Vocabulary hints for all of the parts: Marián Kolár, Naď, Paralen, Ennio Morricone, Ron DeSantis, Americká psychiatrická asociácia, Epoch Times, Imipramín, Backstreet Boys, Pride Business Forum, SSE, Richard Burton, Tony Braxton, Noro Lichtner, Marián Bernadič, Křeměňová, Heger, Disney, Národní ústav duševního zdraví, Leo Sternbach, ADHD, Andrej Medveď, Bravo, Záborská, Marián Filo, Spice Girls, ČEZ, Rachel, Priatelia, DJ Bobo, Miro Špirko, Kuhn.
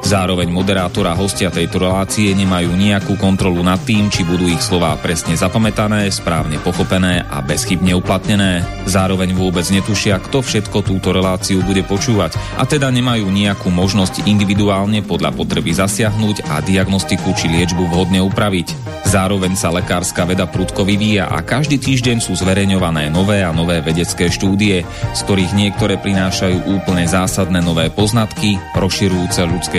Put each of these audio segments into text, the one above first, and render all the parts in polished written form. Zároveň moderátor a hostia tejto relácie nemajú nejakú kontrolu nad tým, či budú ich slová presne zapamätané, správne pochopené a bezchybne uplatnené. Zároveň vôbec netušia, kto všetko túto reláciu bude počúvať, a teda nemajú nejakú možnosť individuálne podľa potreby zasiahnuť a diagnostiku či liečbu vhodne upraviť. Zároveň sa lekárska veda prudko vyvíja a každý týždeň sú zverejňované nové a nové vedecké štúdie, z ktorých niektoré prinášajú úplne zásadné nové poznatky, rozširujúce ľudské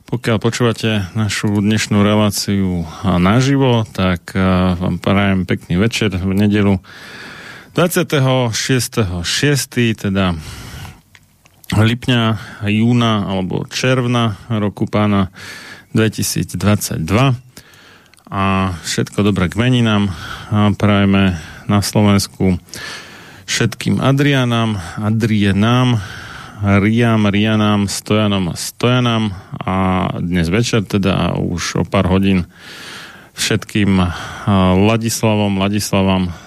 Pokiaľ počúvate našu dnešnú reláciu naživo, tak vám prajem pekný večer v nedeľu 26.6., teda lipňa, júna alebo června roku pána 2022. A všetko dobré k meninám prajeme na Slovensku všetkým Adrianám, Rianám, Stojanom a dnes večer teda už o pár hodín všetkým Ladislavom,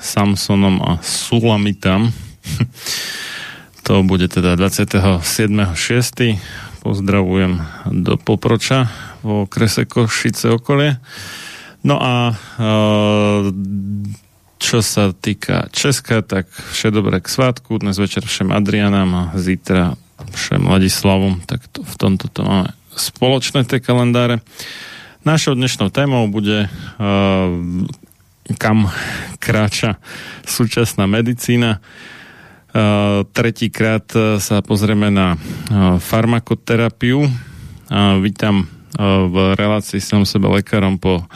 Samsonom a Sulamitám. To bude teda 27.6. Pozdravujem do Poproča v okrese Košice okolie. No a čo sa týka Česka, tak vše dobré k svátku. Dnes večer všem Adrianám a zítra všem Ladislavom. Tak to, v tomto to máme spoločné tie kalendáre. Našou dnešnou témou bude kam kráča súčasná medicína. Tretíkrát sa pozrieme na farmakoterapiu. Vítam v relácii Sám sebe lekárom po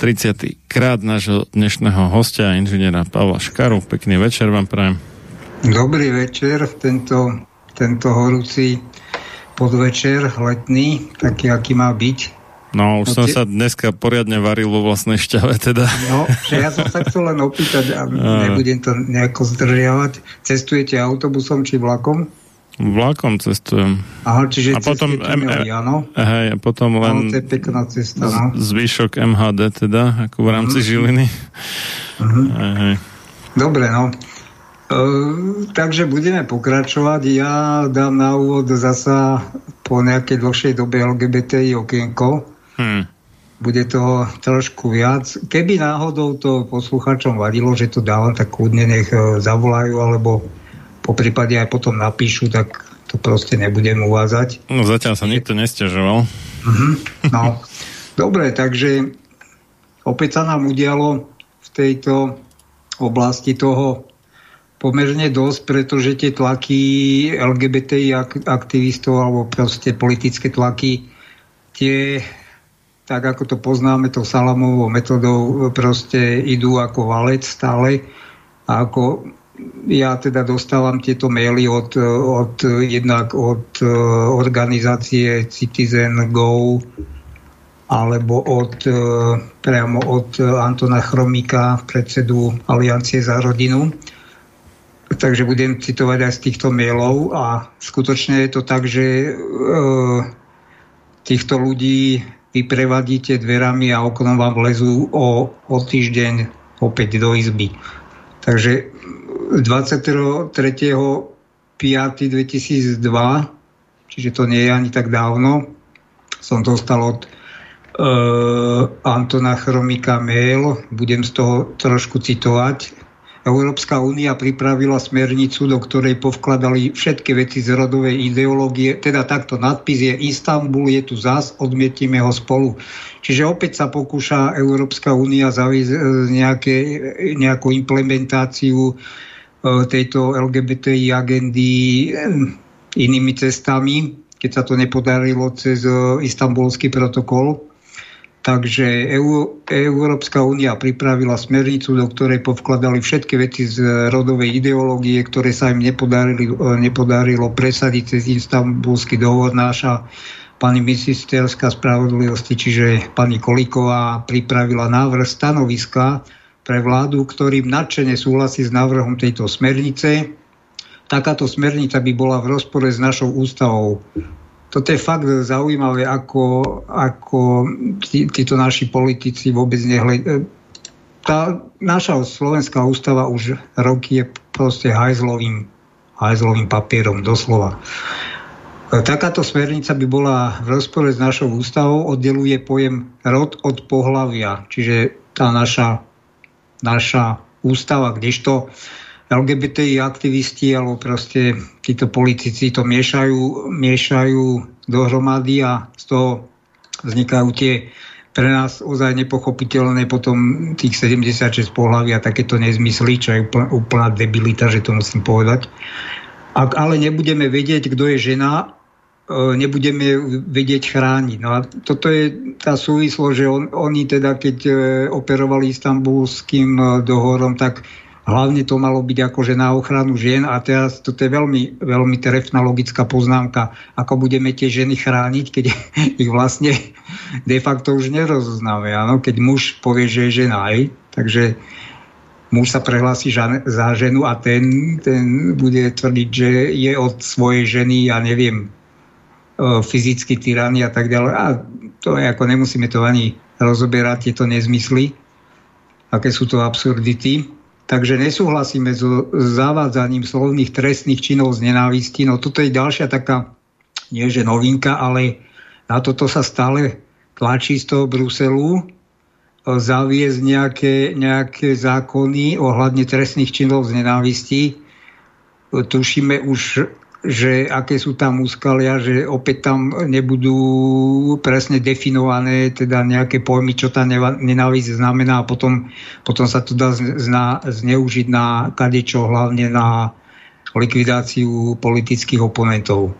30. krát nášho dnešného hostia, inžiniera Pavla Škaru. Pekný večer vám prajem. Dobrý večer v tento horúci podvečer letný, taký, aký má byť. No, už som sa dneska poriadne varil vo vlastnej šťave, teda. No, že ja som sa chcel len opýtať a nebudem to nejako zdržiavať. Cestujete autobusom či vlakom? Vlákom cestujem. Aha, čiže a potom potom len cesta, no? Zvyšok MHD teda, ako v rámci Žiliny. Dobre, no. Takže budeme pokračovať. Ja dám na úvod zasa po nejakej dlhšej dobe LGBTI okienko. Bude toho trošku viac. Keby náhodou to poslucháčom vadilo, že to dávam, tak kľudne nech zavolajú, alebo po prípade aj potom napíšu, tak to proste nebudem uvázať. No zatiaľ sa nikto nesťažoval. No, dobre, takže opäť sa nám udialo v tejto oblasti toho pomerne dosť, pretože tie tlaky LGBTI aktivistov alebo proste politické tlaky, tie, tak ako to poznáme, to salamovou metodou proste idú ako valec stále. A ako ja teda dostávam tieto maily jednak od organizácie Citizen Go alebo priamo od Antona Chromíka, predsedu Aliancie za rodinu. Takže budem citovať aj z týchto mailov a skutočne je to tak, že týchto ľudí vy prevadíte dverami a oknom vám vlezú o týždeň opäť do izby. Takže 23.5.2002, čiže to nie je ani tak dávno, som dostal od Antona Chromíka mail, budem z toho trošku citovať. Európska únia pripravila smernicu, do ktorej povkladali všetky veci z rodovej ideológie. Teda takto nadpis je Istanbul, je tu zas, odmietime ho spolu. Čiže opäť sa pokúša Európska únia zaviesť nejakú implementáciu tejto LGBTI agendy inými cestami, keď sa to nepodarilo cez Istanbulský protokol. Takže Európska únia pripravila smernicu, do ktorej povkladali všetky veci z rodovej ideológie, ktoré sa im nepodarilo presadiť cez Istanbulský dohovor. Náša pani ministerská spravodlivosti, čiže pani Kolíková, pripravila návrh stanoviska pre vládu, ktorým nadšene súhlasí s návrhom tejto smernice. Takáto smernica by bola v rozpore s našou ústavou. Toto je fakt zaujímavé, ako títo naši politici vôbec nehľadajú. Tá naša slovenská ústava už roky je proste hajzlovým papierom, doslova. Takáto smernica by bola v rozpore s našou ústavou, oddeluje pojem rod od pohlavia, čiže tá naša ústava, kdežto LGBTI aktivisti alebo proste títo politici to miešajú dohromady a z toho vznikajú tie pre nás ozaj nepochopiteľné potom tých 76 pohlaví a takéto nezmysly, čo je úplná debilita, že to musím povedať. Ak ale nebudeme vedieť, kto je žena, nebudeme vedieť chrániť. No a toto je tá súvislosť, že oni teda, keď operovali Istanbulským dohovorom, tak hlavne to malo byť akože na ochranu žien a teraz toto je veľmi, veľmi trefná logická poznámka, ako budeme tie ženy chrániť, keď ich vlastne de facto už nerozoznáme. Áno? Keď muž povie, že je žena, aj? Takže muž sa prehlási za ženu a ten bude tvrdiť, že je od svojej ženy, ja neviem, fyzicky tyraný a tak ďalej. A to je ako, nemusíme to ani rozoberať, tieto nezmysly, aké sú to absurdity. Takže nesúhlasíme so zavádzaním slovných trestných činov z nenávisti. No toto je ďalšia taká, nie že novinka, ale na toto sa stále tlačí z toho Bruselu zaviesť nejaké zákony ohľadne trestných činov z nenávisti. Tušíme už, že aké sú tam úskalia, že opäť tam nebudú presne definované teda nejaké pojmy, čo tá nenávisť znamená a potom sa to dá zneužiť na kadečo, hlavne na likvidáciu politických oponentov.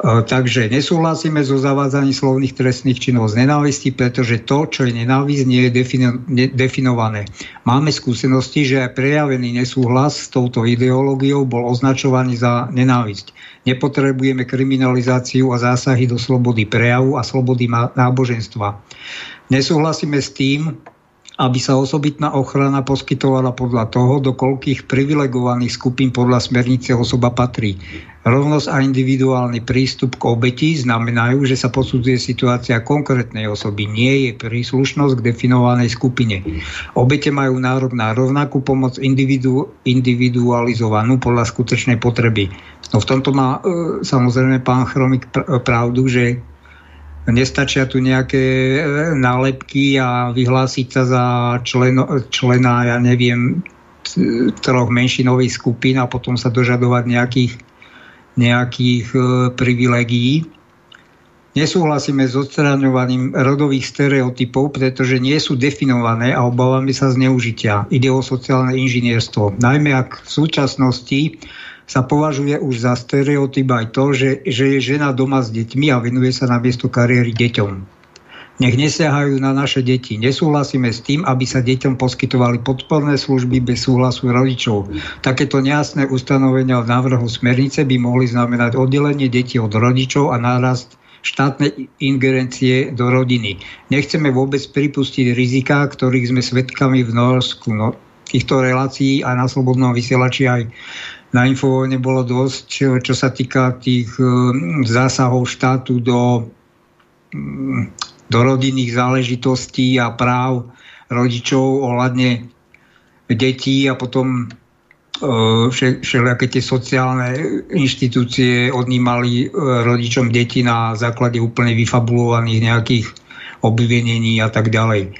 Takže nesúhlasíme so zavádzaním slovných trestných činov z nenávisti, pretože to, čo je nenávisť, nie je definované. Máme skúsenosti, že aj prejavený nesúhlas s touto ideológiou bol označovaný za nenávisť. Nepotrebujeme kriminalizáciu a zásahy do slobody prejavu a slobody náboženstva. Nesúhlasíme s tým, aby sa osobitná ochrana poskytovala podľa toho, do koľkých privilegovaných skupín podľa smernice osoba patrí. Rovnosť a individuálny prístup k obeti znamenajú, že sa posudzuje situácia konkrétnej osoby, nie je príslušnosť k definovanej skupine. Obete majú nárok na rovnakú pomoc individualizovanú podľa skutočnej potreby. No v tomto má samozrejme pán Chromík pravdu, že nestačia tu nejaké nálepky a vyhlásiť sa za člena, ja neviem, troch menšinových skupín a potom sa dožadovať nejakých privilegií. Nesúhlasíme s odstraňovaním rodových stereotypov, pretože nie sú definované a obávame sa zneužitia. Ide o sociálne inžinierstvo. Najmä ak v súčasnosti sa považuje už za stereotyp aj to, že je žena doma s deťmi a venuje sa namiesto kariéry deťom. Nech nesiahajú na naše deti. Nesúhlasíme s tým, aby sa deťom poskytovali podporné služby bez súhlasu rodičov. Takéto nejasné ustanovenia v návrhu smernice by mohli znamenať oddelenie detí od rodičov a nárast štátnej ingerencie do rodiny. Nechceme vôbec pripustiť riziká, ktorých sme svedkami v Norsku. No, týchto relácií a na slobodnom vysielači aj na Infovojne bolo dosť, čo sa týka tých zásahov štátu do rodinných záležitostí a práv rodičov ohľadne detí a potom všelijaké tie sociálne inštitúcie odnímali rodičom deti na základe úplne vyfabulovaných nejakých obvinení a tak ďalej.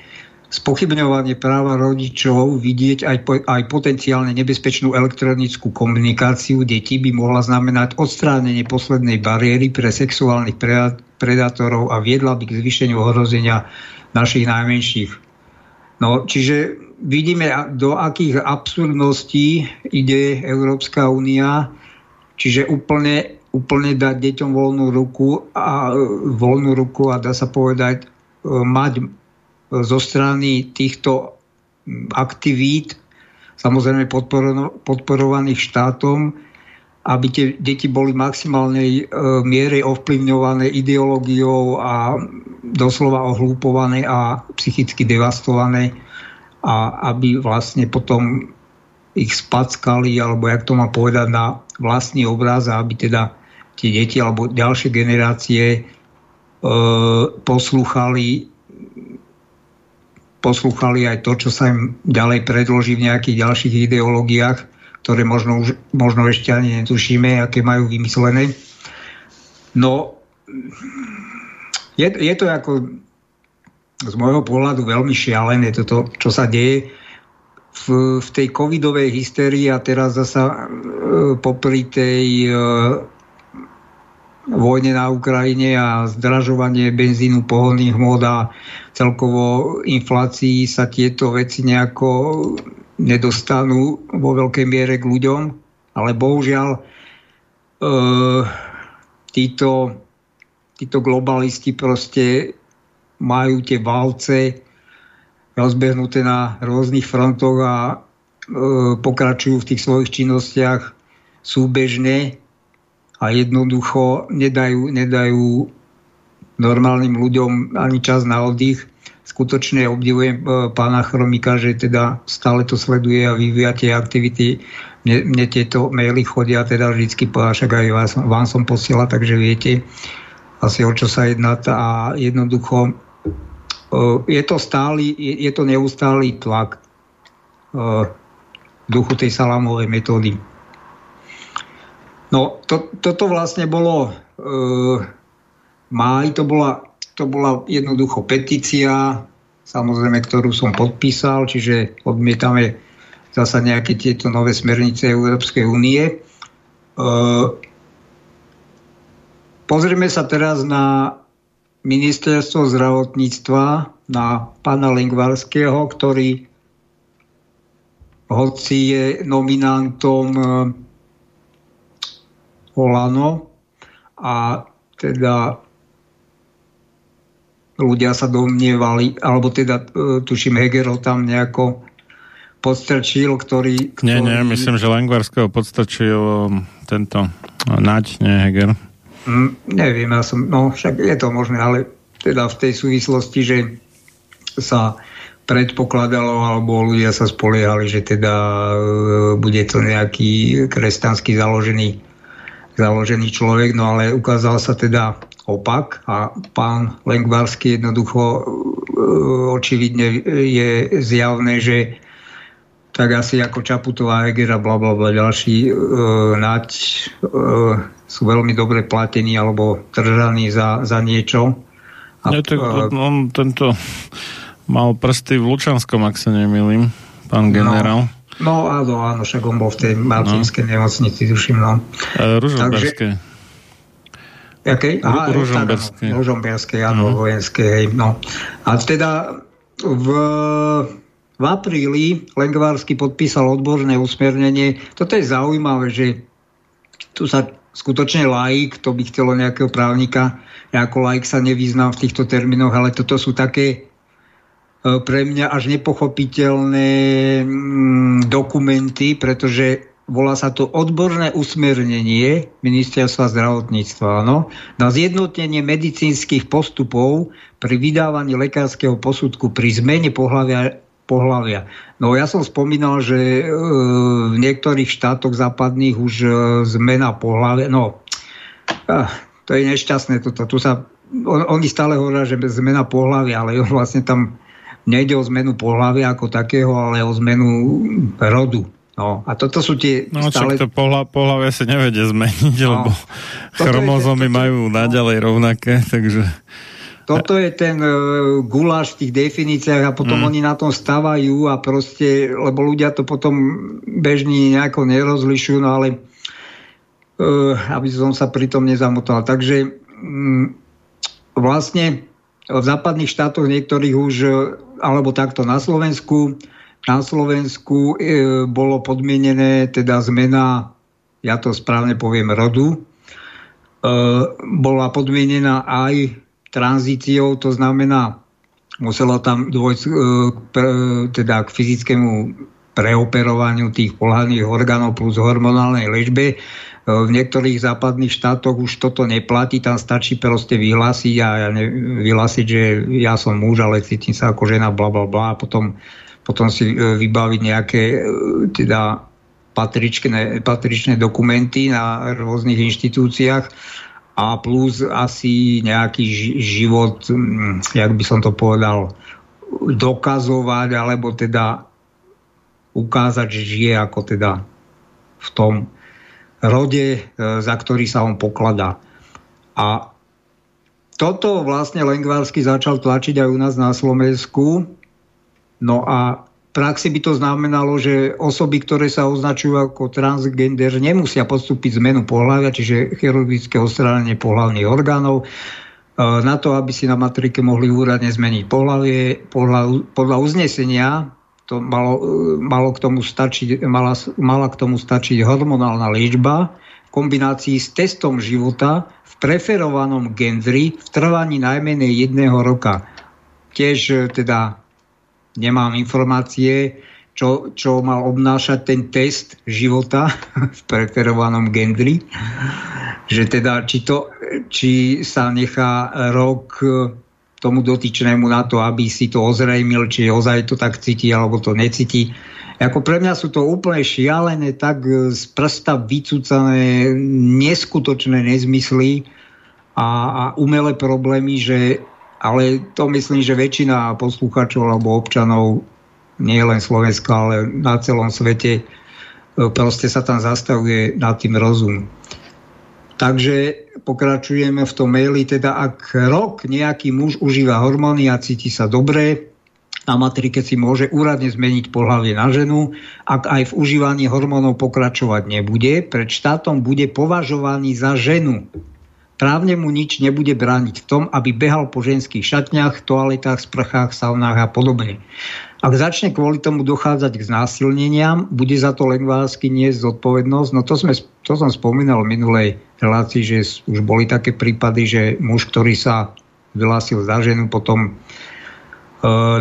Spochybňovanie práva rodičov vidieť aj potenciálne nebezpečnú elektronickú komunikáciu detí by mohla znamenať odstránenie poslednej bariéry pre sexuálnych predátorov a viedla by k zvýšeniu ohrozenia našich najmenších. No, čiže vidíme, do akých absurdností ide Európska únia, čiže úplne dať deťom voľnú ruku a dá sa povedať mať zo strany týchto aktivít, samozrejme podporovaných štátom, aby tie deti boli v maximálnej miere ovplyvňované ideológiou a doslova ohlúpované a psychicky devastované a aby vlastne potom ich spackali, alebo jak to mám povedať, na vlastný obraz a aby teda tie deti alebo ďalšie generácie poslúchali aj to, čo sa im ďalej predloží v nejakých ďalších ideológiách, ktoré možno ešte ani netušíme, aké majú vymyslené. No, je to ako z môjho pohľadu veľmi šialené toto, čo sa deje v tej covidovej hysterii a teraz zasa popri tej vojne na Ukrajine a zdražovanie benzínu, pohonných hmôt a celkovo inflácii sa tieto veci nejako nedostanú vo veľkej miere k ľuďom, ale bohužiaľ títo globalisti proste majú tie válce rozbehnuté na rôznych frontoch a pokračujú v tých svojich činnostiach súbežne a jednoducho nedajú normálnym ľuďom ani čas na oddych. Skutočne obdivujem pána Chromíka, že teda stále to sleduje a vyvíja tie aktivity. Mne tieto maily chodia teda vždycky, však aj vám som posielal, takže viete asi, o čo sa jedná. A jednoducho je to neustály tlak v duchu tej salámovej metódy. No, toto vlastne bolo v máji, to bola jednoducho petícia, samozrejme, ktorú som podpísal, čiže odmietame zasa nejaké tieto nové smernice Európskej únie. Pozrieme sa teraz na ministerstvo zdravotníctva, na pána Lengvarského, ktorý hoci je nominantom Olano a teda ľudia sa domnievali, alebo teda tuším Hegerov tam nejako podstrčil, ktorý... Nie, myslím, že Lengvarského podstrčil tento Naď, nie Heger. Neviem, však je to možné, ale teda v tej súvislosti, že sa predpokladalo, alebo ľudia sa spoliehali, že teda bude to nejaký kresťansky založený človek, no ale ukázal sa teda opak a pán Lengvarský jednoducho očividne je zjavné, že tak asi ako Čaputová, Heger a blablabla ďalší Naď sú veľmi dobre platení alebo držaní za niečo. Nie, tak on tento mal prsty v Lučanskom, ak sa nemýlim, pán generál. No áno, však on bol v tej Martinskej nemocnici, duším. Ružomberskej. Jakej? Aha, Ružomberskej, áno, vojenskej. Hej, no. A teda v apríli Lengvarský podpísal odborné usmernenie. Toto je zaujímavé, že tu sa skutočne laik, to by chcelo nejakého právnika, ja ako laik sa nevyznám v týchto termínoch, ale toto sú také pre mňa až nepochopiteľné dokumenty, pretože volá sa to odborné usmernenie ministerstva zdravotníctva, áno, na zjednotenie medicínskych postupov pri vydávaní lekárskeho posudku pri zmene pohlavia. No ja som spomínal, že v niektorých štátoch západných už zmena pohlavia, no to je nešťastné toto. Oni stále hovoria, že zmena pohlavia, ale vlastne tam nejde o zmenu pohlavia ako takého, ale o zmenu rodu. No, a toto sú tie... No, však to pohlavie sa nevede zmeniť, no, lebo chromozómy majú naďalej rovnaké, takže... Toto je ten guláš v tých definíciách a potom oni na tom stavajú a proste, lebo ľudia to potom bežní nejako nerozlišujú, no ale aby som sa pritom nezamotal. Takže vlastne v západných štátoch niektorých už, alebo takto na Slovensku bolo podmienené teda zmena, ja to správne poviem, rodu. Bola podmienená aj tranzíciou, to znamená, muselo tam dôjsť teda k fyzickému preoperovaniu tých pohlavných orgánov plus hormonálnej liečbe. V niektorých západných štátoch už toto neplatí, tam stačí proste vyhlásiť že ja som muž, ale cítim sa ako žena, bla bla bla, a potom si vybaviť nejaké teda patričné dokumenty na rôznych inštitúciách a plus asi nejaký život, jak by som to povedal, dokazovať alebo teda ukázať, že žije ako teda v tom rode, za ktorý sa on pokladá. A toto vlastne Lengvarský začal tlačiť aj u nás na Slovensku. No a v praxi by to znamenalo, že osoby, ktoré sa označujú ako transgender, nemusia podstúpiť zmenu pohlavia, čiže chirurgické odstránenie pohlavných orgánov, na to, aby si na matrike mohli úradne zmeniť pohlavie. Podľa uznesenia to mala k tomu stačiť hormonálna liečba v kombinácii s testom života v preferovanom gendri v trvaní najmenej 1 roka. Tiež teda nemám informácie, čo mal obnášať ten test života v preferovanom gendri. Že teda, či sa nechá rok tomu dotyčnému na to, aby si to ozrejmil, či ozaj to tak cíti, alebo to necíti. Ako pre mňa sú to úplne šialené, tak z prsta vycúcané, neskutočné nezmysly a umelé problémy, že... Ale to myslím, že väčšina poslucháčov alebo občanov, nie len Slovenska, ale na celom svete, proste sa tam zastavuje nad tým rozum. Takže pokračujeme v tom maili, teda ak rok nejaký muž užíva hormóny a cíti sa dobre, na matrike si môže úradne zmeniť pohlavie na ženu, ak aj v užívaní hormónov pokračovať nebude, pred štátom bude považovaný za ženu. Právne mu nič nebude brániť v tom, aby behal po ženských šatniach, toaletách, sprchách, saunách a podobne. Ak začne kvôli tomu dochádzať k znásilneniam, bude za to Lengvarský niesť zodpovednosť. No to som spomínal v minulej relácii, že už boli také prípady, že muž, ktorý sa vyhlásil za ženu, potom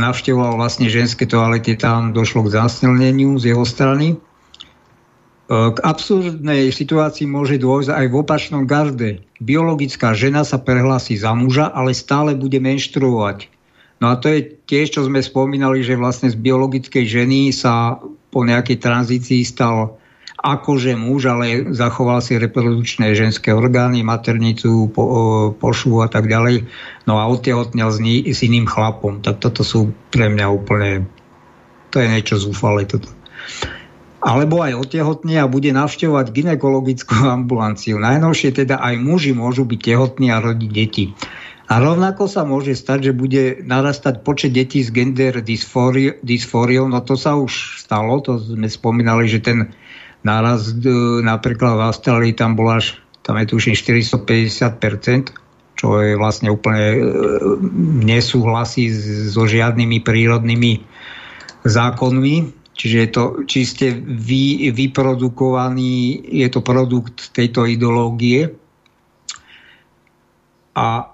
navštevoval vlastne ženské toalety, tam došlo k znásilneniu z jeho strany. K absurdnej situácii môže dôjsť aj v opačnom garde. Biologická žena sa prehlási za muža, ale stále bude menštruovať. No a to je tiež, čo sme spomínali, že vlastne z biologickej ženy sa po nejakej tranzícii stal akože muž, ale zachoval si reprodukčné ženské orgány, maternicu, pošvu a tak ďalej. No a odtehotnel s iným chlapom. Tak toto sú pre mňa úplne... To je niečo zúfale toto. Alebo aj otehotne a bude navštevovať gynekologickú ambulanciu. Najnovšie teda aj muži môžu byť tehotní a rodiť deti. A rovnako sa môže stať, že bude narastať počet detí s gender dysfóriou. No to sa už stalo, to sme spomínali, že ten nárast napríklad v Austrálii tam bol až tam je tuším 450%, čo je vlastne úplne nesúhlasí so žiadnymi prírodnými zákonmi. Čiže je to čiste vyprodukovaný, je to produkt tejto ideológie. A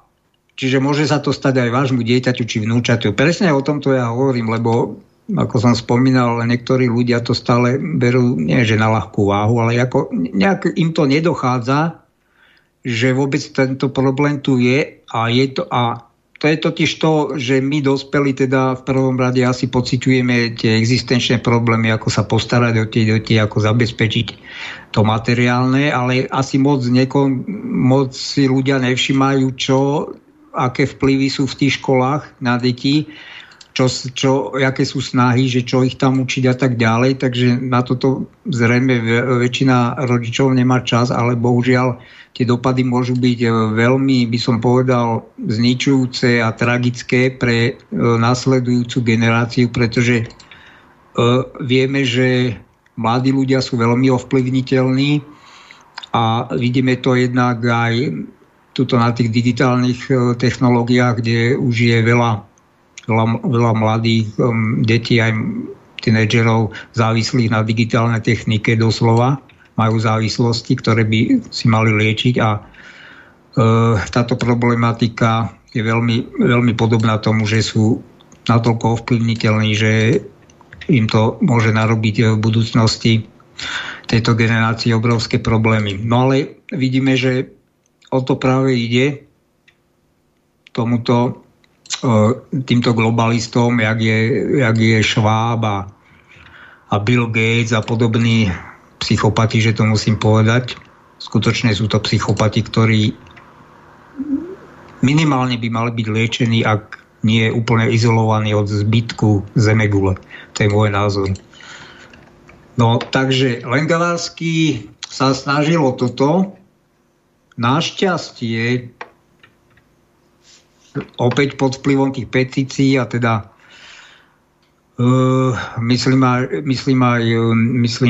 čiže môže sa to stať aj vášmu dieťaťu či vnúčaťu. Presne o tomto ja hovorím, lebo ako som spomínal, niektorí ľudia to stále berú, nie že na ľahkú váhu, ale ako nejak im to nedochádza, že vôbec tento problém tu je a to je totiž to, že my dospelí teda v prvom rade asi pociťujeme tie existenčné problémy, ako sa postarať o tie deti, ako zabezpečiť to materiálne, ale asi moc si ľudia nevšimajú, aké vplyvy sú v tých školách na deti, aké sú snahy, že čo ich tam učiť a tak ďalej, takže na toto zrejme väčšina rodičov nemá čas, ale bohužiaľ tie dopady môžu byť veľmi, by som povedal, zničujúce a tragické pre nasledujúcu generáciu, pretože vieme, že mladí ľudia sú veľmi ovplyvniteľní a vidíme to jednak aj tuto na tých digitálnych technológiách, kde už je veľa mladých detí, aj tínedžerov závislých na digitálnej technike doslova. Majú závislosti, ktoré by si mali liečiť a táto problematika je veľmi, veľmi podobná tomu, že sú natoľko ovplyvniteľní, že im to môže narobiť v budúcnosti tejto generácii obrovské problémy. No ale vidíme, že o to práve ide týmto globalistom, jak je Schwab a Bill Gates a podobní psychopati, že to musím povedať. Skutočne sú to psychopati, ktorí minimálne by mali byť liečení, ak nie je úplne izolovaní od zbytku zemegule. To je môj názor. No, takže Lengvarský sa snažil o toto. Našťastie opäť pod vplyvom tých petícií a teda myslím,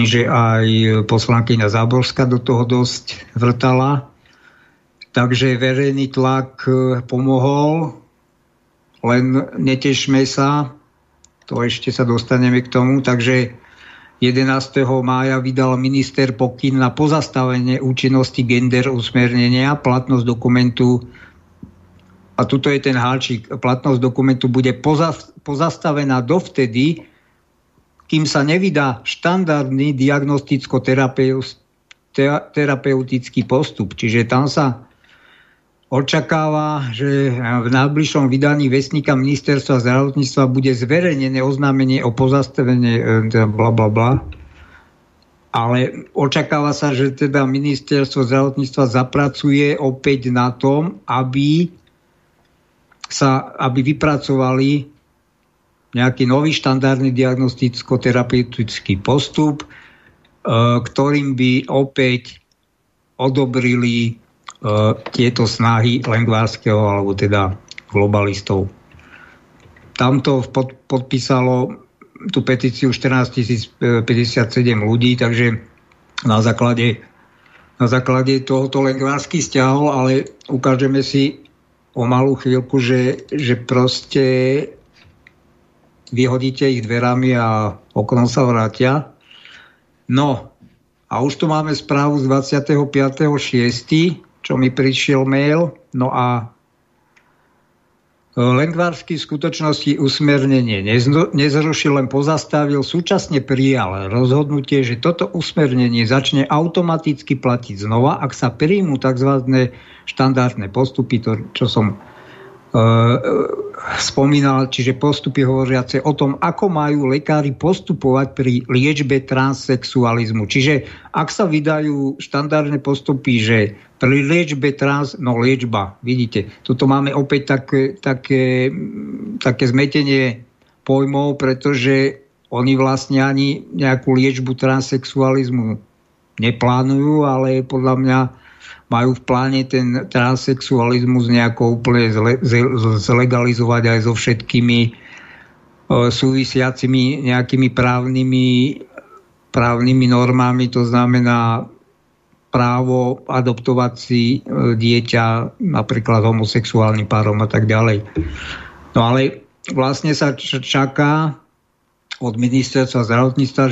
že aj poslankyňa Záborská do toho dosť vrtala. Takže verejný tlak pomohol, len netešme sa, to ešte sa dostaneme k tomu. Takže 11. mája vydal minister pokyn na pozastavenie účinnosti gender usmernenia, platnosť dokumentu, a tuto je ten háčik, platnosť dokumentu bude pozastavená dovtedy, kým sa nevydá štandardný diagnosticko-terapeutický postup. Čiže tam sa očakáva, že v najbližšom vydaní vestníka ministerstva zdravotníctva bude zverejnené oznámenie o pozastavení Ale očakáva sa, že teda ministerstvo zdravotníctva zapracuje opäť na tom, aby vypracovali nejaký nový štandardný diagnosticko-terapeutický postup, ktorým by opäť odobrili tieto snahy Lengvarského alebo teda globalistov. Tamto podpísalo tú petíciu 14 057 ľudí, takže na základe tohoto Lengvarský stiahol, ale ukážeme si o malú chvíľku, že proste vyhodíte ich dverami a oknom sa vrátia. No, a už tu máme správu z 25.6., čo mi prišiel mail. No a Lengvarský v skutočnosti usmernenie nezrušil, len pozastavil, súčasne prijal rozhodnutie, že toto usmernenie začne automaticky platiť znova, ak sa príjmú tzv. Štandardné postupy, to, čo som spomínal, čiže postupy hovoriace o tom, ako majú lekári postupovať pri liečbe transsexualizmu. Čiže ak sa vydajú štandardné postupy, že pri liečbe liečba, vidíte, toto máme opäť také zmetenie pojmov, pretože oni vlastne ani nejakú liečbu transsexualizmu neplánujú, ale podľa mňa majú v pláne ten transsexualizmus nejako úplne zlegalizovať aj so všetkými súvisiacimi nejakými právnymi normami, to znamená právo adoptovať si dieťa napríklad homosexuálnym párom a tak ďalej. No ale vlastne sa čaká od ministerstva zdravotníctva,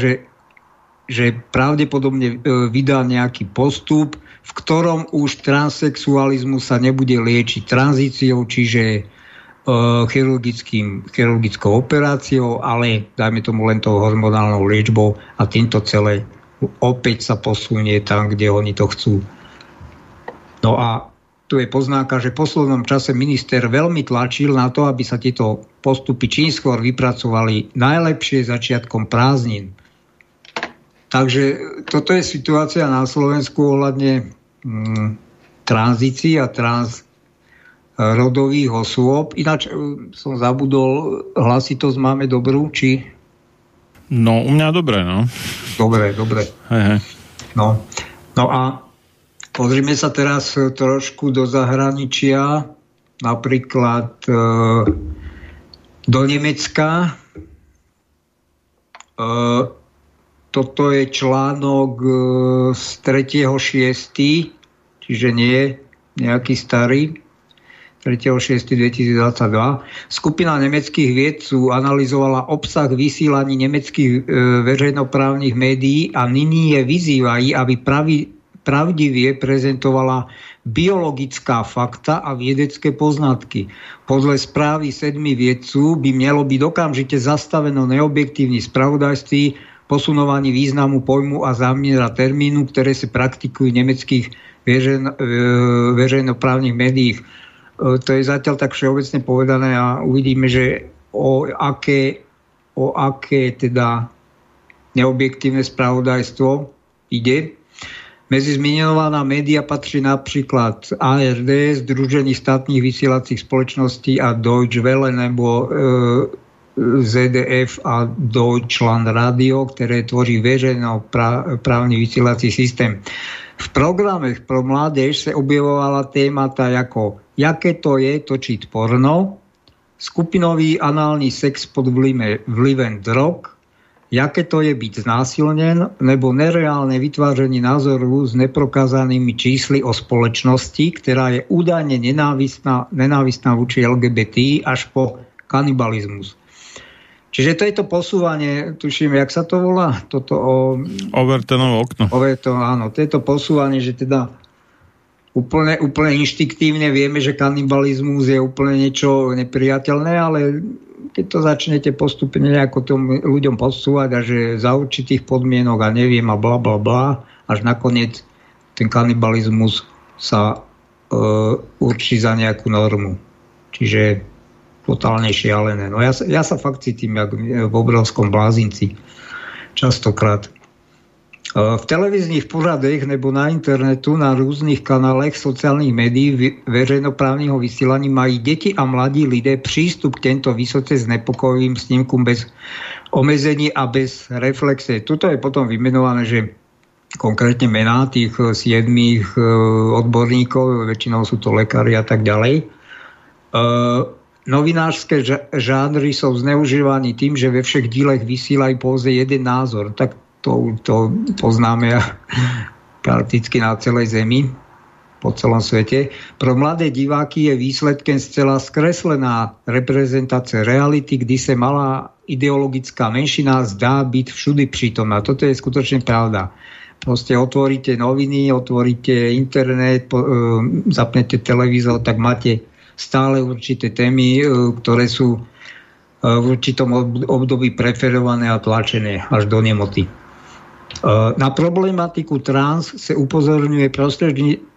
že pravdepodobne vydá nejaký postup, v ktorom už transsexualizmus sa nebude liečiť tranzíciou, čiže chirurgickou operáciou, ale dajme tomu len tou hormonálnou liečbou a týmto celé opäť sa posunie tam, kde oni to chcú. No a tu je poznámka, že v poslednom čase minister veľmi tlačil na to, aby sa tieto postupy čím skôr vypracovali najlepšie začiatkom prázdnin. Takže toto je situácia na Slovensku ohľadne tranzícií a rodových osôb. Ináč som zabudol, hlasitosť máme dobrú, či? No, u mňa dobré, no. Dobre. Hej. No a pozrime sa teraz trošku do zahraničia, napríklad do Nemecka. Toto je článok z 3.6., čiže nie nejaký starý. 3.6.2022. Skupina nemeckých vedcov analyzovala obsah vysielaní nemeckých verejnoprávnych médií a nyní je vyzývají, aby pravdivie prezentovala biologická fakta a vedecké poznatky. Podľa správy 7 vedcov by mělo byť okamžite zastaveno neobjektívne spravodajství, posunovanie významu pojmu a zámiera termínu, ktoré sa praktikujú v nemeckých verejnoprávnych médiách. To je zatiaľ tak všeobecne povedané a uvidíme, že o aké teda neobjektívne spravodajstvo ide. Mezi zmienovaná média patrí napríklad ARD, Združení štátnych vysielacích spoločností a Deutsche Welle nebo ZDF a Deutschland Radio, ktoré tvorí verejnoprávny vysielací systém. V programech pro mládež sa objevovala témata ako jaké to je točiť porno, skupinový análny sex pod vlivem drog, jaké to je byť znásilnen, nebo nereálne vytváření názoru s neprokázanými čísly o spoločnosti, ktorá je údajne nenávistná voči LGBT až po kanibalizmus. Čiže to je to posúvanie, tuším, jak sa to volá? Toto Overtonovo okno. Overton, áno, to je to posúvanie, že teda úplne inštiktívne vieme, že kanibalizmus je úplne niečo nepriateľné, ale keď to začnete postupne nejako tomu ľuďom posúvať a že za určitých podmienok a neviem a blablabla, až nakoniec ten kanibalizmus sa určí za nejakú normu. Čiže totálne šialené. No ja sa fakt cítim jak v obrovskom blázinci. Častokrát. V televíznych poradech nebo na internetu, na rôznych kanálech sociálnych médií verejnoprávneho vysielania mají deti a mladí lidé prístup k týmto vysoce znepokojivým snímkom bez omezení a bez reflexie. Toto je potom vymenované, že konkrétne mená tých 7 odborníkov, väčšinou sú to lekári a tak ďalej. Novinárske žánry sú zneužívaní tým, že ve všech dílech vysielajú pouze jeden názor. Tak to poznáme prakticky na celej zemi, po celom svete. Pro mladé diváky je výsledkem zcela skreslená reprezentace reality, kdy sa malá ideologická menšina zdá byť všudy prítomná. Toto je skutočne pravda. Proste otvoríte noviny, otvoríte internet, zapnete televízor, tak máte stále určité témy, ktoré sú v určitom období preferované a tlačené až do nemoty. Na problematiku trans sa upozorňuje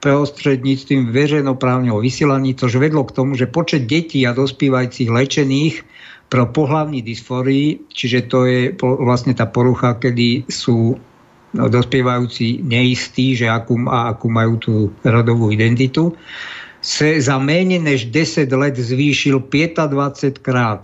prostredníctvom verejnoprávneho vysielania, což vedlo k tomu, že počet detí a dospievajúcich léčených pro pohlavní dysforii, čiže to je vlastne tá porucha, kedy sú dospievajúci neistí, že akú majú tú rodovú identitu, sa za menej než 10 let zvýšil 25 krát.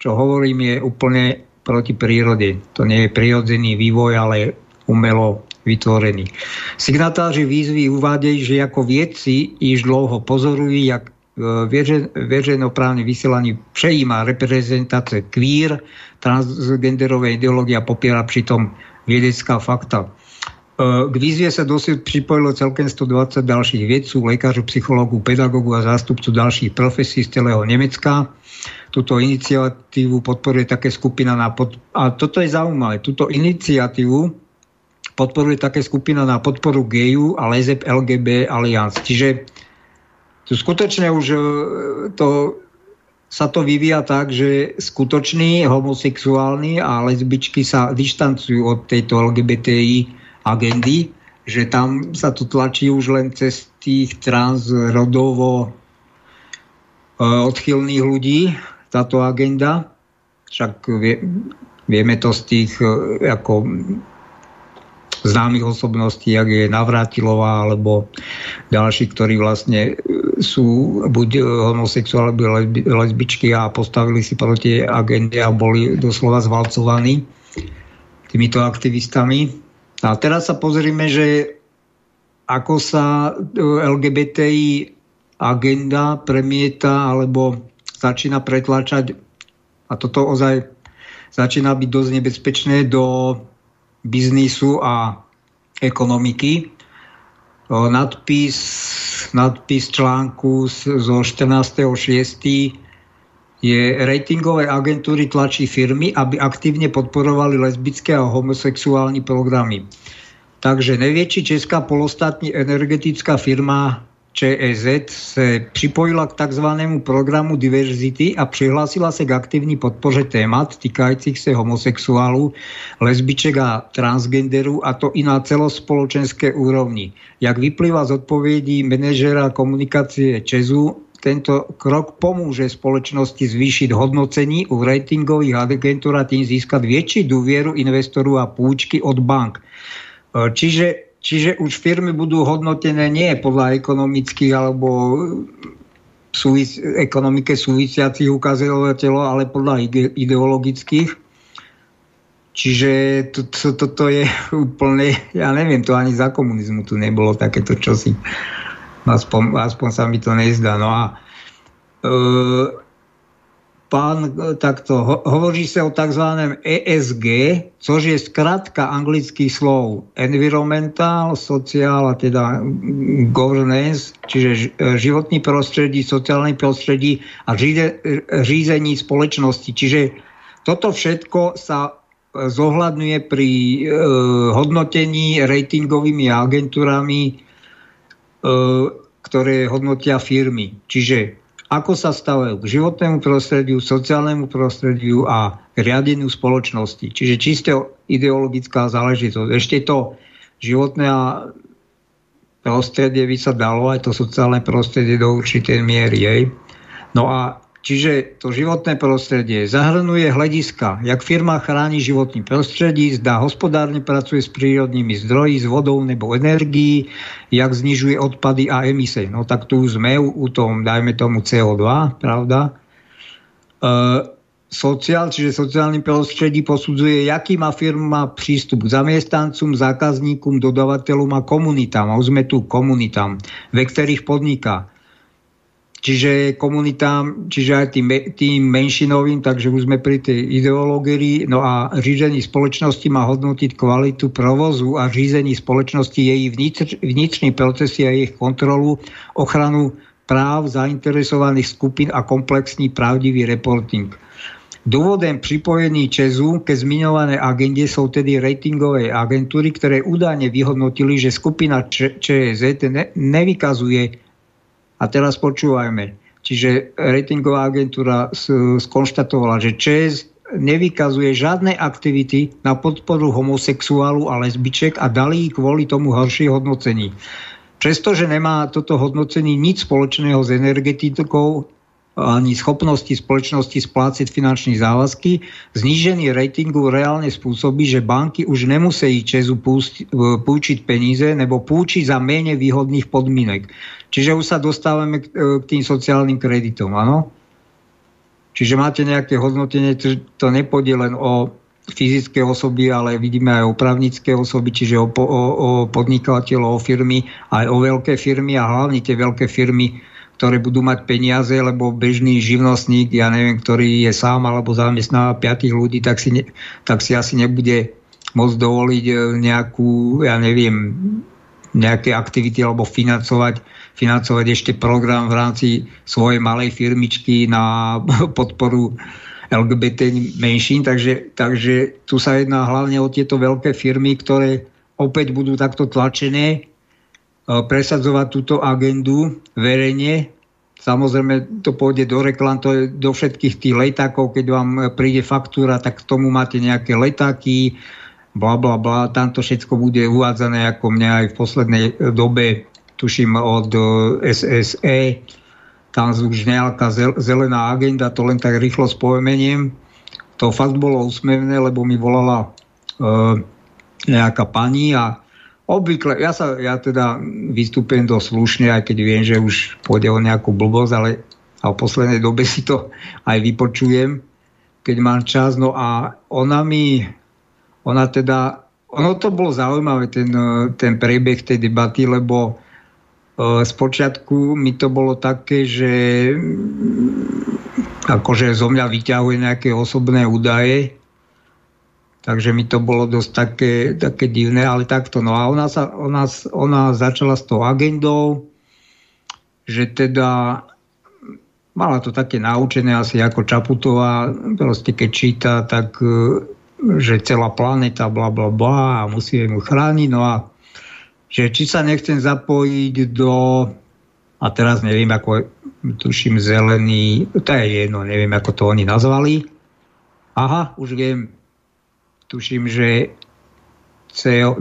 Čo hovorím je úplne proti prírode. To nie je prírodzený vývoj, ale umelo vytvorený. Signatáři výzvy uvádejí, že ako vedci již dlouho pozorujú, jak verejnoprávne vysielanie prejíma reprezentace queer, transgenderovej ideológie a popiera pritom vedecká fakta. K výzve sa dosť pripojilo celkem 120 ďalších vedcov, lekárov, psychológov, pedagógov a zástupcov ďalších profesí z celého Nemecka. Túto iniciatívu podporuje také skupina na a toto je zaujímavé. Túto iniciatívu podporuje také skupina na podporu geju a leseb LGB Alliance. Čiže tu skutočne už to sa to vyvíja tak, že skutoční homosexuálni a lesbičky sa dištancujú od tejto LGBTI agendy, že tam sa to tlačí už len cez tých transrodovo odchylných ľudí táto agenda. Však vieme to z tých ako známych osobností, jak je Navrátilová alebo ďalší, ktorí vlastne sú buď homosexuáli, lesbičky a postavili si proti agende a boli doslova zvalcovaní týmito aktivistami. A teraz sa pozrime, že ako sa LGBTI agenda premieta alebo začína pretláčať, a toto ozaj začína byť dosť nebezpečné, do biznisu a ekonomiky. Nadpis článku zo 14.6. je: ratingové agentúry tlačí firmy, aby aktívne podporovali lesbické a homosexuálne programy. Takže najväčší česká pološtátna energetická firma ČEZ se připojila k takzvanému programu diverzity a přihlásila se k aktivní podpoře témat týkajících se homosexuálů, lesbiček a transgenderů, a to i na celospoločenské úrovni. Jak vyplývá z odpovědí manažera komunikace ČEZu, tento krok pomůže společnosti zvýšit hodnocení u ratingových agentúr a tím získat větší důvěru investorů a půjčky od bank. Čiže už firmy budú hodnotené nie podľa ekonomických alebo ekonomike súvisiacich ukazovateľov, ale podľa ideologických. Čiže toto je úplne, ja neviem, to ani za komunizmu tu nebolo takéto čosi. Aspoň sa mi to nezdá. No a hovorí sa o tzv. ESG, což je skratka anglických slov environmental, social a teda governance, čiže životní prostredí, sociálne prostredí a řízení spoločnosti. Čiže toto všetko sa zohľadňuje pri hodnotení ratingovými agentúrami, ktoré hodnotia firmy. Čiže ako sa stavajú k životnému prostrediu, sociálnemu prostrediu a riadeniu spoločnosti. Čiže čisto ideologická záležitosť. Ešte to životné prostredie by sa dalo, aj to sociálne prostredie do určitej miery. No a čiže to životné prostredie zahrnuje hľadiska, jak firma chráni životné prostredie, zda hospodárne pracuje s prírodnými zdroji, s vodou nebo energií, jak znižuje odpady a emise. No tak tu sme u tom, dajme tomu CO2, pravda? Čiže sociálnym prostredí posudzuje, aký má firma prístup k zamestnancom, zákazníkom, dodavateľom a komunitám. A už sme tu komunitám, ve ktorých podniká. Čiže komunitám, čiže aj tým menšinovým, takže už sme pri tej ideológii. No a řízení spoločnosti má hodnotiť kvalitu provozu a řízení spoločnosti, jej vnitřní procesy a ich kontrolu, ochranu práv zainteresovaných skupín a komplexný pravdivý reporting. Dôvodem pripojení ČEZu ke zmiňované agende sú tedy ratingové agentúry, ktoré údajne vyhodnotili, že skupina ČEZ nevykazuje. A teraz počúvajme. Čiže ratingová agentúra skonštatovala, že ČEZ nevykazuje žiadne aktivity na podporu homosexuálu a lesbiček a dali kvôli tomu horšie hodnocení. Přestože nemá toto hodnocení nič spoločného s energetikou ani schopnosti spoločnosti splácať finančné závazky, zníženie ratingu reálne spôsobí, že banky už nemusí ČEZu púčiť peníze nebo púčiť za menej výhodných podmienok. Čiže už sa dostávame k tým sociálnym kreditom, áno? Čiže máte nejaké hodnotenie, to nepôjde len o fyzické osoby, ale vidíme aj o právnické osoby, čiže o podnikateľov, o firmy, aj o veľké firmy a hlavne tie veľké firmy, ktoré budú mať peniaze, lebo bežný živnostník, ja neviem, ktorý je sám alebo zamestnáva 5 ľudí, tak si asi nebude môcť dovoliť nejakú, ja neviem, nejaké aktivity alebo financovať ešte program v rámci svojej malej firmičky na podporu LGBT menšín. Takže tu sa jedná hlavne o tieto veľké firmy, ktoré opäť budú takto tlačené presadzovať túto agendu verejne. Samozrejme, to pôjde do reklam, to je do všetkých tých letákov, keď vám príde faktúra, tak k tomu máte nejaké letáky, bla, bla, bla. Tamto všetko bude uvádzané, ako mňa aj v poslednej dobe, tuším od SSE, tam už nejaká zelená agenda, to len tak rýchlo spomeniem. To fakt bolo úsmevné, lebo mi volala nejaká pani a obvykle, ja teda vystupujem dosť slušne, aj keď viem, že už pôjde o nejakú blbosť, ale v poslednej dobe si to aj vypočujem, keď mám čas. No a ono to bolo zaujímavé, ten priebeh tej debaty, lebo spočiatku mi to bolo také, že akože zo mňa vyťahuje nejaké osobné údaje, takže mi to bolo dosť také divné, ale takto. No a ona začala s tou agendou, že teda mala to také naučené asi ako Čaputová, proste keď číta, tak že celá planeta bla bla bla a musíme ju chrániť. No a že či sa nechcem zapojiť do, a teraz neviem ako, tuším zelený, to je jedno, neviem ako to oni nazvali. Aha, už viem. Tuším, že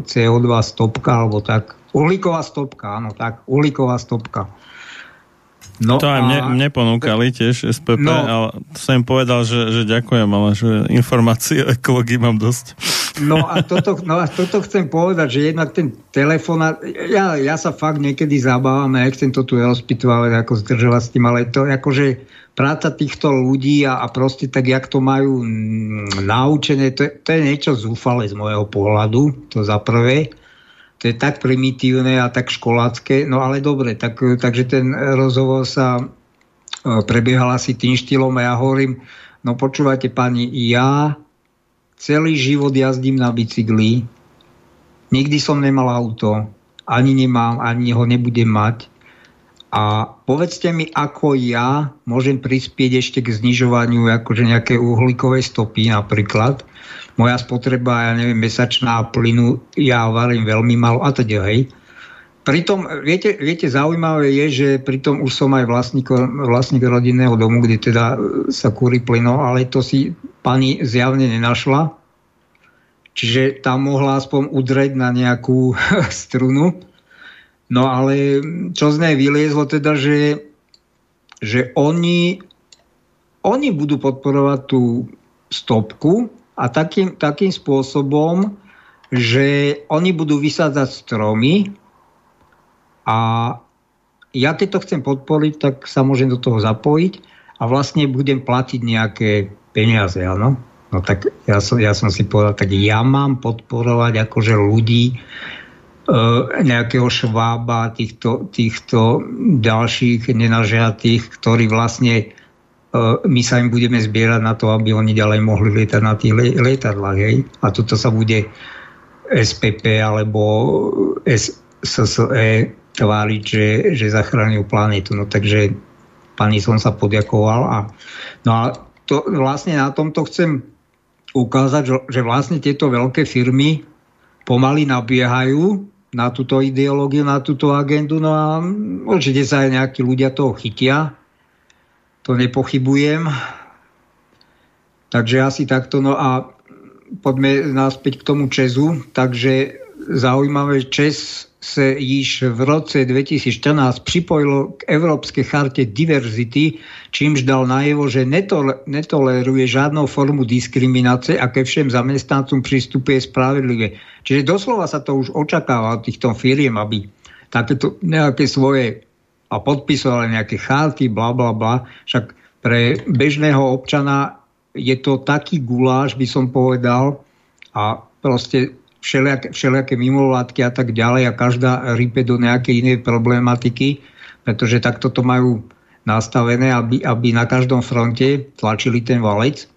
CO2 stopka, alebo tak. Uhlíková stopka, áno, tak. Uhlíková stopka. No to aj mne ponúkali tiež SPP, no, ale som im povedal, že ďakujem, ale že informácie o ekológii mám dosť. No a toto chcem povedať, že jednak ten telefón, ja sa fakt niekedy zabávam, ja chcem to tu rozpitovať, ako zdržala s tým, ale to akože práca týchto ľudí a proste tak, jak to majú naučené, to je niečo zúfale z môjho pohľadu, to za prvé. To je tak primitívne a tak školácké. No ale dobre, takže ten rozhovor sa prebiehal asi tým štýlom a ja hovorím, no počúvate pani, ja celý život jazdím na bicykli, nikdy som nemal auto, ani nemám, ani ho nebudem mať. A povedzte mi, ako ja môžem prispieť ešte k znižovaniu akože nejakej uhlíkovej stopy napríklad. Moja spotreba, ja neviem, mesačná plynu, ja varím veľmi málo a teda, hej. Pritom, viete, zaujímavé je, že pritom už som aj vlastník rodinného domu, kde teda sa kúri plynom, ale to si pani zjavne nenašla. Čiže tam mohla aspoň udreť na nejakú strunu. No ale čo z nej vyliezlo teda, že oni budú podporovať tú stopku, a takým spôsobom, že oni budú vysádzať stromy a ja keď to chcem podporiť, tak sa môžem do toho zapojiť a vlastne budem platiť nejaké peniaze, áno. No tak ja som si povedal, tak ja mám podporovať akože ľudí, nejakého Schwaba, týchto ďalších nenažiatých, ktorí vlastne my sa im budeme zbierať na to, aby oni ďalej mohli lietať na tých lietadlách. Hej? A toto sa bude SPP alebo SSE tváriť, že zachráňujú planetu. No takže pani som sa poďakoval. No a to, vlastne na tomto chcem ukázať, že vlastne tieto veľké firmy pomaly nabiehajú na túto ideológiu, na túto agendu. No a určite sa aj nejakí ľudia toho chytia. To nepochybujem. Takže asi takto. No a poďme náspäť k tomu ČEZu. Takže zaujímavé, ČEZ sa již v roce 2014 pripojilo k Európskej charte diverzity, čímž dal najevo, že netoleruje žiadnu formu diskriminácie a ke všem zamestnancom pristupuje spravedlivé. Čiže doslova sa to už očakáva od týchto firiem, aby takéto nejaké svoje a podpisovali nejaké charty, bla, bla, bla. Však pre bežného občana je to taký guláš, by som povedal, a proste všelijaké mimovládky a tak ďalej a každá rype do nejakej inej problematiky, pretože takto to majú nastavené, aby na každom fronte tlačili ten valec.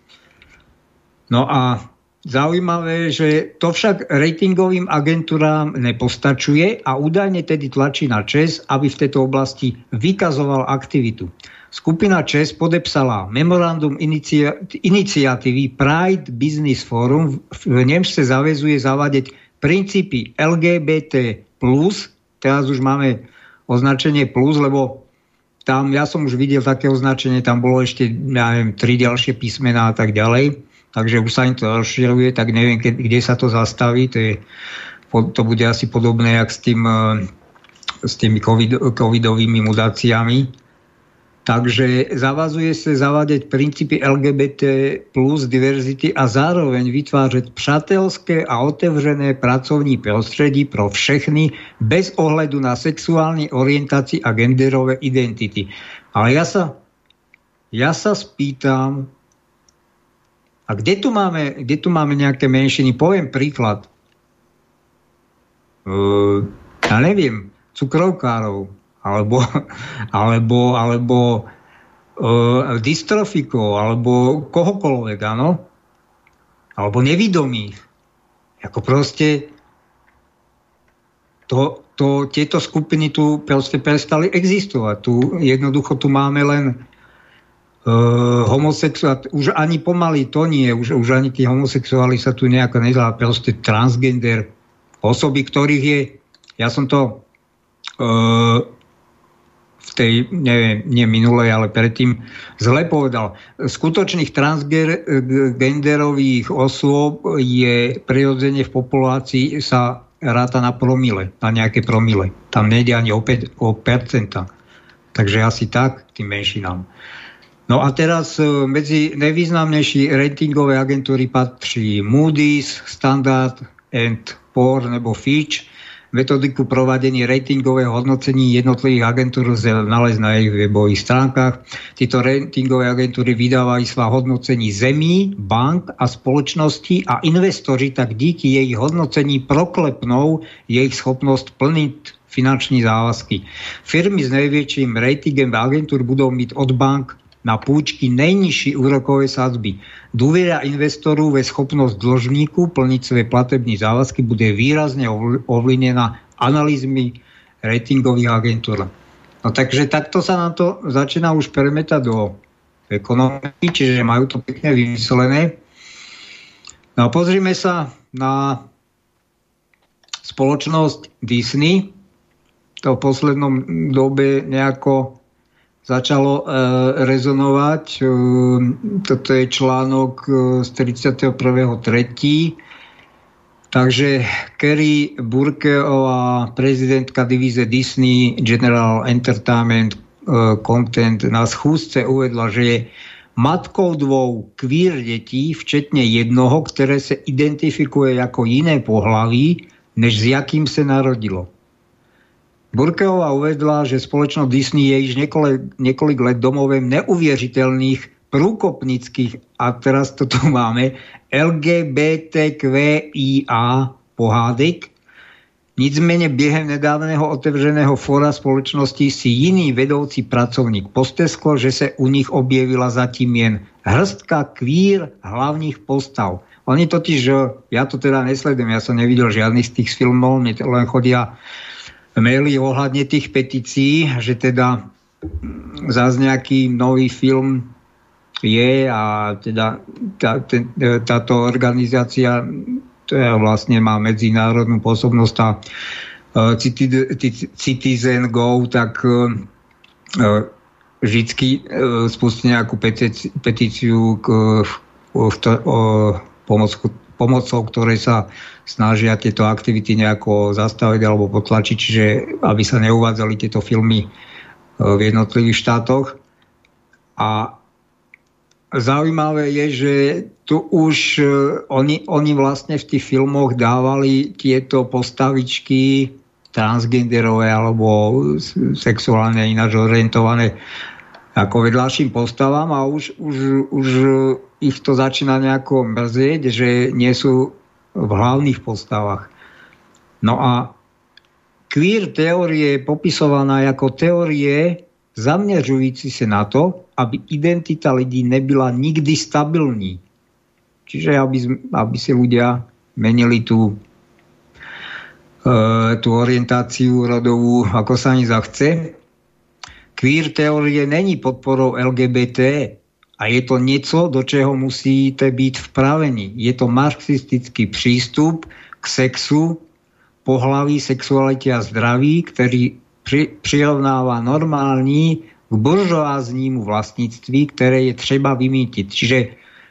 No a Zaujímavé, že to však ratingovým agentúram nepostačuje a údajne tedy tlačí na ČEZ, aby v tejto oblasti vykazoval aktivitu. Skupina ČEZ podepsala memorandum iniciatívy Pride Business Forum, v nemž sa zaväzuje zavádiť princípy LGBT+, teraz už máme označenie plus, lebo tam, ja som už videl také označenie, tam bolo ešte, ja neviem, 3 ďalšie písmená a tak ďalej. Takže už sa im to rozširuje, tak neviem, kde sa to zastaví. To bude asi podobné, jak s tými covidovými mutáciami. Takže zavazuje sa zavádzať princípy LGBT plus diverzity a zároveň vytvárať přátelské a otevřené pracovní prostredí pro všechny bez ohľadu na sexuálnu orientáciu a genderové identity. Ale ja sa spýtam, a kde tu máme nejaké menšiny? Poviem príklad. Ja neviem, cukrovkárov, alebo dystrofikov, alebo kohokoľvek, áno? Alebo nevidomých. Ako proste tieto skupiny tu proste prestali existovať. Jednoducho tu máme len homosexuál, už ani pomaly to nie, už ani tí homosexuáli sa tu nejako nezlá, proste transgender osoby, ktorých je, ja som to v tej, neviem, nie minulej, ale predtým zle povedal. Skutočných transgenderových osôb je prirodzene v populácii sa ráta na promile, na nejaké promile. Tam nejde ani o percenta. Takže asi tak tým menšinám. No a teraz medzi najvýznamnejšie ratingové agentúry patrí Moody's, Standard & Poor nebo Fitch. Metodiku provadenia ratingového hodnocení jednotlivých agentúr lze nájsť na ich webových stránkach. Tieto ratingové agentúry vydávajú svá hodnocení zemí, bank a spoločností a investori tak díky jej hodnocení proklepnú jej schopnosť plniť finančné závazky. Firmy s najväčším ratingom agentúr budú mať od bank na púčky najnižší úrokové sadzby. Dôvera investorov ve schopnosť dlžníku plniť svoje platebné závazky bude výrazne ovlivnená analýzmi ratingových agentúr. No takže takto sa nám to začína už premetať do ekonomiky, čiže majú to pekne vymyslené. No a pozrime sa na spoločnosť Disney. To v poslednom dobe nejako začalo rezonovať. Toto je článok z 31.3. Takže Kerry Burkeová, prezidentka divíze Disney General Entertainment Content, na schúzce uvedla, že je matkou dvou queer detí, včetne jednoho, ktoré sa identifikuje ako iné pohlaví, než s jakým sa narodilo. Burkeová uvedla, že spoločnosť Disney je již niekoľko let domovem neuvěřitelných průkopnických, a teraz to tu máme, LGBTQIA pohádek. Nicméně během nedávného otevřeného fóra spoločnosti si jiný vedoucí pracovník posteskl, že se u nich objevila zatím jen hrstka queer hlavních postav. Oni totiž, ja to teda nesledujem, ja som nevidel žiadny z tých filmov, mne len chodia maily ohľadne tých petícií, že teda zás nejaký nový film je a teda táto organizácia vlastne má medzinárodnú pôsobnosť a Citizen Go tak vždycky spustí nejakú petíciu pomocou ktorej sa snažia tieto aktivity nejako zastaviť alebo potlačiť, čiže aby sa neuvádzali tieto filmy v jednotlivých štátoch. A zaujímavé je, že tu už oni vlastne v tých filmoch dávali tieto postavičky transgenderové alebo sexuálne ináč orientované ako vedľajším postavám a už ich to začína nejako mrzieť, že nie sú v hlavných postavách. No a queer teórie je popisovaná ako teórie zaměřující sa na to, aby identita lidí nebyla nikdy stabilní. Čiže aby si ľudia menili tú orientáciu rodovú, ako sa im zachce. Queer teórie není podporou LGBT a je to nieco, do čeho musíte byť vpravení. Je to marxistický prístup k sexu, pohlaví, sexualite a zdraví, ktorý prirovnáva normální k buržoáznímu vlastníctví, ktoré je třeba vymýtiť.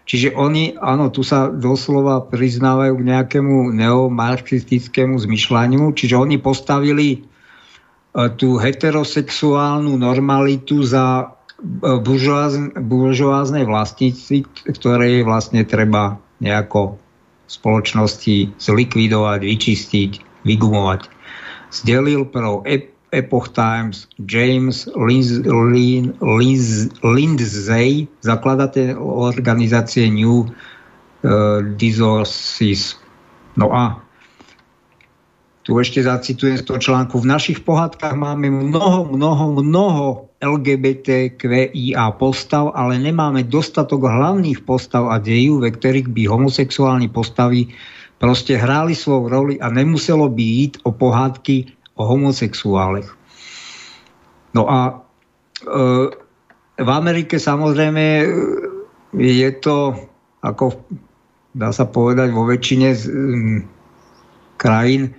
Čiže oni, áno, tu sa doslova priznávajú k nejakému neomarxistickému zmyšľaniu, čiže oni postavili tú heterosexuálnu normalitu za buržoázne vlastníctví, ktoré je vlastne treba nejako v spoločnosti zlikvidovať, vyčistiť, vygumovať. Zdelil pro Epoch Times, James Lindsay, zakladateľ organizácie New Disorders. No a tu ešte zacitujem z toho článku. V našich pohádkach máme mnoho LGBTQIA postav, ale nemáme dostatok hlavných postav a dejú, ve ktorých by homosexuálne postavy proste hráli svoju roli a nemuselo by ísť o pohádky o homosexuálech. No a v Amerike samozrejme je to, ako dá sa povedať, vo väčšine krajín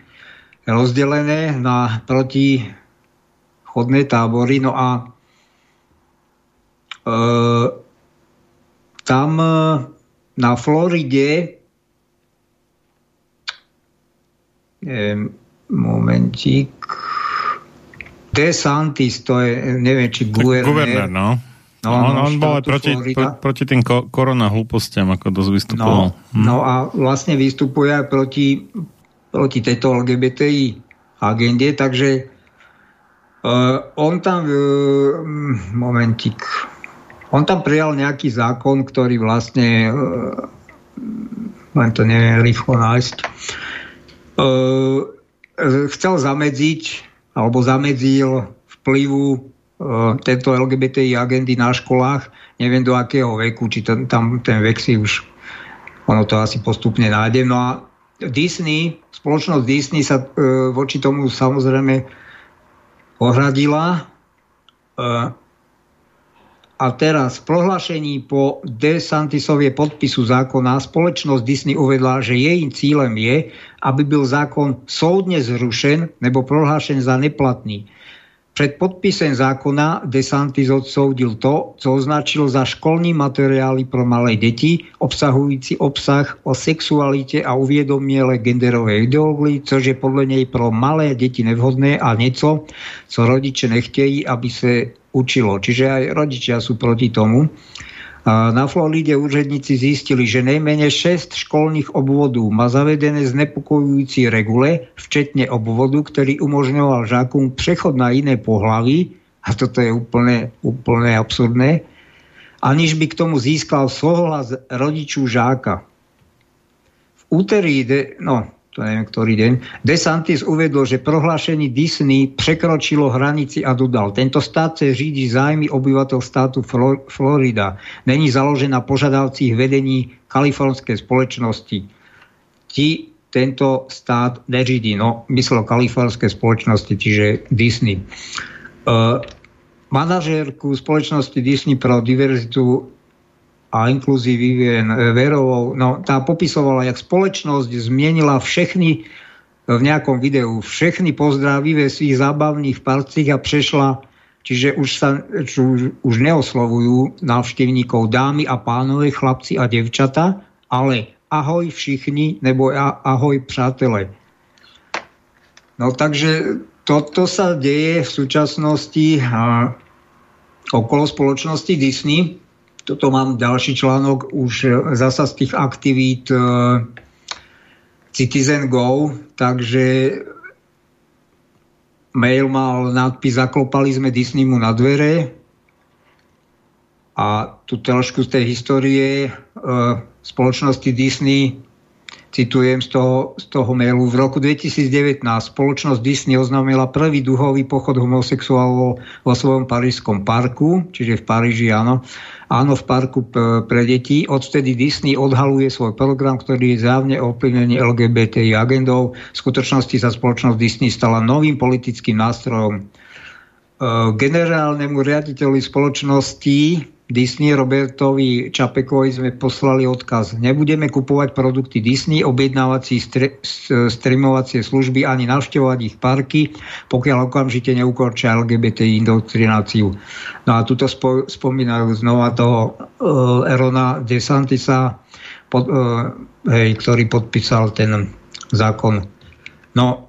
rozdelené na protichodné tábory. No a tam na Floride momentík. DeSantis, to je, neviem, či guvernér. Guvernér, no. On bol aj proti tým koronahlúpostiam, ako dosť vystupoval. No a vlastne vystupuje aj proti tejto LGBTI agende, takže on tam prijal nejaký zákon, ktorý vlastne len to neviem rýchlo nájsť, chcel zamedzil vplyvu tejto LGBTI agendy na školách, neviem do akého veku, či tam ten vek si už, ono to asi postupne nájde. No a spoločnosť Disney sa voči tomu samozrejme ohradila. A teraz v prohlášení po DeSantisovie podpisu zákona spoločnosť Disney uvedla, že jej cieľom je, aby byl zákon soudne zrušen nebo prohlášen za neplatný. Pred podpisem zákona DeSantis odsoudil to, co označil za školní materiály pro malé deti, obsahujúci obsah o sexualite a uvědomělé genderovej ideologii, což je podľa nej pro malé deti nevhodné a nieco, co rodiče nechtejí, aby sa učilo. Čiže aj rodičia sú proti tomu. Na Floride úředníci zistili, že nejméně 6 školných obvodů má zavedené znepokojující regule, včetně obvodu, který umožňoval žákům přechod na jiné pohlaví, a toto je úplne absurdné, aniž by k tomu získal souhlas rodičů žáka. V úterý to neviem, ktorý deň, DeSantis uvedol, že prohlášení Disney prekročilo hranici a dodal. Tento stát se řídí zájmy obyvateľ státu Florida. Není založen na požiadavcích vedení kalifornskej spoločnosti. Tento stát neřídí. No, myslel kalifornské spoločnosti, čiže Disney. Manažérku spoločnosti Disney pro diverzitu a inkluzívien Verovou, tá popisovala, jak spoločnosť zmienila všechny v nejakom videu, všechny pozdraví ve svých zábavných parcích a prešla, čiže už neoslovujú návštevníkov dámy a pánové, chlapci a devčata, ale ahoj všichni, nebo ahoj přátelé. No takže toto sa deje v súčasnosti okolo spoločnosti Disney. Toto mám ďalší článok už zasa z tých aktivít Citizen Go, takže mail mal nadpis Zaklopali sme Disneymu na dvere a tú trošku z tej histórie spoločnosti Disney Citujem z toho mailu. V roku 2019 spoločnosť Disney oznámila prvý duhový pochod homosexuálov vo svojom parížskom parku, čiže v Paríži, áno. Áno, v parku pre deti. Odtedy Disney odhaluje svoj program, ktorý je zjavne ovplyvnený LGBTI agendou. V skutočnosti sa spoločnosť Disney stala novým politickým nástrojom. Generálnemu riaditeľovi spoločnosti Disney Robertovi Čapekovi sme poslali odkaz. Nebudeme kupovať produkty Disney, objednávať si streamovacie služby ani navštevovať ich parky, pokiaľ okamžite neukončia LGBT indoktrináciu. No a tuto spomínajú znova toho Rona DeSantisa, ktorý podpísal ten zákon. No,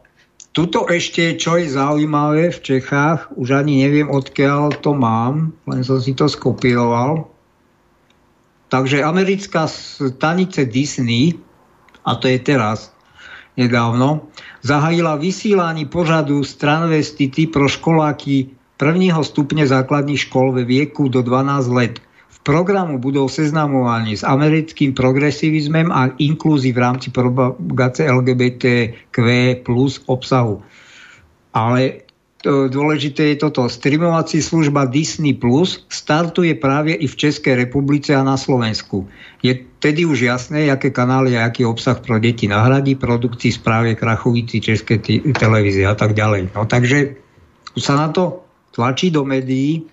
tuto ešte, čo je zaujímavé v Čechách, už ani neviem, odkiaľ to mám, len som si to skopíroval. Takže americká stanice Disney, a to je teraz nedávno, zahájila vysielanie pořadu Transvestity pro školáky prvního stupňa základných škôl ve vieku do 12 let. V programu budú seznamovaní s americkým progresivizmem a inklúzií v rámci propagácie LGBTQ plus obsahu. Ale dôležité je toto. Streamovací služba Disney Plus startuje práve i v Českej republice a na Slovensku. Je tedy už jasné, aké kanály a aký obsah pro deti nahradí produkcii správy krachovici Českej televízie a tak ďalej. No, takže sa na to tlačí do médií.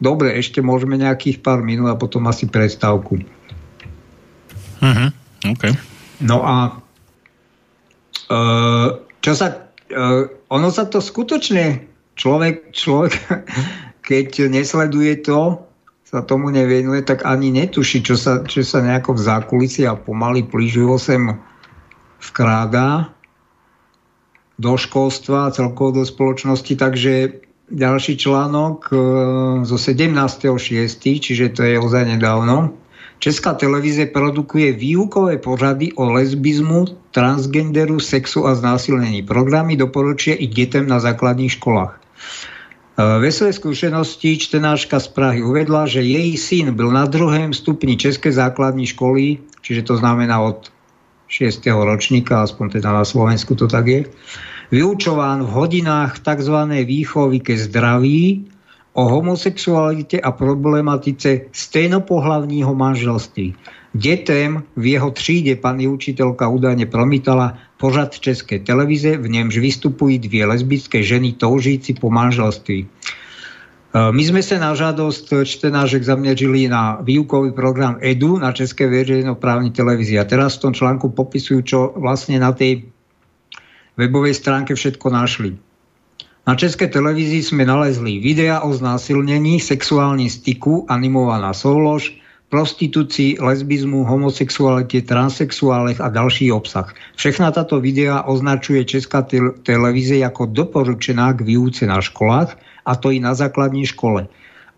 Dobre, ešte môžeme nejakých pár minút a potom asi prestávku. Uh-huh. Okay. No a ono sa to skutočne človek keď nesleduje to, sa tomu nevenuje, tak ani netuší, čo sa nejako v zákulisí a pomaly plíživo sem vkrádá do školstva a celkovo do spoločnosti, takže ďalší článok zo 17.6., čiže to je ozaj nedávno. Česká televíze produkuje výukové pořady o lesbizmu, transgenderu, sexu a znásilnení. Programy doporučuje i detem na základných školách. Ve své skúsenosti čtenáčka z Prahy uvedla, že jej syn byl na 2. stupni Českej základní školy, čiže to znamená od 6. ročníka, aspoň teda na Slovensku to tak je, vyučován v hodinách tzv. Výchovy ke zdraví, o homosexualite a problematice stejnopohlavního manželství. Dětem v jeho tříde paní učitelka údajne promítala pořad České televize, v němž vystupují dvě lesbické ženy toužící po manželství. My sme sa na žádosť čtenášek zamierili na výukový program EDU na Českej verejnoprávnej televízii. A teraz v tom článku popisujú, čo vlastne na tej webovej stránke všetko našli. Na Českej televízii sme nalezli videa o znásilnení, sexuálnom styku, animovaná súlož, prostitúcii, lesbizmu, homosexualite, transsexuálech a ďalší obsah. Všechna táto videa označuje Česká televízia ako doporučená k výuce na školách, a to i na základní škole.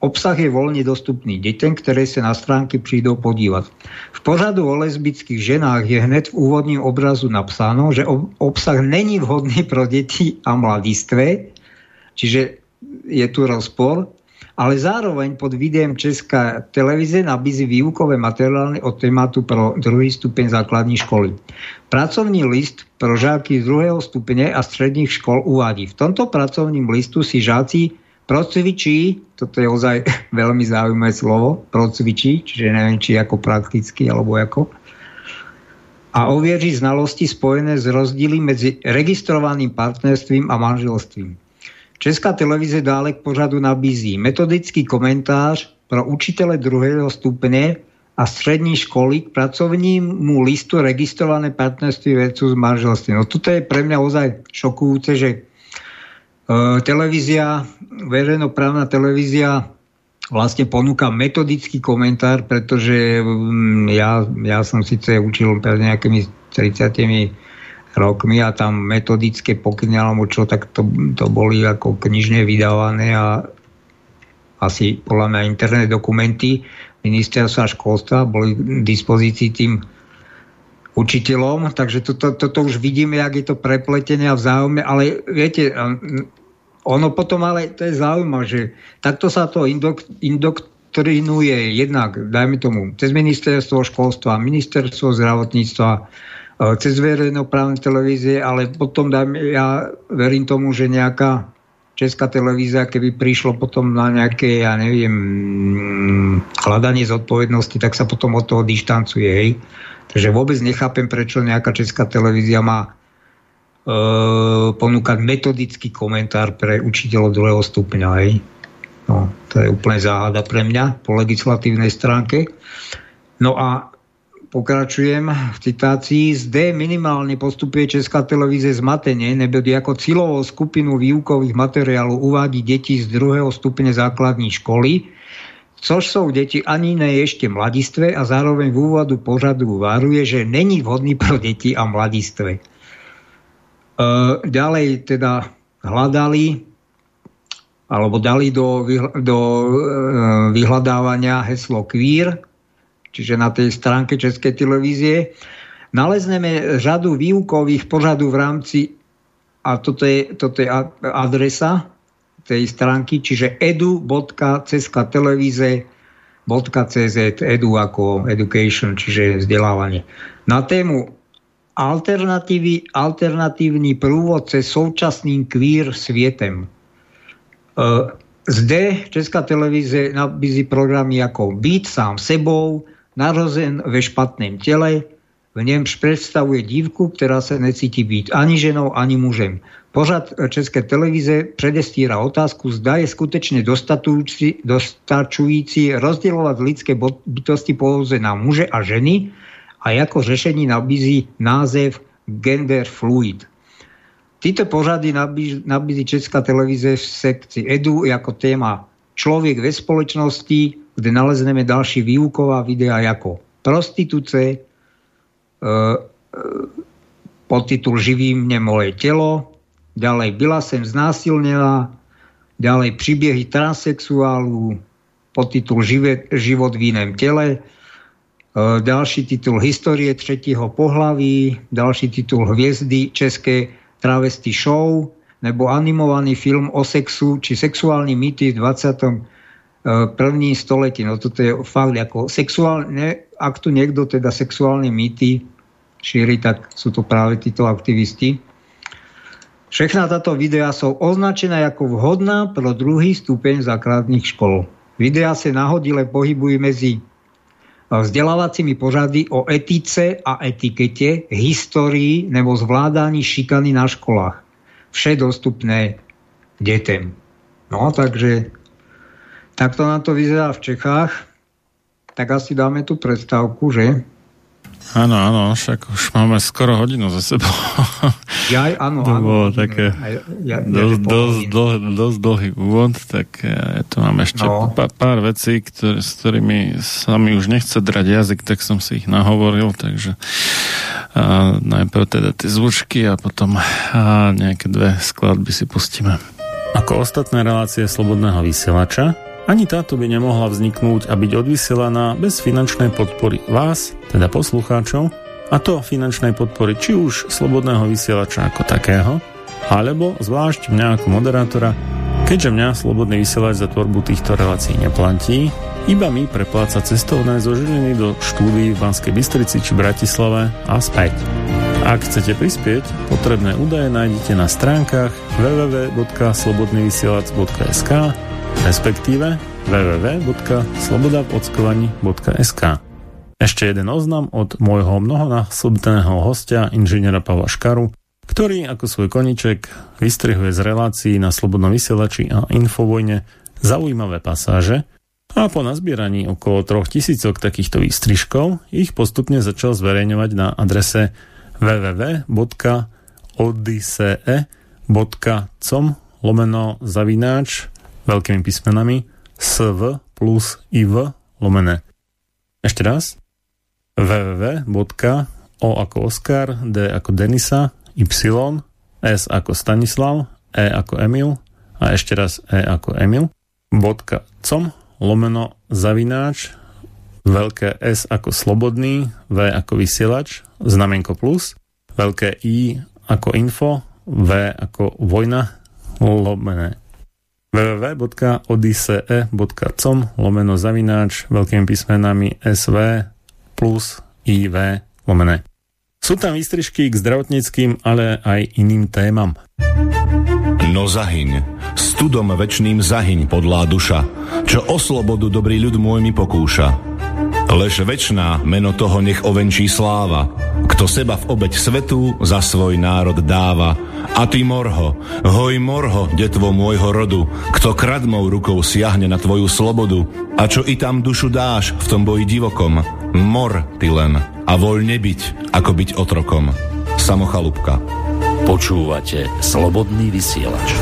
Obsah je voľne dostupný deťom, ktoré sa na stránky prídu podívať. V pořadu o lesbických ženách je hned v úvodním obrazu napsáno, že obsah není vhodný pro deti a mladistvé, čiže je tu rozpor, ale zároveň pod videem Česká televize nabízí výukové materiály o tématu pro druhý stupeň základní školy. Pracovný list pro žáky z 2. stupne a stredných škôl uvádí. V tomto pracovním listu si žáci procvičí, toto je ozaj veľmi zaujímavé slovo, procvičí, čiže neviem, či ako prakticky, alebo ako, a ovierí znalosti spojené s rozdiely medzi registrovaným partnerstvím a manželstvím. Česká televize dále k pořadu nabízí metodický komentář pro učitele 2. stupne a strední školy k pracovnímu listu registrované partnerství versus manželství. No toto je pre mňa ozaj šokujúce, že televízia, verejnoprávna televízia vlastne ponúka metodický komentár, pretože ja som síce učil pred nejakými 30 rokmi a tam metodické pokyny alebo čo, tak to boli ako knižne vydávané a asi podľa mňa interné dokumenty ministerstva školstva boli k dispozícii tým učiteľom, takže toto už vidíme, jak je to prepletené a vzájomné, ale viete, ono potom, ale to je zaujímavé, že takto sa to doktrinuje jednak, dajme tomu, cez ministerstvo školstva, ministerstvo zdravotníctva, cez verejnoprávne televízie, ale potom ja verím tomu, že nejaká Česká televízia, keby prišlo potom na nejaké, ja neviem, hľadanie zodpovednosti, tak sa potom od toho dištancuje. Hej. Takže vôbec nechápem, prečo nejaká Česká televízia má ponúkať metodický komentár pre učiteľov druhého stupňa. Hej. No, to je úplne záhada pre mňa po legislatívnej stránke. No a pokračujem v citácii. Zde minimálne postupuje Česká televíze zmatenie, nebo ako cieľovú skupinu výukových materiálov uvádí deti z druhého stupňa základnej školy, což sú deti ani ne ešte mladistve a zároveň v úvodu pořadu varuje, že není vhodný pro deti a mladistve. Ďalej teda hľadali alebo dali do vyhľadávania heslo queer, čiže na tej stránke Českej televízie, nalezneme řadu výukových pořadů v rámci, a toto je adresa tej stránky, čiže edu.ceskatelevize.cz, edu ako education, čiže vzdelávanie. Na tému alternatívny průvodce současným queer svietem. Zde Česká televíze nabízí programy ako Byť sám sebou, Narozen ve špatném tele, v němž představuje dívku, která se necítí být ani ženou, ani mužem. Pořad České televize předestírá otázku, zda je skutečně dostačující rozdělovat lidské bytosti pouze na muže a ženy a jako řešení nabízí název Gender Fluid. Tyto pořady nabízí Česká televize v sekci Edu jako téma Člověk ve společnosti, kde nalezneme ďalší výuková videa ako Prostituce, podtitul Živí mne moje telo, ďalej Byla sem znásilnená, ďalej Příběhy transsexuálu, podtitul Život v jiném tele, ďalší titul Historie třetího pohlaví, ďalší titul Hviezdy české travesty show, nebo animovaný film o sexu či sexuálny mýty v 21. století. No toto je fakt ako sexuálne, ak tu niekto teda sexuálne mýty šíri, tak sú to práve títo aktivisti. Všechna táto videá sú označené ako vhodná pro druhý stupeň základných škôl. Videá sa nahodile pohybujú medzi vzdelávacími pořady o etice a etikete, histórii nebo zvládaní šikany na školách. Vše dostupné detem. No takže takto nám to vyzerá v Čechách, tak asi dáme tú predstavku, že? Áno, áno, však už máme skoro hodinu za sebou. Jaj, áno, áno. To bolo také dosť dlhý úvod, tak ja tu mám ešte pár vecí, s ktorými sa mi už nechce drať jazyk, tak som si ich nahovoril, takže najprv teda tie zvučky a potom nejaké dve skladby si pustíme. Ako ostatné relácie Slobodného vysielača, ani táto by nemohla vzniknúť a byť odvysielaná bez finančnej podpory vás, teda poslucháčov, a to finančnej podpory či už Slobodného vysielača ako takého, alebo zvlášť mňa ako moderátora, keďže mňa Slobodný vysielač za tvorbu týchto relácií neplatí, iba mi prepláca cestovné zo Žiliny do štúdií v Banskej Bystrici či Bratislave a späť. Ak chcete prispieť, potrebné údaje nájdete na stránkach www.slobodnyvysielac.sk, respektíve www.slobodavodsklani.sk. Ešte jeden oznam od môjho mnohonásobného hostia, inžiniera Pavla Škaru, ktorý ako svoj koniček vystrihuje z relácií na Slobodnom vysielači a Infovojne zaujímavé pasáže a po nazbieraní okolo 3000 takýchto výstrižkov ich postupne začal zverejňovať na adrese www.odysee.com/@ veľkými písmenami sv+iv. Ešte raz www.o ako Oskar, d ako Denisa, y, s ako Stanislav, e ako Emil a ešte raz e ako Emil .com/@ veľké S ako slobodný, V ako vysielač, znamenko plus, veľké I ako info, V ako vojna, www.odise.com/sv+iv/. Sú tam výstrižky k zdravotníckým, ale aj iným témam. No zahyň, studom večným zahyň, podlá duša, čo o slobodu dobrý ľud môj mi pokúša. Lež večná meno toho nech ovenčí sláva, kto seba v obeť svetu za svoj národ dáva. A ty morho, hoj morho, detvo môjho rodu, kto kradmou rukou siahne na tvoju slobodu. A čo i tam dušu dáš v tom boji divokom, mor ty len a voľne byť, ako byť otrokom. Samo Chalupka. Počúvate Slobodný vysielač.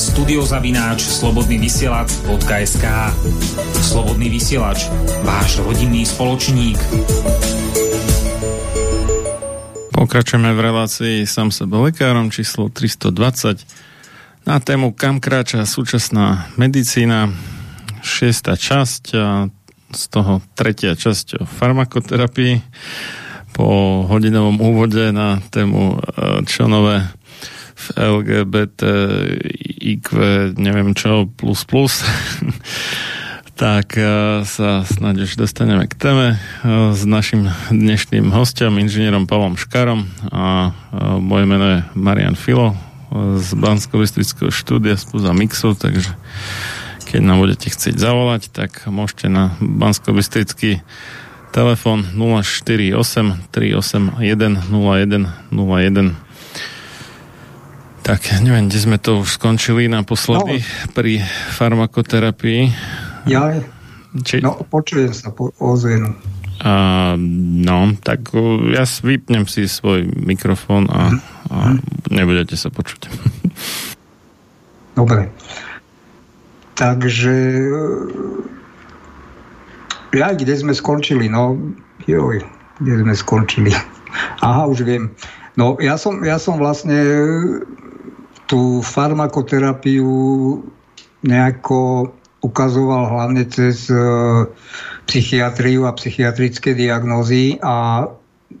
studiozavináč slobodnyvysielac.sk. Slobodný vysielač, váš rodinný spoločník. Pokračujeme v relácii Sám sebe lekárom číslo 320 na tému Kam kráča súčasná medicína, 6. časť, z toho 3. časť o farmakoterapii. Po hodinovom úvode na tému čo nové v LGBTIQ, neviem čo, plus plus, tak sa snáď už dostaneme k téme s našim dnešným hostom, inžinierom Pavlom Škarom, a moje meno je Marián Filo z Banskobystrického štúdia spoza Mixu, takže keď nám budete chcieť zavolať, tak môžete na Banskobystrický telefon 048 381 0101. Tak, neviem, kde sme to už skončili naposledy, pri farmakoterapii. Počujem sa, ozviem. Tak ja vypnem si svoj mikrofón a nebudete sa počuť. Dobre. Takže kde sme skončili? Kde sme skončili? Aha, už viem. Ja som vlastne tú farmakoterapiu nejako ukazoval hlavne cez psychiatriu a psychiatrické diagnózy a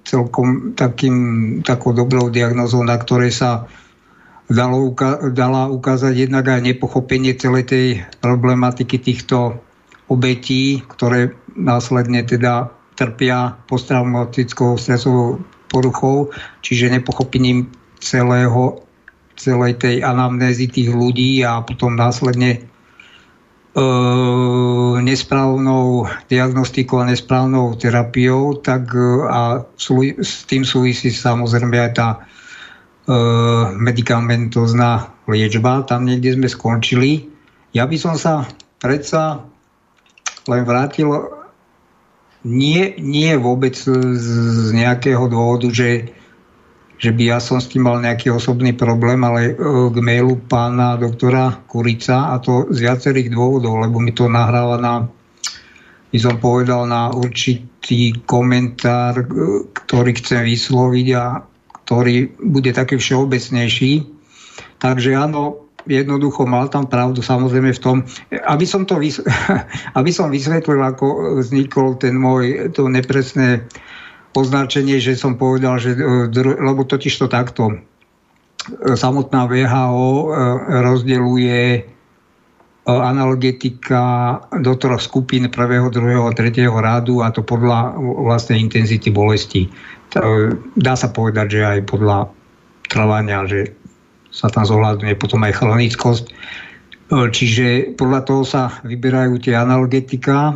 celkom takou dobrou diagnózou, na ktorej sa dala ukázať jednak aj nepochopenie celej tej problematiky týchto obetí, ktoré následne teda trpia posttraumatickou stresovou poruchou, čiže nepochopením celej tej anamnézy tých ľudí a potom následne nesprávnou diagnostikou a nesprávnou terapiou, tak a s tým súvisí samozrejme aj tá medikamentozná liečba. Tam niekde sme skončili. Ja by som sa predsa len vrátil nie vôbec z nejakého dôvodu, že by ja som s tým mal nejaký osobný problém, ale k mailu pána doktora Kurica, a to z viacerých dôvodov, lebo mi to nahráva na určitý komentár, ktorý chcem vysloviť a ktorý bude taký všeobecnejší. Takže áno, jednoducho mal tam pravdu, samozrejme v tom, aby som vysvetlil, ako vznikol to nepresné označenie, že som povedal, že, lebo totiž to takto. Samotná WHO rozdeľuje analgetika do troch skupín prvého, druhého a tretieho rádu, a to podľa vlastnej intenzity bolesti. Dá sa povedať, že aj podľa trvania, že sa tam zohľadňuje potom aj chronickosť. Čiže podľa toho sa vyberajú tie analgetika,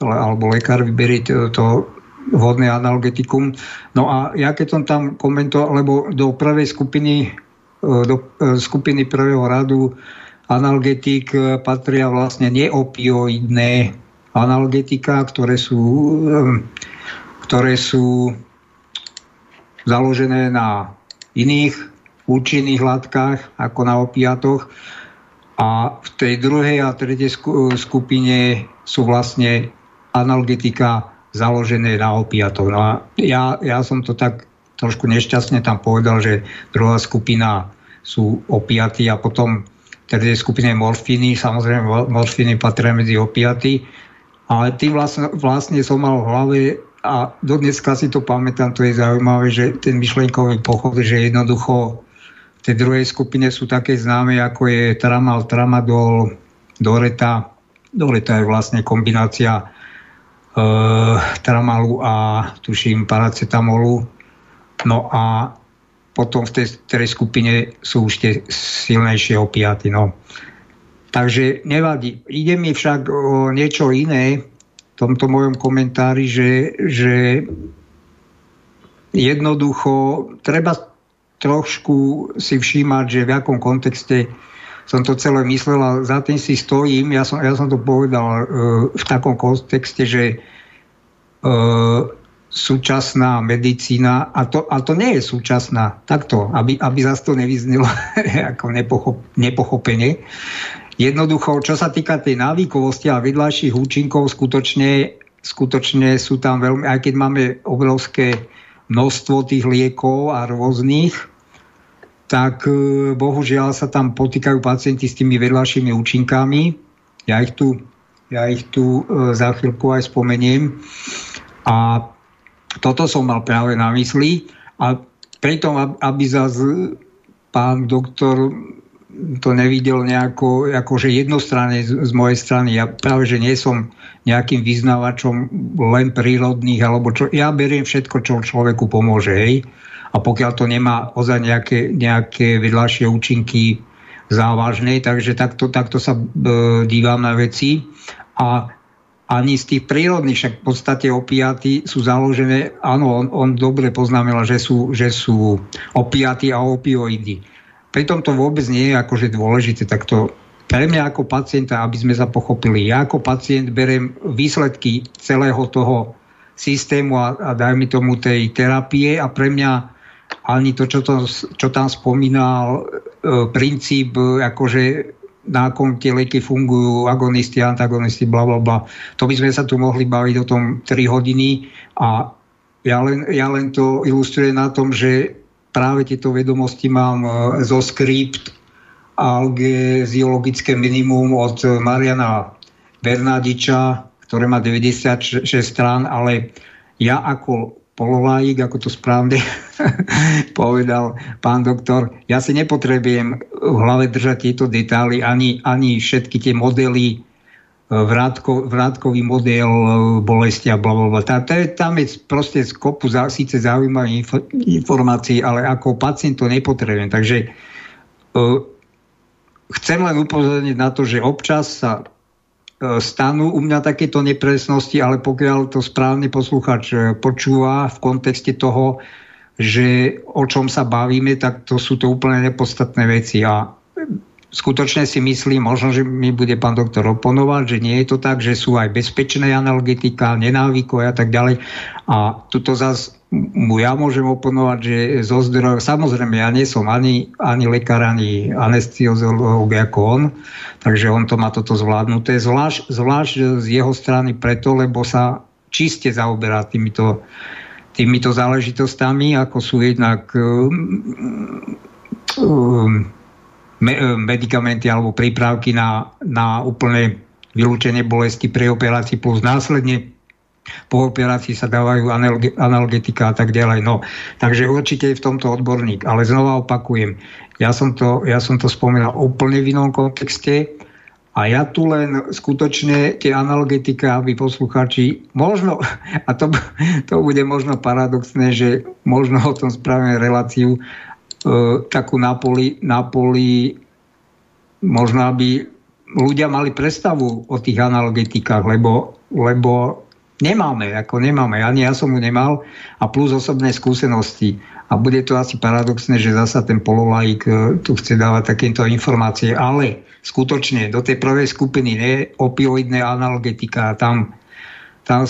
alebo lekár vyberie to vhodné analgetikum. No a ja keď som tam komentoval, lebo do prvej skupiny, do skupiny prvého radu analgetik patria vlastne neopioidné analgetika, ktoré sú založené na iných účinných látkach, ako na opiatoch. A v tej druhej a tretej skupine sú vlastne analgetika založené na opiatoch. No a ja som to tak trošku nešťastne tam povedal, že druhá skupina sú opiaty a potom tretej skupine morfíny. Samozrejme, morfíny patria medzi opiaty. Ale tým vlastne som mal v hlave, a dodneska si to pamätám, to je zaujímavé, že ten myšlenkový pochod, že jednoducho v tej druhej skupine sú také známe, ako je Tramadol, Doreta. Doreta je vlastne kombinácia Tramalu a tuším Paracetamolu. No a potom v tej tretej skupine sú už tie silnejšie opiaty. No. Takže nevadí. Ide mi však o niečo iné v tomto mojom komentári, že jednoducho treba trošku si všímať, že v akom kontexte som to celé myslel, a za tým si stojím. Ja som to povedal v takom kontexte, že súčasná medicína, a to nie je súčasná, takto, aby zase to nevyznelo ako nepochopenie. Jednoducho, čo sa týka tej návykovosti a vedľajších účinkov, skutočne sú tam veľmi, aj keď máme obrovské množstvo tých liekov a rôznych, tak bohužiaľ sa tam potýkajú pacienti s tými vedľajšími účinkami. Ja ich tu za chvíľku aj spomeniem. A toto som mal práve na mysli. A pritom, aby zase pán doktor to nevidel nejako akože jednostranne z mojej strany. Ja práve, že nie som nejakým vyznávačom len prírodných, alebo čo. Ja beriem všetko, čo človeku pomôže, hej. A pokiaľ to nemá ozaj nejaké vedľajšie účinky závažné, takže takto sa dívam na veci. A ani z tých prírodných, však v podstate opiaty sú založené, áno, on dobre poznamenal, že sú opiaty a opioidy. Pritom to vôbec nie je akože dôležité, tak to pre mňa ako pacienta, aby sme sa pochopili. Ja ako pacient beriem výsledky celého toho systému a dajme tomu tej terapie, a pre mňa ani to, čo tam spomínal, princíp, akože na akom tie lieky fungujú, agonisti, antagonisti, blablabla. To by sme sa tu mohli baviť o tom 3 hodiny a ja len to ilustrujem na tom, že práve tieto vedomosti mám zo skript Algeziologické minimum od Mariana Bernadiča, ktoré má 96 strán, ale ja ako pololájik, ako to správne povedal pán doktor, ja si nepotrebujem v hlave držať tieto detaily, ani všetky tie modely vrátkový model bolesti a blablabla. Tam je proste z kopu síce zaujímavých informácií, ale ako pacient to nepotrebujem. Takže chcem len upozorniť na to, že občas sa stanú u mňa takéto nepresnosti, ale pokiaľ to správny posluchač počúva v kontexte toho, že o čom sa bavíme, tak to sú to úplne nepodstatné veci. A skutočne si myslím, možno, že mi bude pán doktor oponovať, že nie je to tak, že sú aj bezpečné analgetika, nenávykové a tak ďalej. A tuto zase ja môžem oponovať, že zo zdrojov, samozrejme ja nie som ani lekár, ani anesteziológ ako on, takže on to má toto zvládnuté, zvlášť z jeho strany preto, lebo sa čiste zaoberá týmito záležitostami, ako sú jednak medikamenty alebo prípravky na úplne vylúčenie bolesti pri operácii, plus následne po operácii sa dávajú analgetika a tak ďalej. No, takže určite je v tomto odborník. Ale znova opakujem, ja som to spomínal úplne v inom kontexte a ja tu len skutočne tie analgetika, aby poslucháči možno, a to bude možno paradoxné, že možno o tom spravíme reláciu takú na poli možno, aby ľudia mali predstavu o tých analgetikách, lebo Nemáme, ani ja som ju nemal a plus osobné skúsenosti. A bude to asi paradoxné, že zasa ten pololaik tu chce dávať takéto informácie, ale skutočne do tej prvej skupiny opioidné analgetika, tam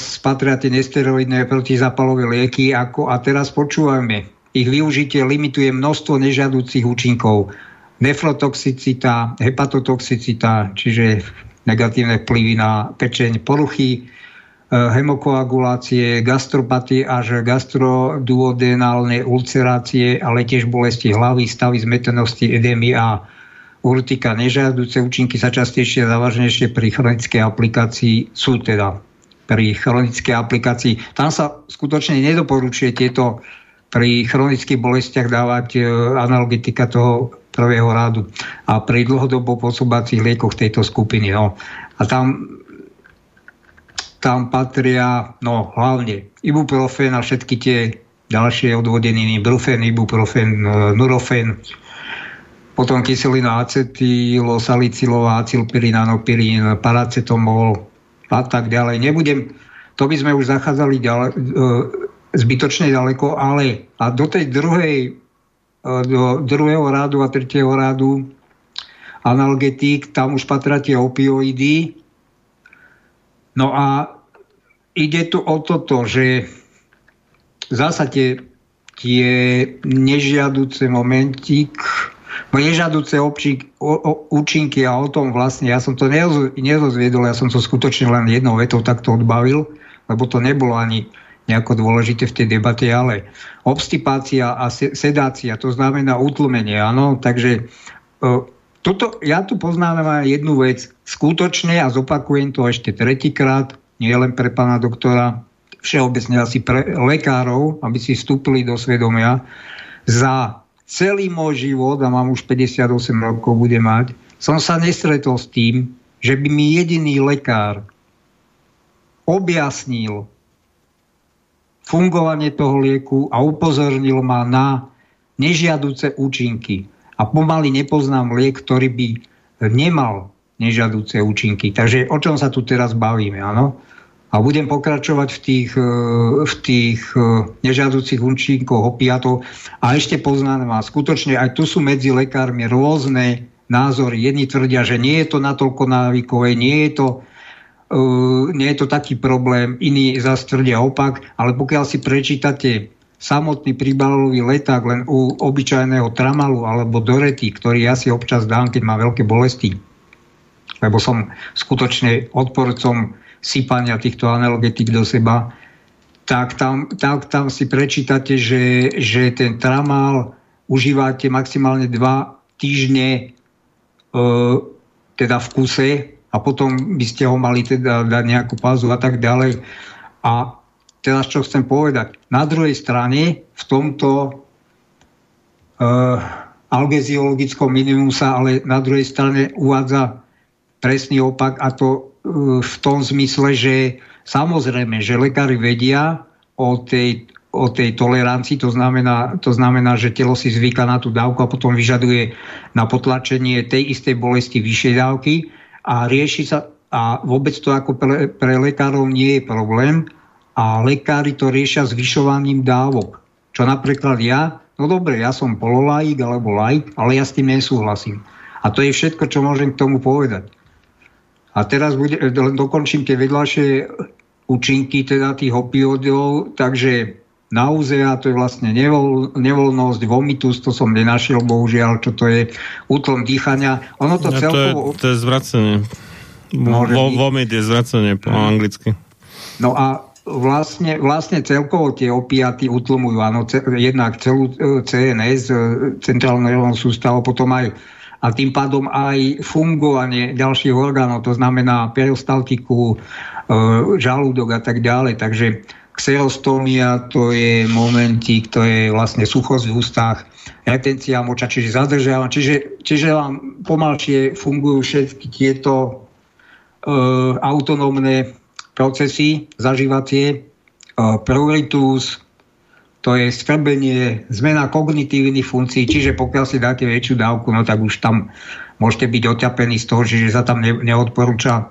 spatria tie nesteroidné protizapalové lieky a teraz počúvame, ich využitie limituje množstvo nežiaducich účinkov, nefrotoxicita, hepatotoxicita, čiže negatívne vplyvy na pečeň, poruchy hemokoagulácie, gastropatie až gastroduodenálne ulcerácie, ale tiež bolesti hlavy, stavy zmetenosti, edémy a urtika. Nežiaduce účinky sa častejšie a závažnejšie pri chronickej aplikácii sú teda. Pri chronickej aplikácii. Tam sa skutočne nedoporučuje tieto pri chronických bolestiach dávať analgetika toho prvého rádu a pri dlhodobo pôsobacích liekoch tejto skupiny. No. A tam patria, no hlavne ibuprofen a všetky tie ďalšie odvodeniny, brufen, ibuprofen, nurofen, potom kyselina acetylosalicylova, acylpirín, anopirín, paracetamol a tak ďalej. Nebudem, to by sme už zachádzali zbytočne ďaleko, ale a do tej druhého rádu a tretieho rádu analgetík, tam už patria tie opioidy. No a ide tu o toto, že zasa tie nežiaduce momentík, nežiaduce účinky a o tom vlastne, ja som to nezozviedol, ja som to skutočne len jednou vetou takto odbavil, lebo to nebolo ani nejako dôležité v tej debate, ale obstipácia a sedácia, to znamená utlmenie, áno, takže ja tu poznám jednu vec skutočne a zopakujem to ešte tretíkrát, nie len pre pána doktora, všeobecne asi pre lekárov, aby si vstúpili do svedomia. Za celý môj život, a mám už 58 rokov, bude mať, som sa nestretol s tým, že by mi jediný lekár objasnil fungovanie toho lieku a upozornil ma na nežiaduce účinky. A pomaly nepoznám liek, ktorý by nemal nežiaduce účinky. Takže o čom sa tu teraz bavíme, áno? A budem pokračovať v tých nežiaducich účinkoch opiatov. A ešte poznám, a skutočne aj tu sú medzi lekármi rôzne názory. Jedni tvrdia, že nie je to natoľko návykové, nie je to taký problém, iní zase tvrdia opak, ale pokiaľ si prečítate samotný príbalový leták len u obyčajného tramalu alebo dorety, ktorý ja si občas dám, keď mám veľké bolesti. Lebo som skutočne odporcom sypania týchto analgetík do seba. Tak tam si prečítate, že ten tramal užívate maximálne 2 týždne teda v kuse a potom by ste ho mali teda dať nejakú pauzu a tak ďalej. A teraz čo chcem povedať. Na druhej strane v tomto algeziologickom minimum sa ale na druhej strane uvádza presný opak, a to v tom zmysle, že samozrejme, že lekári vedia o tej tolerancii, to znamená, že telo si zvyká na tú dávku a potom vyžaduje na potlačenie tej istej bolesti vyššej dávky a rieši sa a vôbec to ako pre lekárov nie je problém a lekári to riešia zvyšovaním dávok. Čo napríklad ja, no dobre, ja som pololaik alebo laik, ale ja s tým nesúhlasím. A to je všetko, čo môžem k tomu povedať. A teraz dokončím tie vedľajšie účinky teda tých opioidov, takže nauzea, to je vlastne nevoľnosť, vomitus, to som nenašiel, bohužiaľ, čo to je, útlm dýchania. Ono to celkovo... To je zvracenie. Vomit je zvracenie po anglicky. No a vlastne celkovo tie opiaty utlmujú, áno, jednak celú CNS, centrálnu nervovú sústavu, potom aj a tým pádom aj fungovanie ďalších orgánov, to znamená peristaltiku, žalúdok a tak ďalej. Takže xerostomia, to je momentík, to je vlastne suchosť v ústach, retencia moča, čiže zadržiavam. Čiže vám pomalšie fungujú všetky tieto autonómne procesy zažívacie, pruritus, to je svrbenie, zmena kognitívnych funkcií, čiže pokiaľ si dáte väčšiu dávku, no tak už tam môžete byť oťapení z toho, že sa tam neodporúča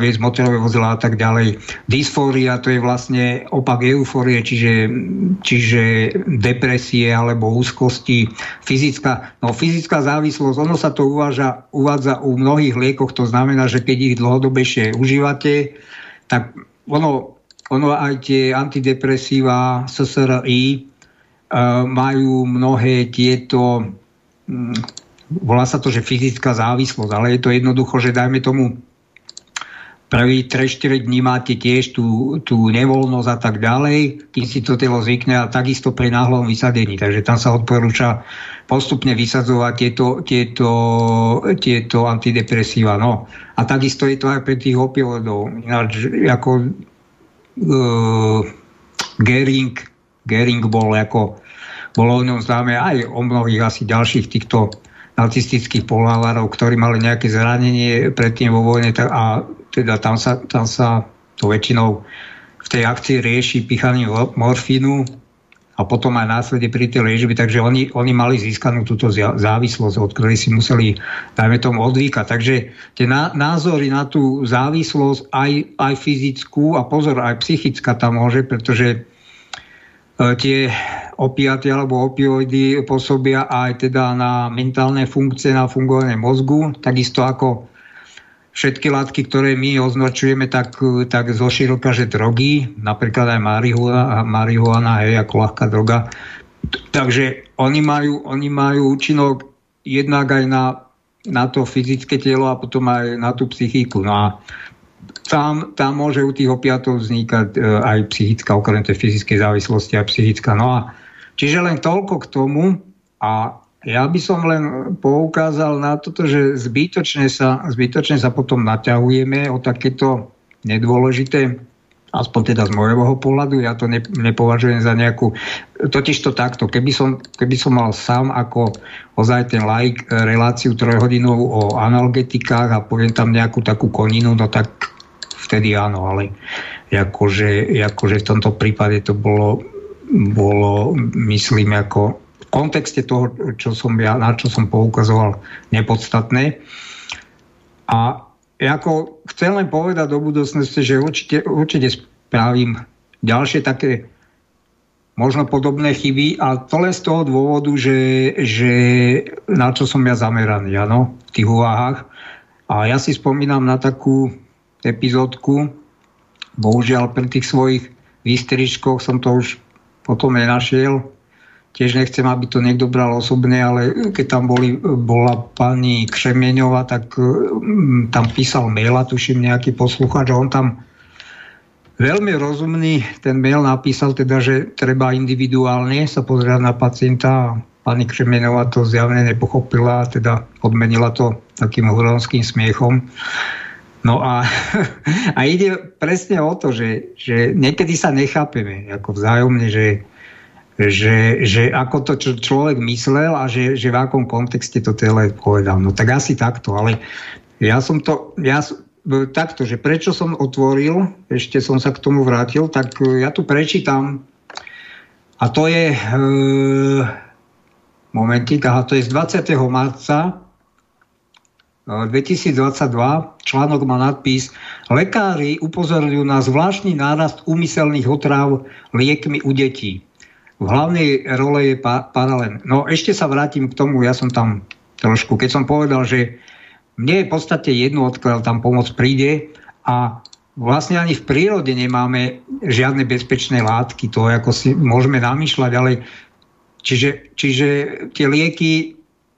viesť motorové vozidlá a tak ďalej. Dysfória, to je vlastne opak eufórie, čiže depresie alebo úzkosti. Fyzická závislosť, ono sa to uvádza u mnohých liekoch, to znamená, že keď ich dlhodobejšie užívate, tak ono aj tie antidepresíva, SSRI majú mnohé tieto, volá sa to, že fyzická závislosť, ale je to jednoducho, že dajme tomu prvý 3-4 dní máte tiež tú nevoľnosť a tak ďalej, kým si to telo zvykne a takisto pri náhlom vysadení. Takže tam sa odporúča postupne vysadzovať tieto antidepresíva. No. A takisto je to aj pre tých opioidov. Ináč ako Gering bolo o ňom známe aj o mnohých asi ďalších týchto nacistických pohlavárov, ktorí mali nejaké zranenie predtým vo vojne a teda tam sa to väčšinou v tej akcii rieši pichaním morfínu a potom aj následne pri tej liečbe, takže oni mali získanú túto závislosť, od ktorej si museli, dajme tomu, odvykať. Takže tie názory na tú závislosť, aj fyzickú a pozor, aj psychická tam môže, pretože tie opiaty alebo opioidy pôsobia aj teda na mentálne funkcie, na fungovanie mozgu, takisto ako všetky látky, ktoré my označujeme tak zoširoka, že drogy, napríklad aj marihuana je ako ľahká droga. Takže oni majú účinok jednak aj na to fyzické telo a potom aj na tú psychiku. No a tam môže u tých opiatov vznikať aj psychická, okrem tej fyzickej závislosti aj psychická. No a čiže len toľko k tomu a ja by som len poukázal na toto, že zbytočne sa potom naťahujeme o takéto nedôležité, aspoň teda z môjho pohľadu, ja to nepovažujem za nejakú... Totiž to takto, keby som mal sám ako ozaj ten laik reláciu 3-hodinovú o analgetikách a poviem tam nejakú takú koninu, no tak vtedy áno, ale akože v tomto prípade to bolo myslím, ako... v kontexte toho, na čo som poukazoval, nepodstatné. A ako chcem len povedať do budúcnosti, že určite spravím ďalšie také možno podobné chyby a to len z toho dôvodu, že na čo som ja zameraný, áno, v tých úvahách. A ja si spomínam na takú epizódku, bohužiaľ pri tých svojich výstrižkoch som to už potom nenašiel. Tiež nechcem, aby to niekto bral osobne, ale keď tam bola pani Křeměňová, tak tam písal mail, tuším, nejaký poslucháč, a on tam veľmi rozumný ten mail napísal, teda, že treba individuálne sa pozerať na pacienta a pani Křeměňová to zjavne nepochopila a teda odmenila to takým huronským smiechom. No a ide presne o to, že niekedy sa nechápeme ako vzájomne, že ako to človek myslel a že v akom kontexte to teda povedal. No tak asi takto, ale Takto, že prečo som otvoril, ešte som sa k tomu vrátil, tak ja tu prečítam a to je to je z 20. marca 2022, článok má nadpis Lekári upozorňujú na zvláštny nárast úmyselných otráv liekmi u detí. V hlavnej role je Paralen. No ešte sa vrátim k tomu, ja som tam trošku, keď som povedal, že mne je v podstate jedno, odkiaľ tam pomoc príde a vlastne ani v prírode nemáme žiadne bezpečné látky, to ako si môžeme namýšľať, ale čiže tie lieky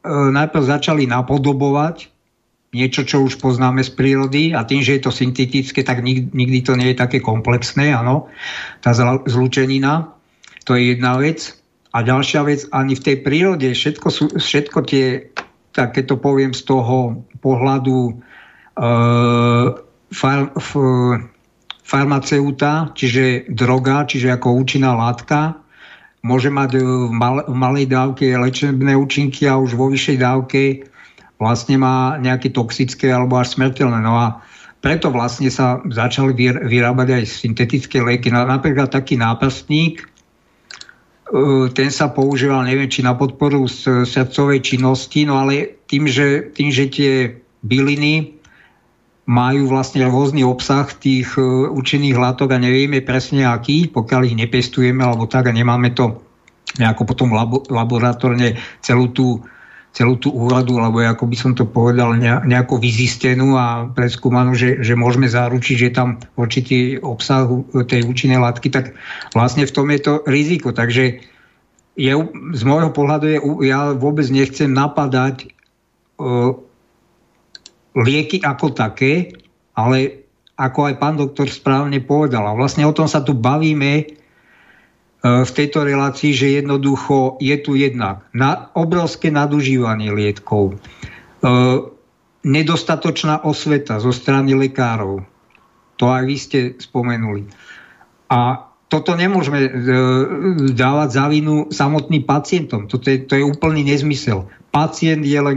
najprv začali napodobovať niečo, čo už poznáme z prírody a tým, že je to syntetické, tak nikdy to nie je také komplexné, áno, tá zlučenina, to je jedna vec a ďalšia vec, ani v tej prírode všetko tie, tak keď to poviem z toho pohľadu farmaceuta, čiže droga, čiže ako účinná látka, môže mať v malej dávke liečebné účinky a už vo vyššej dávke vlastne má nejaké toxické alebo až smrteľné. No a preto vlastne sa začali vyrábať aj syntetické lieky. Napríklad taký nápastník, ten sa používal, neviem, či na podporu srdcovej činnosti, no ale tým, že tie byliny majú vlastne rôzny obsah tých účinných látok a nevieme presne aký, pokiaľ ich nepestujeme alebo tak a nemáme to nejako potom laboratórne celú tú úradu, alebo ako by som to povedal, nejako vyzistenú a preskúmanú, že môžeme zaručiť, že tam určitý obsah tej účinnej látky, tak vlastne v tom je to riziko. Takže z môjho pohľadu ja vôbec nechcem napadať lieky ako také, ale ako aj pán doktor správne povedal. A vlastne o tom sa tu bavíme v tejto relácii, že jednoducho je tu jednak obrovské nadužívanie liekov, nedostatočná osveta zo strany lekárov, to aj vy ste spomenuli. A toto nemôžeme dávať za vinu samotným pacientom, to je úplný nezmysel. Pacient je len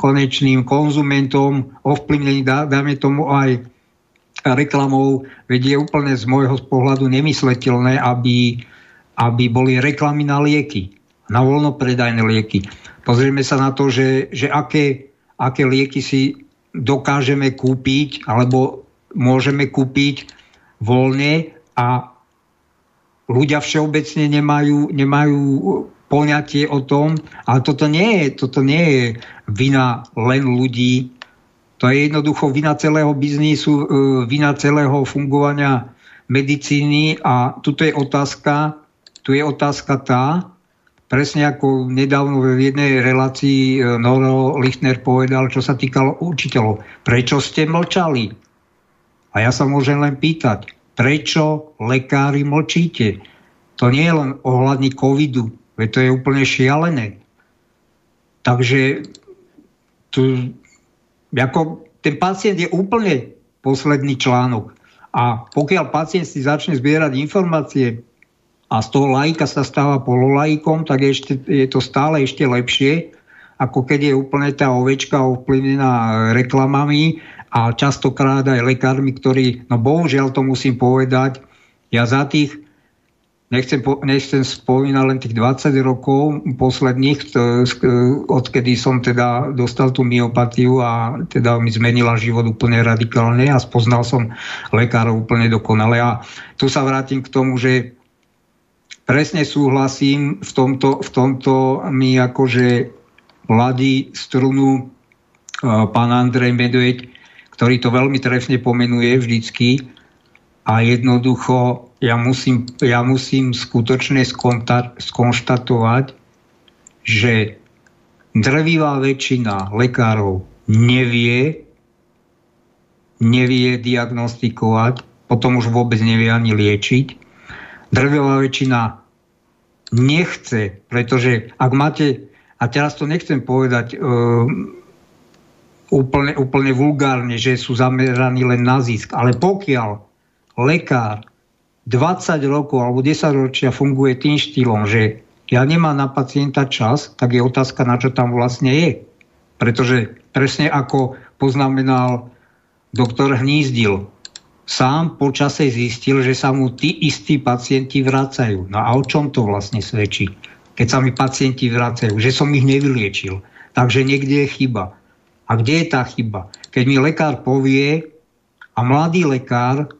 konečným konzumentom, ovplyvnený, dáme tomu aj reklamou, veď je úplne z môjho pohľadu nemysliteľné, aby boli reklamy na lieky, na voľnopredajné lieky. Pozrieme sa na to, že aké lieky si dokážeme kúpiť alebo môžeme kúpiť voľne a ľudia všeobecne nemajú poňatie o tom, ale toto nie je vina len ľudí. To je jednoducho vina celého biznisu, vina celého fungovania medicíny a tu je otázka tá, presne ako nedávno v jednej relácii Noro Lichtner povedal, čo sa týkalo učiteľov. Prečo ste mlčali? A ja sa môžem len pýtať, prečo lekári mlčíte? To nie je len ohľadne covidu, veď to je úplne šialené. Takže tu... Ako ten pacient je úplne posledný článok. A pokiaľ pacient si začne zbierať informácie a z toho laika sa stáva pololaikom, tak je to stále ešte lepšie, ako keď je úplne tá ovečka ovplyvnená reklamami a častokrát aj lekármi, ktorí, no bohužiaľ to musím povedať, ja za tých, nechcem spomínať len tých 20 rokov posledných, odkedy som teda dostal tú myopatiu a teda mi zmenila život úplne radikálne a spoznal som lekárov úplne dokonale. A tu sa vrátim k tomu, že presne súhlasím v tomto mi akože mladí strunu pán Andrej Medveď, ktorý to veľmi trefne pomenuje vždycky a jednoducho Ja musím skutočne skonštatovať, že drvivá väčšina lekárov nevie diagnostikovať, potom už vôbec nevie ani liečiť. Drvivá väčšina nechce, pretože ak máte, a teraz to nechcem povedať úplne vulgárne, že sú zameraní len na zisk, ale pokiaľ lekár 20 rokov alebo 10 ročia funguje tým štýlom, že ja nemám na pacienta čas, tak je otázka, na čo tam vlastne je. Pretože presne ako poznamenal doktor Hnízdil. Sám po čase zistil, že sa mu tí istí pacienti vracajú. No a o čom to vlastne svedčí? Keď sa mi pacienti vracajú, že som ich nevyliečil. Takže niekde je chyba. A kde je tá chyba? Keď mi lekár povie, a mladý lekár,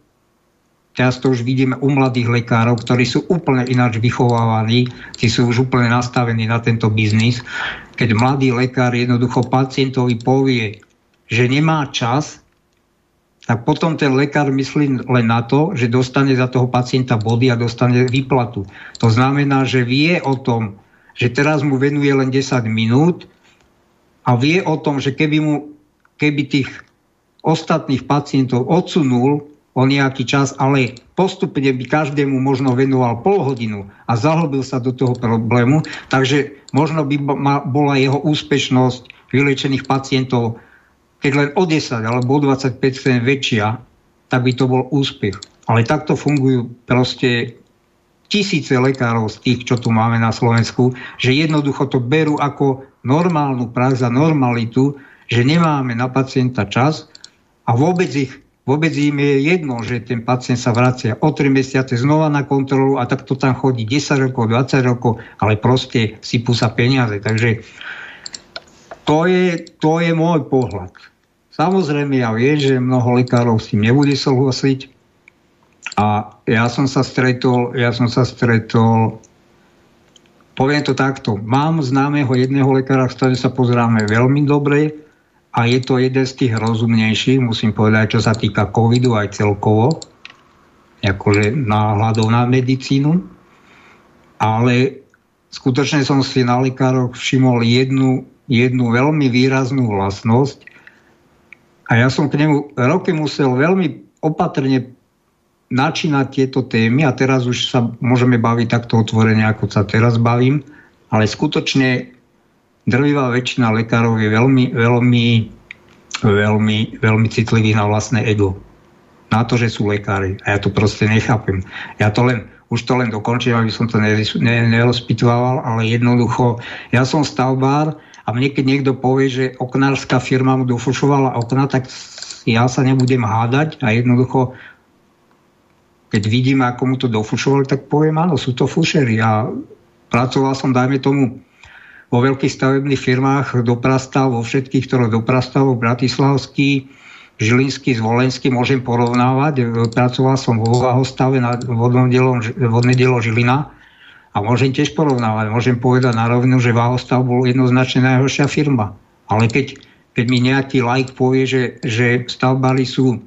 často už vidíme u mladých lekárov, ktorí sú úplne ináč vychovávaní, tí sú už úplne nastavení na tento biznis, keď mladý lekár jednoducho pacientovi povie, že nemá čas, tak potom ten lekár myslí len na to, že dostane za toho pacienta body a dostane výplatu. To znamená, že vie o tom, že teraz mu venuje len 10 minút a vie o tom, že keby tých ostatných pacientov odsunul o nejaký čas, ale postupne by každému možno venoval pol hodinu a zahlbil sa do toho problému, takže možno by bola jeho úspešnosť vyliečených pacientov keď len o 10 alebo o 25% väčšia, tak by to bol úspech. Ale takto fungujú proste tisíce lekárov z tých, čo tu máme na Slovensku, že jednoducho to berú ako normálnu prax a normalitu, že nemáme na pacienta čas a vôbec im je jedno, že ten pacient sa vracia o 3 mesiace znova na kontrolu a takto tam chodí 10 rokov, 20 rokov, ale proste sypú sa peniaze. Takže to je môj pohľad. Samozrejme, ja viem, že mnoho lekárov s tým nebude súhlasiť. A ja som sa stretol, poviem to takto, mám známeho jedného lekára, s ktorým sa pozráme veľmi dobre a je to jeden z tých rozumnejších, musím povedať, čo sa týka covidu aj celkovo, akože náhľadov na medicínu. Ale skutočne som si na lekároch všimol jednu veľmi výraznú vlastnosť, a ja som k nemu roky musel veľmi opatrne načínať tieto témy a teraz už sa môžeme baviť takto otvorene, ako sa teraz bavím, ale skutočne drvivá väčšina lekárov je veľmi citlivých na vlastné ego. Na to, že sú lekári. A ja to proste nechápem. Už to len dokončím, aby som to nerozpitvával, ale jednoducho, ja som stavbár. A mne, keď niekto povie, že oknárska firma mu dofušovala okna, tak ja sa nebudem hádať a jednoducho, keď vidím, ako mu to dofušovali, tak poviem, áno, sú to fušery. A pracoval som, dajme tomu, vo veľkých stavebných firmách doprastav, vo všetkých, ktoré doprastav, bratislavský, žilinský, zvolenský, môžem porovnávať. Pracoval som vo Váhostave na vodné dielo Žilina. A môžem tiež porovnávať, môžem povedať na rovinu, že Váhostav bol jednoznačne najhoršia firma. Ale keď mi nejaký laik povie, že stavbári sú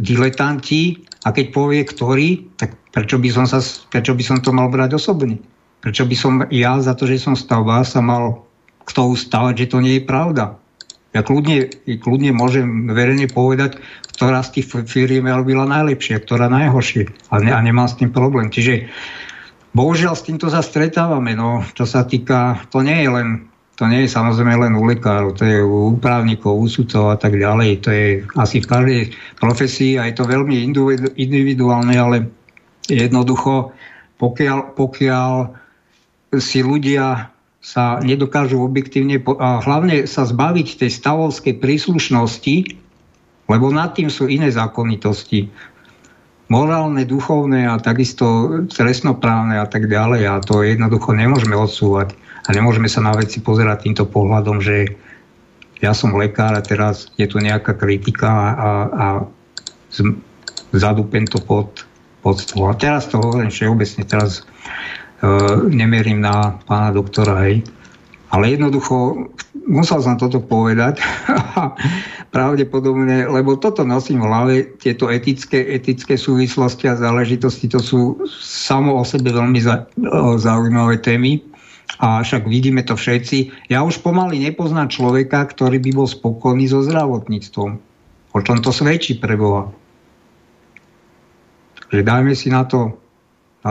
diletanti a keď povie, ktorý, tak prečo by som to mal brať osobne? Prečo by som ja za to, že som stavbár, sa mal k tomu stavať, že to nie je pravda? Ja kľudne môžem verejne povedať, ktorá z tých firiem robila najlepšie, ktorá najhoršie. A nemám s tým problém. Čiže bohužiaľ, s týmto sa stretávame. No, čo sa týka, to nie je samozrejme len u lekárov, to je u právnikov, u sudcov a tak ďalej. To je asi v každej profesii a je to veľmi individuálne, ale jednoducho, pokiaľ si ľudia sa nedokážu objektívne a hlavne sa zbaviť tej stavovskej príslušnosti, lebo nad tým sú iné zákonitosti. Morálne, duchovné a takisto trestnoprávne a tak ďalej. A to jednoducho nemôžeme odsúvať. A nemôžeme sa na veci pozerať týmto pohľadom, že ja som lekár a teraz je tu nejaká kritika a zadúpem to pod stôl. A teraz to hovorím všeobecne, teraz nemerím na pána doktora, hej. Ale jednoducho musel som toto povedať pravdepodobne, lebo toto nosím v hlave, tieto etické súvislosti a záležitosti, to sú samo o sebe veľmi zaujímavé témy a však vidíme to všetci. Ja už pomaly nepoznám človeka, ktorý by bol spokojný so zdravotníctvom. O čom to svedčí pre Boha? Takže dajme si na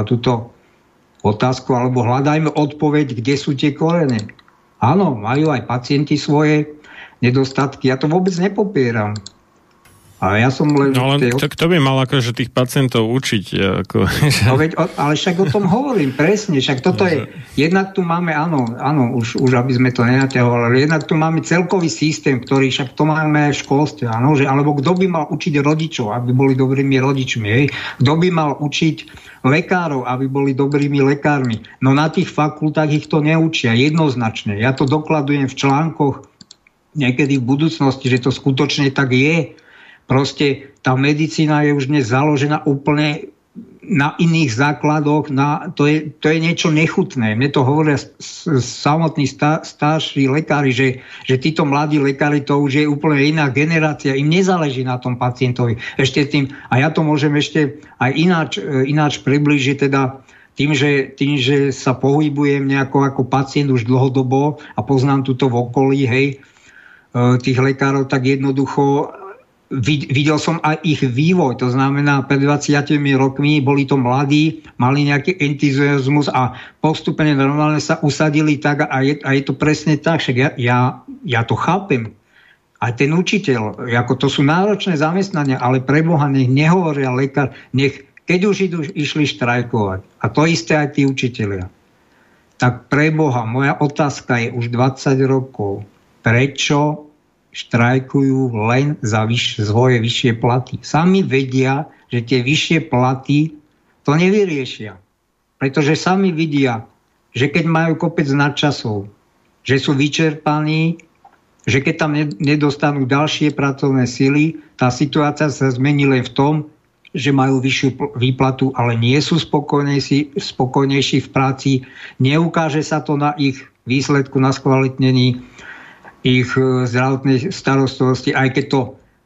túto otázku, alebo hľadajme odpoveď, kde sú tie korene. Áno, majú aj pacienti svoje nedostatky. Ja to vôbec nepopieram. A A ja som len... No len kto by mal akože tých pacientov učiť? Ako... No, veď, ale však o tom hovorím presne. Však toto je... Jednak tu máme, áno, už aby sme to nenaťahovali, jednak tu máme celkový systém, ktorý však to máme v školstve, áno, že, alebo kto by mal učiť rodičov, aby boli dobrými rodičmi, hej? Kto by mal učiť lekárov, aby boli dobrými lekármi? No na tých fakultách ich to neučia, jednoznačne. Ja to dokladujem v článkoch niekedy v budúcnosti, že to skutočne tak je. Proste tá medicína je už dnes založená úplne na iných základoch. To je niečo nechutné. Mne to hovoria samotní starší lekári, že títo mladí lekári, to už je úplne iná generácia. Im nezáleží na tom pacientovi. Ešte tým, a ja to môžem ešte aj ináč priblížiť, teda tým, že sa pohybujem nejako ako pacient už dlhodobo a poznám túto v okolí, hej, tých lekárov, tak jednoducho videl som aj ich vývoj, to znamená pred 20 rokmi boli to mladí, mali nejaký entuziasmus a postupne normálne sa usadili tak a je to presne tak, však ja to chápem. A ten učiteľ, ako to sú náročné zamestnania, ale pre Boha nech nehovoria lekár, nech keď už išli štrajkovať, a to isté aj tí učitelia, tak pre Boha, moja otázka je už 20 rokov, prečo štrajkujú len za svoje vyššie platy. Sami vedia, že tie vyššie platy to nevyriešia. Pretože sami vidia, že keď majú kopec nadčasov, že sú vyčerpaní, že keď tam nedostanú ďalšie pracovné sily, tá situácia sa zmení len v tom, že majú vyššiu výplatu, ale nie sú spokojnejší v práci. Neukáže sa to na ich výsledku, na skvalitnení ich zdravotnej starostlivosti, aj keď to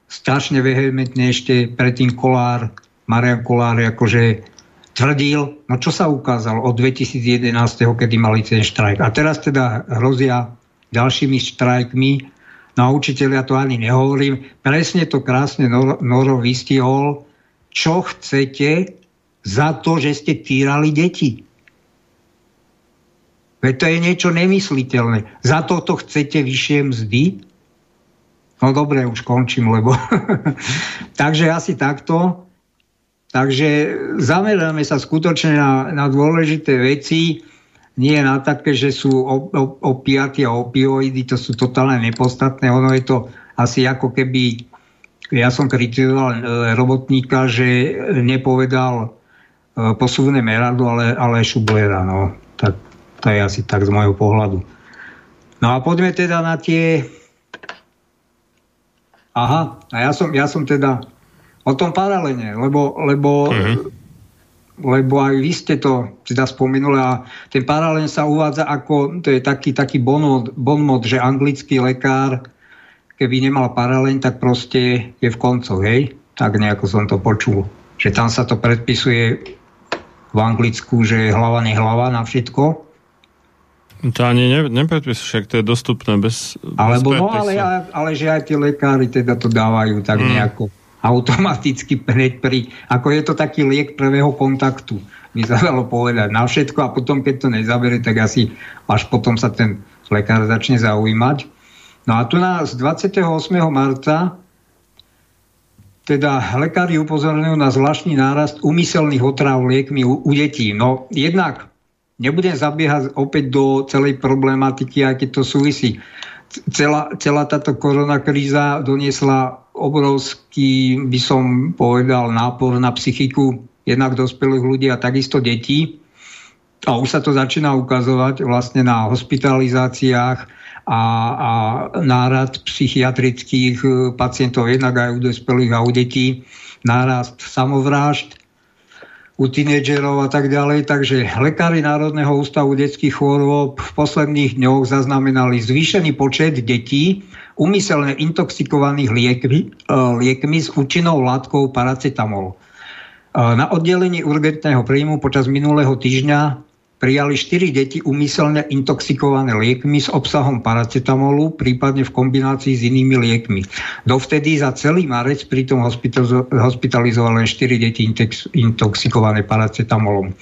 strašne vehementne ešte predtým Marián Kolár akože tvrdil, no čo sa ukázalo od 2011, kedy mali ten štrajk. A teraz teda hrozia ďalšími štrajkmi, no a učiteľia to ani nehovorím. Presne to krásne Noro vystihol, čo chcete za to, že ste týrali deti. Veď to je niečo nemysliteľné. Za toto chcete vyššie mzdy? No dobre, už končím, lebo... Takže asi takto. Takže zameráme sa skutočne na dôležité veci, nie na také, že sú opiaty a opioidy, to sú totálne nepodstatné. Ono je to asi ako keby... Ja som kritizoval robotníka, že nepovedal posuvné meradu, ale šublera, no. Tak to je asi tak z môjho pohľadu. No a poďme teda na tie... Aha, a ja som teda o tom paralene, lebo aj vy ste to teda spomenuli a ten paralen sa uvádza ako, to je taký bonmot, že anglický lekár, keby nemal paralen, tak proste je v koncoch, hej? Tak nejako som to počul. Že tam sa to predpisuje v Anglicku, že hlava nehlava na všetko. To ani nepredpíš, však to je dostupné bez alebo, no, ale že aj tí lekári teda to dávajú tak nejako automaticky ako je to taký liek prvého kontaktu, by sa dalo povedať, na všetko, a potom keď to nezabere, tak asi až potom sa ten lekár začne zaujímať. No a tu nás 28. marca teda lekári upozorňujú na zvláštny nárast úmyselných otráv liekmi u detí. No jednak nebudem zabiehať opäť do celej problematiky, aj keď to súvisí. Celá táto koronakríza doniesla obrovský, by som povedal, nápor na psychiku jednak dospelých ľudí a takisto detí. A už sa to začína ukazovať vlastne na hospitalizáciách a nárast psychiatrických pacientov, jednak aj u dospelých a u detí, nárast samovrážd u tínedžerov a tak ďalej. Takže lekári Národného ústavu detských chorôb v posledných dňoch zaznamenali zvýšený počet detí úmyselne intoxikovaných liekmi s účinnou látkou paracetamol. Na oddelení urgentného príjmu počas minulého týždňa prijali 4 deti úmyselne intoxikované liekmi s obsahom paracetamolu, prípadne v kombinácii s inými liekmi. Dovtedy za celý marec pritom hospitalizovali len 4 deti intoxikované paracetamolom.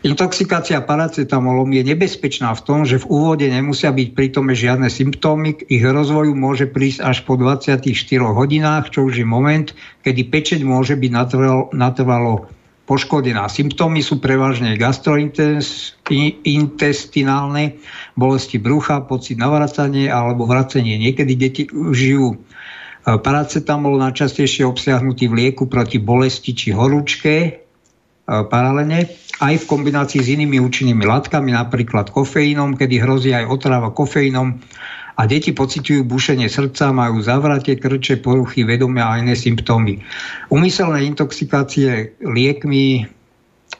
Intoxikácia paracetamolom je nebezpečná v tom, že v úvode nemusia byť prítomné žiadne symptómy, ich rozvoju môže prísť až po 24 hodinách, čo už je moment, kedy pečeť môže byť natrvalo poškodená. Symptómy sú prevažne gastrointestinálne, bolesti brucha, pocit navracanie alebo vracenie. Niekedy deti žijú paracetamol najčastejšie obsiahnutý v lieku proti bolesti či horúčke paralelne, aj v kombinácii s inými účinnými látkami, napríklad kofeínom, kedy hrozí aj otrava kofeínom a deti pociťujú bušenie srdca, majú zavratie, krče, poruchy vedomia a iné symptómy. Úmyselné intoxikácie liekmi,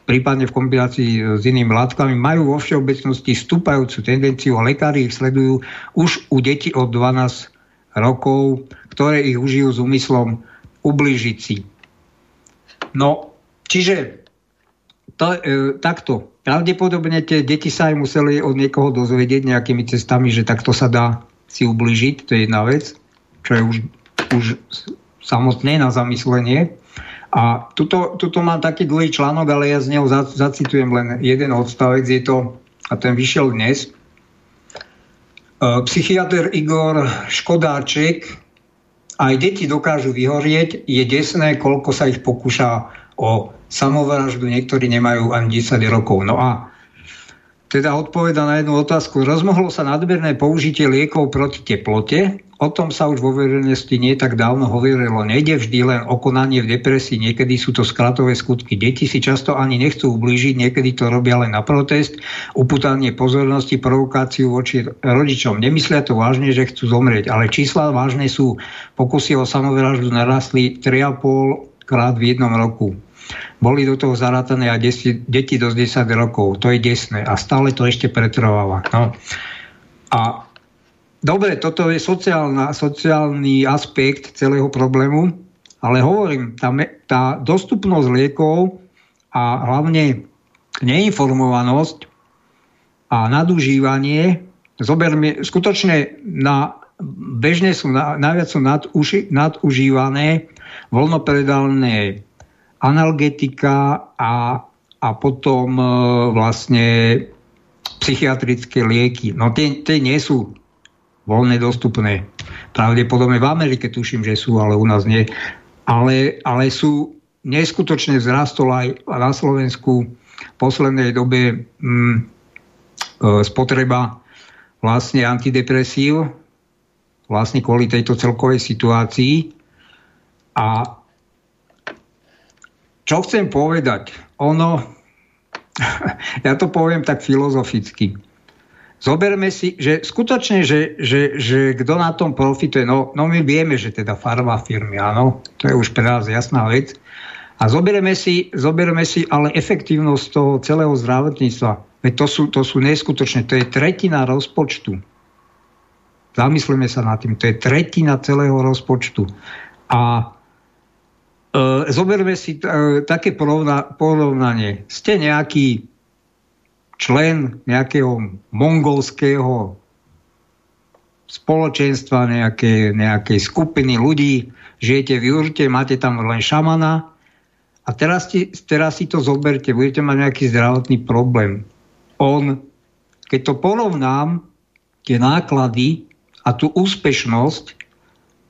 prípadne v kombinácii s inými látkami, majú vo všeobecnosti stúpajúcu tendenciu a lekári ich sledujú už u detí od 12 rokov, ktoré ich užijú s úmyslom ublížiť si. No, čiže takto. Pravdepodobne tie deti sa aj museli od niekoho dozvedieť nejakými cestami, že takto sa dá si ublížiť, to je jedna vec, čo je už samotné na zamyslenie. A tuto mám taký dlhý článok, ale ja z neho zacitujem len jeden odstavec, je to, a ten vyšiel dnes. Psychiatr Igor Škodáček: aj deti dokážu vyhorieť, je desné, koľko sa ich pokúša o samovraždu, niektorí nemajú ani 10 rokov. No a teda odpoveda na jednu otázku. Rozmohlo sa nadmerné použitie liekov proti teplote. O tom sa už vo verejnosti nie tak dávno hovorilo. Nejde vždy len o konanie v depresii. Niekedy sú to skratové skutky. Deti si často ani nechcú ublížiť. Niekedy to robia len na protest. Upútanie pozornosti, provokáciu voči rodičom. Nemyslia to vážne, že chcú zomrieť. Ale čísla vážne sú. Pokusy o samovraždu narastli 3,5 krát v jednom roku. Boli do toho zarátané aj deti do 10 rokov. To je desné a stále to ešte pretrváva. No. A dobre, toto je sociálny aspekt celého problému, ale hovorím, tá dostupnosť liekov a hlavne neinformovanosť a nadužívanie, zoberme, skutočne bežne sú najviac sú nadužívané voľnopredálne analgetika a potom vlastne psychiatrické lieky. No tie nie sú voľne dostupné. Pravdepodobne v Amerike tuším, že sú, ale u nás nie. Ale sú neskutočne vzrastol aj na Slovensku v poslednej dobe spotreba vlastne antidepresív vlastne kvôli tejto celkovej situácii. A čo chcem povedať? Ja to poviem tak filozoficky. Zoberme si, že skutočne, že kto na tom profituje, no my vieme, že teda farmafirmy, áno, to je už pre nás jasná vec. A zoberme si ale efektívnosť toho celého zdravotníctva. Veď to sú neskutočné, to je tretina rozpočtu. Zamyslíme sa nad tým, to je tretina celého rozpočtu. A zoberme si také porovnanie. Ste nejaký člen nejakého mongolského spoločenstva, nejakej skupiny ľudí, žijete v jurte, máte tam len šamana a teraz si to zoberte, budete mať nejaký zdravotný problém. Keď to porovnám, tie náklady a tú úspešnosť,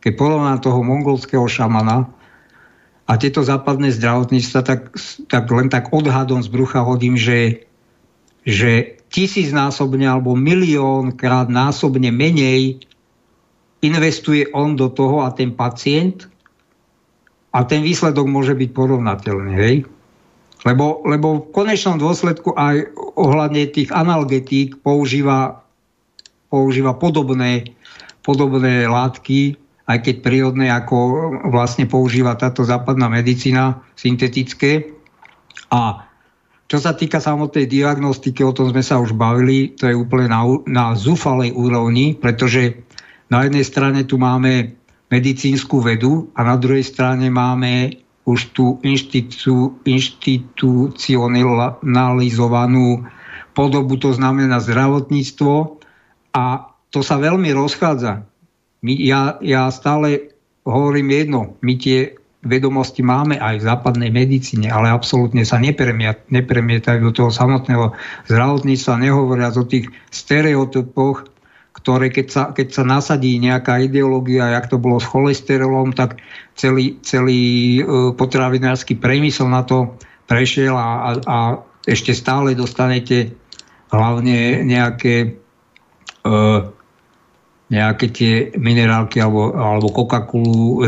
keď porovnám toho mongolského šamana a tieto západné zdravotníctva, tak len tak odhadom z brucha hodím, že 1000-násobne alebo 1 000 000 krát násobne menej investuje on do toho a ten pacient a ten výsledok môže byť porovnateľný. Hej? Lebo v konečnom dôsledku aj ohľadne tých analgetík používa podobné látky, aj keď prírodné, ako vlastne používa táto západná medicína, syntetické. A čo sa týka samotnej diagnostiky, o tom sme sa už bavili, to je úplne na zúfalej úrovni, pretože na jednej strane tu máme medicínsku vedu a na druhej strane máme už tú inštitucionalizovanú podobu, to znamená zdravotníctvo, a to sa veľmi rozchádza. Ja stále hovorím jedno, my tie vedomosti máme aj v západnej medicíne, ale absolútne sa nepremietajú do toho samotného zdravotníctva, nehovoriac o tých stereotypoch, ktoré keď sa nasadí nejaká ideológia, jak to bolo s cholesterolom, tak celý potravinársky priemysel na to prešiel a ešte stále dostanete hlavne nejaké tie minerálky alebo Coca-Colu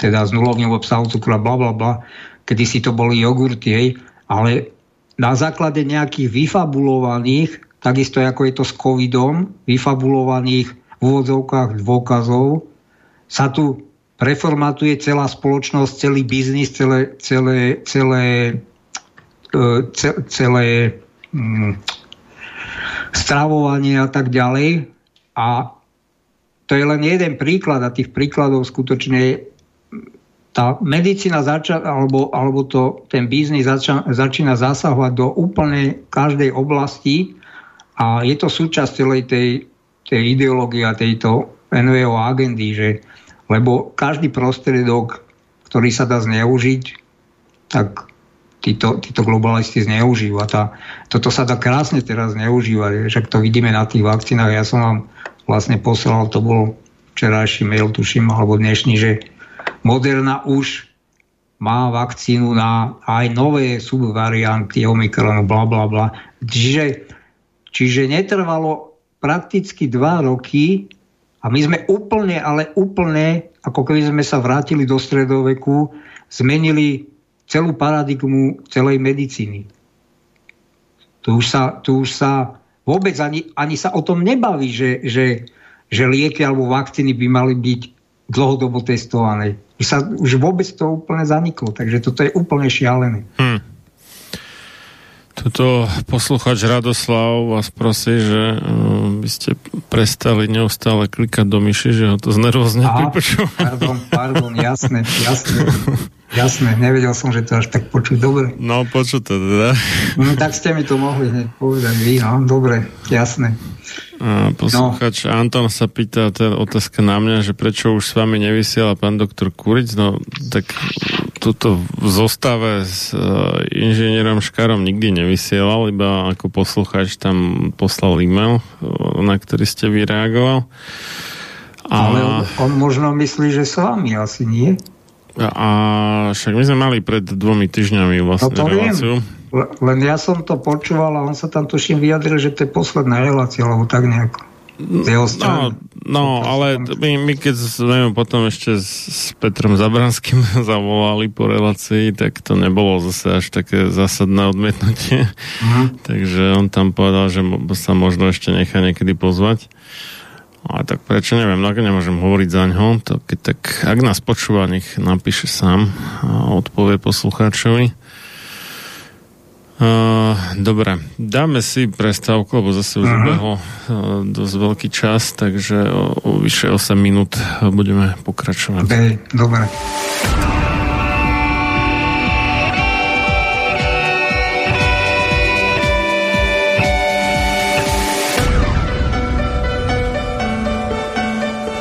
teda s nulovým obsahom cukru, blablabla. Kedysi to boli jogurty, hej. Ale na základe nejakých vyfabulovaných, takisto ako je to s covidom, vyfabulovaných v úvodzovkách dôkazov, sa tu preformatuje celá spoločnosť, celý biznis, celé stravovanie a tak ďalej. A to je len jeden príklad a tých príkladov skutočne tá medicína ten biznis začína zasahovať do úplne každej oblasti a je to súčasť celej tej ideológie a tejto NVO agendy, že, lebo každý prostriedok, ktorý sa dá zneužiť, tak títo globalisti zneužijú a toto sa dá krásne teraz zneužívať, však to vidíme na tých vakcínach. Ja som vám vlastne poslal, to bol včerajší mail, tuším, alebo dnešný, že Moderna už má vakcínu na aj nové subvarianty Omikronu, bla bla bla. Čiže netrvalo prakticky 2 roky a my sme úplne, ale úplne, ako keby sme sa vrátili do stredoveku, zmenili celú paradigmu celej medicíny. Tu už sa vôbec ani sa o tom nebaví, že lieky alebo vakcíny by mali byť dlhodobo testované. Už vôbec to úplne zaniklo, takže toto je úplne šialené. Toto posluchač Radoslav vás prosí, že by ste prestali neustále klikať do myši, že ho to znervozne pripočúva. Pardon, jasné, nevedel som, že to až tak počuť. Dobre. No, počuť to teda. Tak ste mi to mohli hneď povedať vy, no, dobre, jasné. Posluchač Anton sa pýta, tá otázka na mňa, že prečo už s vami nevysiela pán doktor Kuric. No tak túto v zostave s inžinierom Škarom nikdy nevysielal, iba ako posluchač tam poslal e-mail, na ktorý ste vyreagoval. Ale on možno myslí, že s vami asi nie. A však my sme mali pred 2 týždňami vlastne reláciu. Len ja som to počúval a on sa tam tuším vyjadril, že to je posledná relácia, alebo tak nejako. No, ale my keď sme potom ešte s Petrom Zabranským zavolali po relácii, tak to nebolo zase až také zásadné odmietnutie. Uh-huh. Takže on tam povedal, že sa možno ešte nechá niekedy pozvať. A tak prečo, neviem, nemôžem hovoriť za ňo, tak ak nás počúva, nech napíše sám a odpovie poslucháčovi. Dobre, dáme si prestávku, lebo zase už ubehol dosť veľký čas, takže o vyše 8 minút budeme pokračovať. Dobre.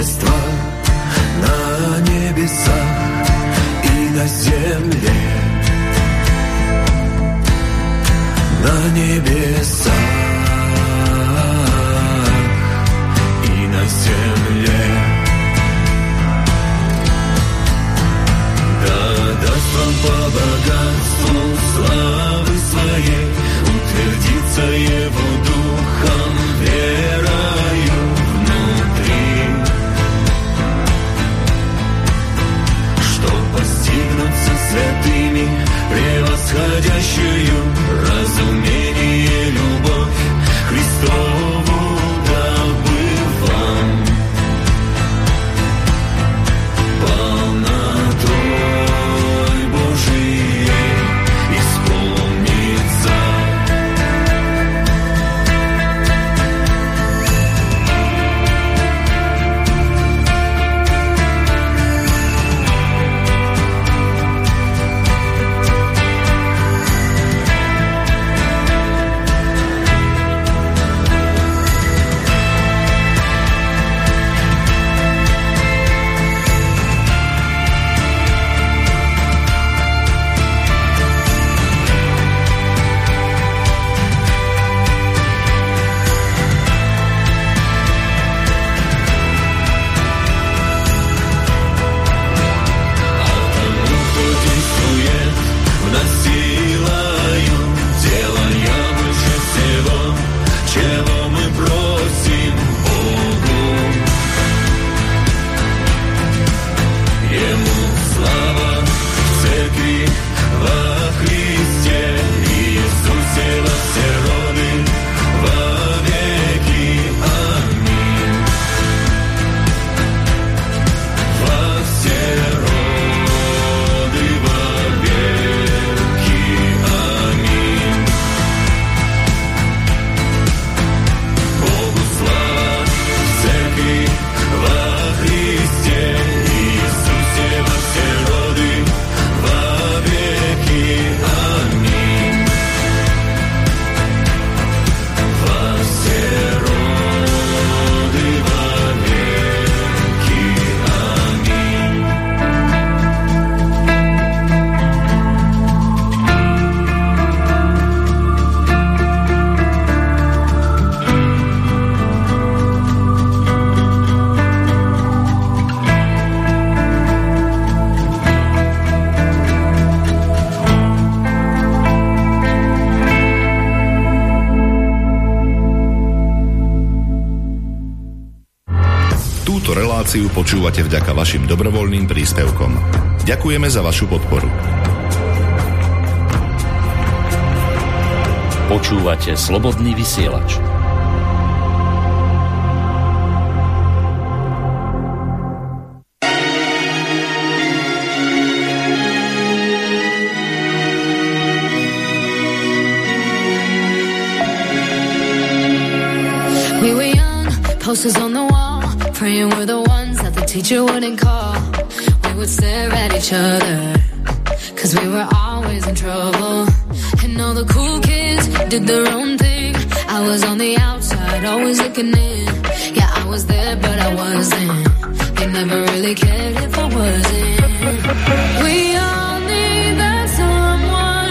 Отечества на небесах и на земле, на небесах и на земле. Да даст вам по богатству славы своей утвердиться его духом верою внутри, чтоб постигнуться святыми, превосходящую разумение любовь Христову, дабы вам полнотой Божией исполниться. Počúvate vďaka vašim dobrovoľným príspevkom. Ďakujeme za vašu podporu. Počúvate Slobodný vysielač. We were young, posters on the wall, praying we're the ones teacher wouldn't call, we would stare at each other, cause we were always in trouble, and all the cool kids did their own thing, I was on the outside, always looking in, yeah, I was there, but I wasn't, they never really cared if I wasn't, we all need that someone.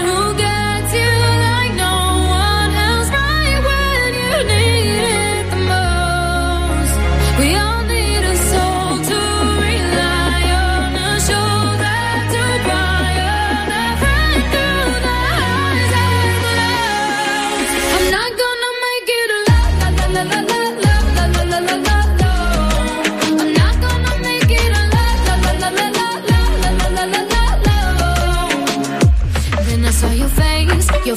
Your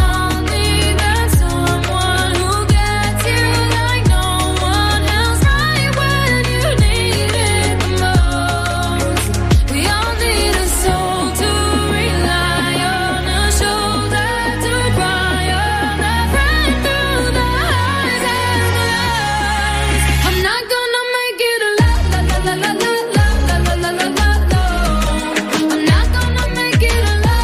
all need that someone who gets you like no one else, right when you need it the most. We all need a soul to rely on, a shoulder to cry on, a friend through the highs and lows. I'm not gonna make it a la la la la la la la la la la la. I'm not gonna make it a la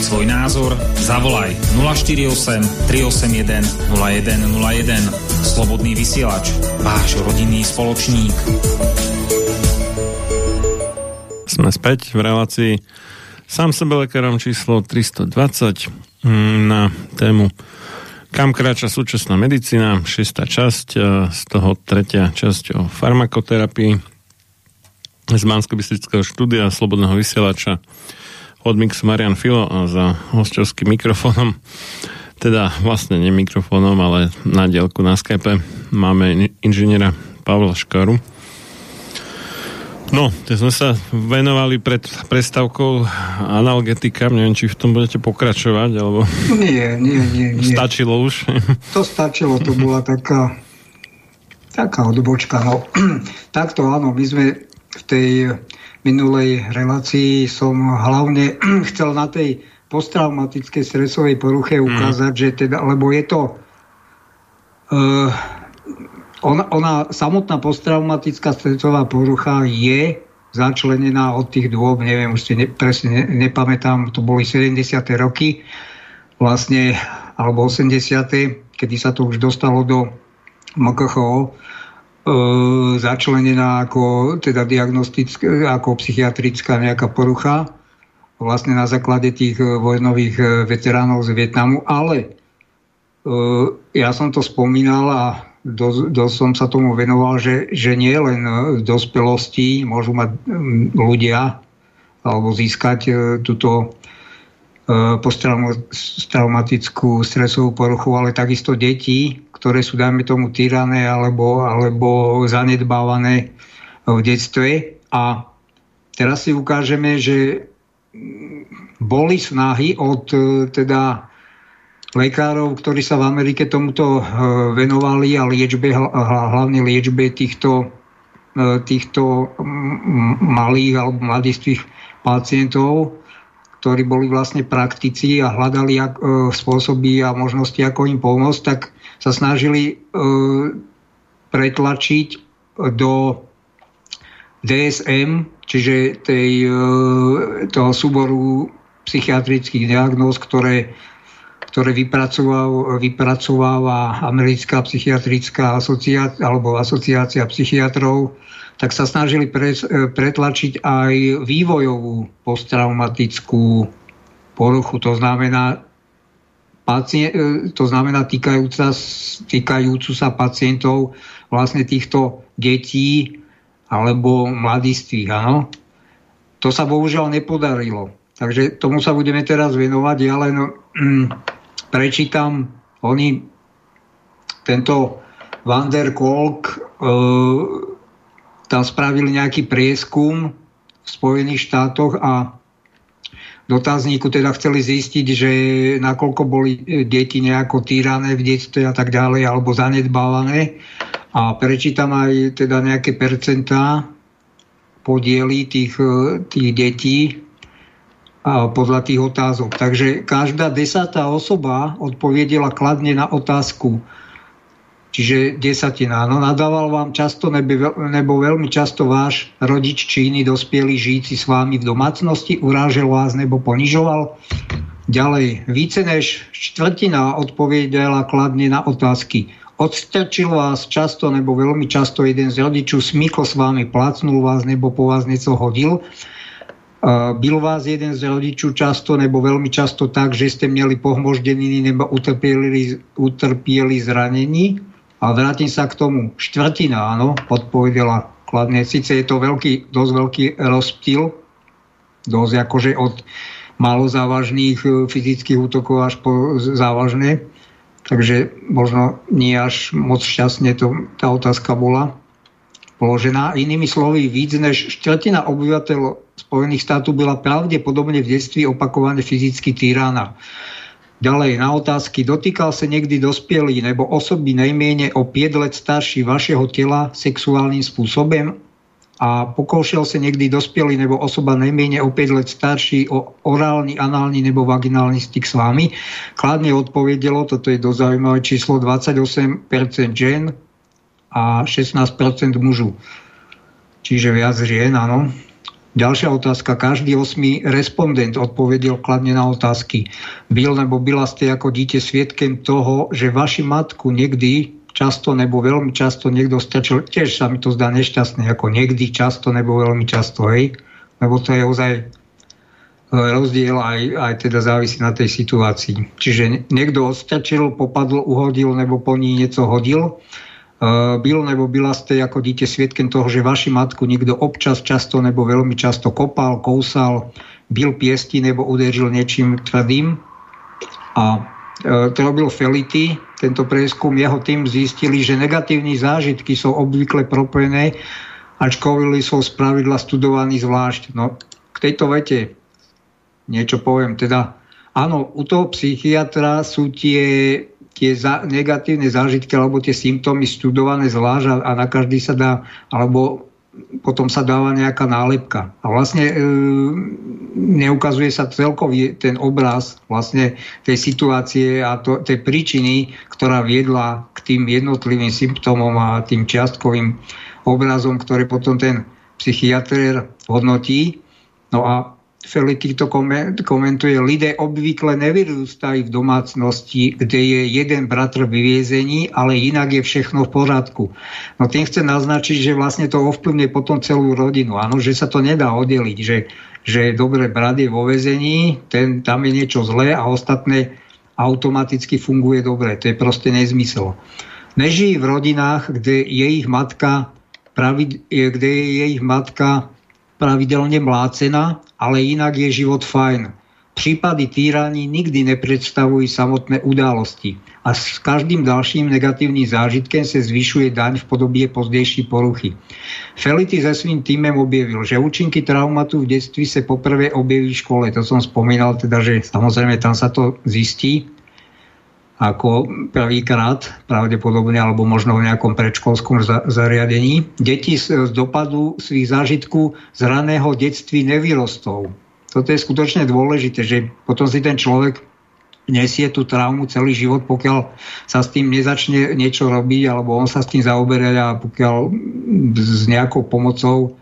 vyjadriť svoj názor, zavolaj 048 381 0101. Slobodný vysielač, váš rodinný spoločník. Sme späť v relácii Sám sebe lekárom číslo 320 na tému Kam kráča súčasná medicína, 6. časť, z toho 3. časť o farmakoterapii z Banskobystrického štúdia Slobodného vysielača. Od mixu Marián Filo a za hosťovským mikrofónom, teda vlastne nie mikrofónom, ale na dielku na Skype máme inžiniera Pavla Škaru. No, teď sme sa venovali pred prestávkou analgetikám, neviem, či v tom budete pokračovať, alebo... Nie. Stačilo už? To stačilo, to bola taká odbočka, no. Takto, áno, my sme v tej minulej relácii som hlavne chcel na tej posttraumatickej stresovej poruche ukázať, že teda, lebo je to... Ona samotná posttraumatická stresová porucha je začlenená od tých dôb, neviem, už si presne nepamätám, to boli 70. roky vlastne, alebo 80., kedy sa to už dostalo do MKHO, začlenená ako teda diagnostická, ako psychiatrická nejaká porucha vlastne na základe tých vojnových veteránov z Vietnamu, ale ja som to spomínal a dosť som sa tomu venoval, že nie len v dospelosti môžu mať ľudia alebo získať túto posttraumatickú stresovú poruchu, ale takisto deti, ktoré sú, dajme tomu, týrané alebo zanedbávané v detstve. A teraz si ukážeme, že boli snahy od teda lekárov, ktorí sa v Amerike tomuto venovali a liečbe, hlavne liečbe týchto malých alebo mladistvých pacientov, ktorí boli vlastne praktici a hľadali spôsoby a možnosti, ako im pomôcť, tak sa snažili pretlačiť do DSM, čiže toho súboru psychiatrických diagnóz, ktoré vypracováva Americká psychiatrická asociácia alebo asociácia psychiatrov, tak sa snažili pretlačiť aj vývojovú posttraumatickú poruchu. To znamená týkajúcu sa pacientov vlastne týchto detí alebo mladistvých. Áno? To sa bohužiaľ nepodarilo. Takže tomu sa budeme teraz venovať. Ja len prečítam, tento Van Der Kolk, tam spravili nejaký prieskum v Spojených štátoch a dotazníku teda chceli zistiť, že nakoľko boli deti nejako týrané v detstve a tak ďalej, alebo zanedbávané. A prečítam aj teda nejaké percentá podiely tých detí a podľa tých otázok. Takže každá 10. osoba odpovedela kladne na otázku. Čiže 10. No, nadával vám často nebo veľmi často váš rodič či iný dospielý žijúci s vámi v domácnosti, urážel vás nebo ponižoval? Ďalej, více než štvrtina odpovedala kladne na otázky. Odstrčil vás často nebo veľmi často jeden z rodičov, smykl s vámi, plácnul vás nebo po vás niečo hodil? Byl vás jeden z rodičů často nebo veľmi často tak, že ste měli pohmoždeniny nebo utrpieli zranení? A vrátim sa k tomu. Štvrtina, áno, odpovedela kladne. Sice je to dosť veľký rozptyl, dosť akože od málo závažných fyzických útokov až po závažné. Takže možno nie až moc šťastne tá otázka bola položená. Inými slovy, víc než štvrtina obyvateľov Spojených štátov byla pravdepodobne v detstve opakovane fyzicky týraná. Ďalej, na otázky, dotýkal sa niekdy dospelý nebo osoby najmenej o 5 let starší vašeho tela sexuálnym spôsobom? A pokúšal sa niekdy dospelý nebo osoba najmenej o 5 let starší o orálny, análny nebo vaginálny styk s vámi? Kladne odpovedelo, toto je dosť zaujímavé číslo, 28% žien a 16% mužov. Čiže viac žien, áno. Ďalšia otázka. Každý 8. respondent odpovedel kladne na otázky. Byl nebo byla ste ako dieťa svedkom toho, že vaši matku niekdy často nebo veľmi často niekto stiačil. Tiež sa mi to zdá nešťastné, ako niekdy často nebo veľmi často, hej? Lebo to je ozaj rozdiel aj teda závisí na tej situácii. Čiže niekto odstačil, popadl, uhodil nebo po ní nieco hodil. Bylo nebo byla ste ako dieťa svedkom toho, že vaši matku niekto občas často nebo veľmi často kopal, kousal, bil piesti nebo uderil niečím tvrdým. A to robil Felitti, tento prieskum. Jeho tým zistili, že negatívne zážitky sú obvykle propojené, ačkoľvek sú spravidla studovaní zvlášť. No, k tejto vete niečo poviem. Teda, áno, u toho psychiatra sú tie negatívne zážitky alebo tie symptómy studované zvlášť a na každý sa dá, alebo potom sa dáva nejaká nálepka. A vlastne neukazuje sa celkový ten obraz vlastne tej situácie a tej príčiny, ktorá viedla k tým jednotlivým symptómom a tým čiastkovým obrazom, ktoré potom ten psychiatr hodnotí. No a Felitti to komentuje. Lidé obvykle nevyrústajú v domácnosti, kde je jeden bratr vyviezení, ale inak je všechno v pořádku. No tým chce naznačiť, že vlastne to ovplyvne potom celú rodinu. Áno, že sa to nedá oddeliť, že dobre, brat je vo väzení, tam je niečo zlé a ostatné automaticky funguje dobre. To je proste nezmysel. Nežijí v rodinách, kde je ich matka pravidelne mlácená, ale inak je život fajn. Prípady týraní nikdy nepredstavujú samotné události a s každým ďalším negatívnym zážitkom sa zvyšuje daň v podobie pozdejšej poruchy. Felitti so svojím tímem objavil, že účinky traumatu v detstve sa poprvé objaví v škole. To som spomínal, teda, že samozrejme tam sa to zistí ako prvýkrát, pravdepodobne, alebo možno v nejakom predškolskom zariadení. Deti z dopadu svých zážitkov z raného detství nevyrostú. Toto je skutočne dôležité, že potom si ten človek nesie tú traumu celý život, pokiaľ sa s tým nezačne niečo robiť, alebo on sa s tým zaoberie a pokiaľ s nejakou pomocou